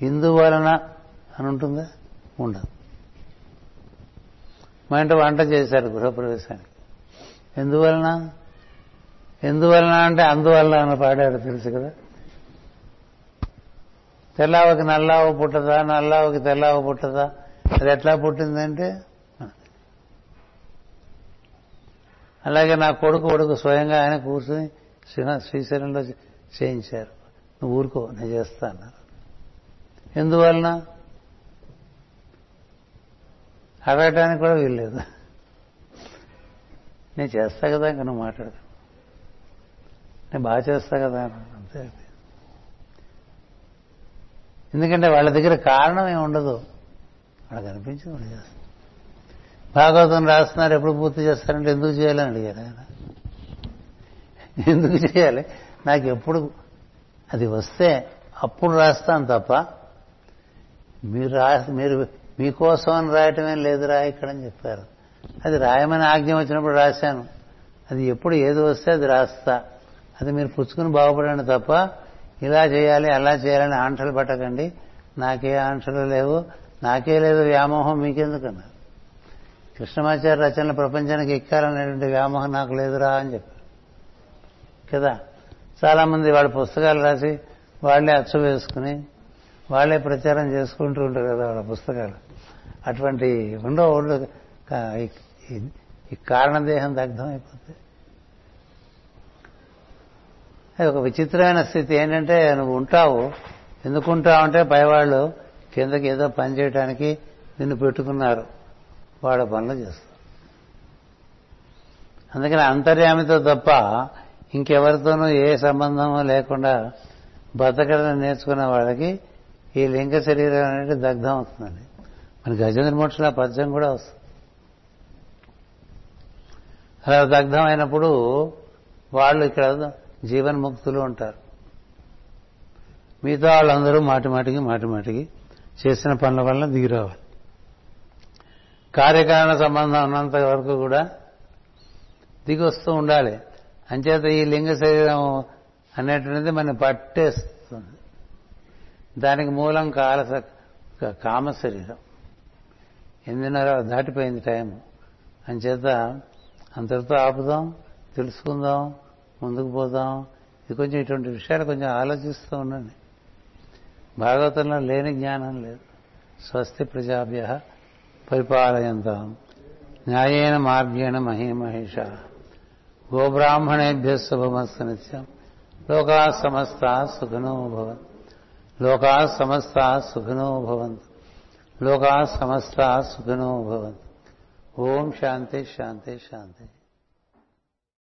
ఇందువలన అని ఉంటుందా? ఉండదు. మా ఇంట వంట చేశారు గృహప్రవేశానికి, ఎందువలన అంటే అందువలన అని పాడాడు, తెలుసు కదా. తెల్లావకి నల్లావు పుట్టదా, నల్లావకి తెల్లావు పుట్టదా, అది ఎట్లా పుట్టిందంటే. అలాగే నా కొడుకు స్వయంగా ఆయన కూర్చుని శ్రీశైలంలో చేయించారు. నువ్వు ఊరుకో, నేను చేస్తా అన్నారు. ఎందువలన అడగటానికి కూడా వీల్లేదు. నేను చేస్తా కదా, ఇంకా నువ్వు మాట్లాడదు, నేను బాగా చేస్తా కదా అన్నాడు, అంతే. ఎందుకంటే వాళ్ళ దగ్గర కారణం ఏమి ఉండదు, వాళ్ళకి అనిపించింది వాళ్ళు చేస్తారు. భాగవతం రాస్తున్నారు, ఎప్పుడు పూర్తి చేస్తారంటే ఎందుకు చేయాలని అడిగారు ఆయన. ఎందుకు చేయాలి, నాకు ఎప్పుడు అది వస్తే అప్పుడు రాస్తాను తప్ప మీరు మీకోసం అని రాయటమేం లేదురా ఇక్కడని చెప్పారు. అది రాయమని ఆజ్ఞ వచ్చినప్పుడు రాశాను. అది ఎప్పుడు ఏది వస్తే అది రాస్తా. అది మీరు పుచ్చుకుని బాగుపడండి తప్ప ఇలా చేయాలి అలా చేయాలని ఆంక్షలు పట్టకండి. నాకే ఆంక్షలు లేవు, నాకే లేదు వ్యామోహం మీకెందుకన్నారు. కృష్ణమాచార్య రచనలు ప్రపంచానికి ఎక్కాలనేటువంటి వ్యామోహం నాకు లేదురా అని చెప్పారు కదా. చాలామంది వాళ్ళ పుస్తకాలు రాసి వాళ్లే అచ్చు వేసుకుని వాళ్లే ప్రచారం చేసుకుంటూ ఉంటారు కదా వాళ్ళ పుస్తకాలు. అటువంటి ఉండో ఒళ్ళు ఈ కారణదేహం దగ్ధమైపోతుంది. అది ఒక విచిత్రమైన స్థితి. ఏంటంటే నువ్వు ఉంటావు, ఎందుకుంటావు అంటే పైవాళ్ళు కిందకి ఏదో పని చేయడానికి నిన్ను పెట్టుకున్నారు, వాళ్ళ పనులు చేస్తారు. అందుకని అంతర్యామితో తప్ప ఇంకెవరితోనూ ఏ సంబంధము లేకుండా బతకడం నేర్చుకున్న వాళ్ళకి ఈ లింగ శరీరం అనేది దగ్ధం అవుతుందండి. మన గజేంద్ర మోక్షల పద్యం కూడా వస్తుంది. అలా దగ్ధం అయినప్పుడు వాళ్ళు ఇక్కడ జీవన్ముక్తులు ఉంటారు. మిగతా వాళ్ళందరూ మాటి మాటికి చేసిన పనుల వల్ల దిగిరావాలి. కార్యకారణ సంబంధం ఉన్నంత వరకు కూడా దిగి వస్తూ ఉండాలి. అంచేత ఈ లింగ శరీరం అనేటువంటిది మనం పట్టేస్తుంది. దానికి మూలం కామ శరీరం. 8:30 దాటిపోయింది టైము. అంచేత అంతటితో ఆపుదాం, తెలుసుకుందాం, ముందుకు పోదాం. ఇది కొంచెం ఇటువంటి విషయాలు కొంచెం ఆలోచిస్తూ ఉండండి. భాగవతంలో లేని జ్ఞానం లేదు. స్వస్తి ప్రజాభ్యః పరిపాలయంతాం న్యాయేన మార్గేణ మహీమహేషా గోబ్రాహ్మణేభ్యః శుభమస్తు నిత్యం. లోకాః సమస్తాః సుఖినో భవంతు. లోకాః సమస్తాః సుఖినో భవంతు. లోకాః సమస్తాః సుఖినో భవంతు. ఓం శాంతి శాంతి శాంతి.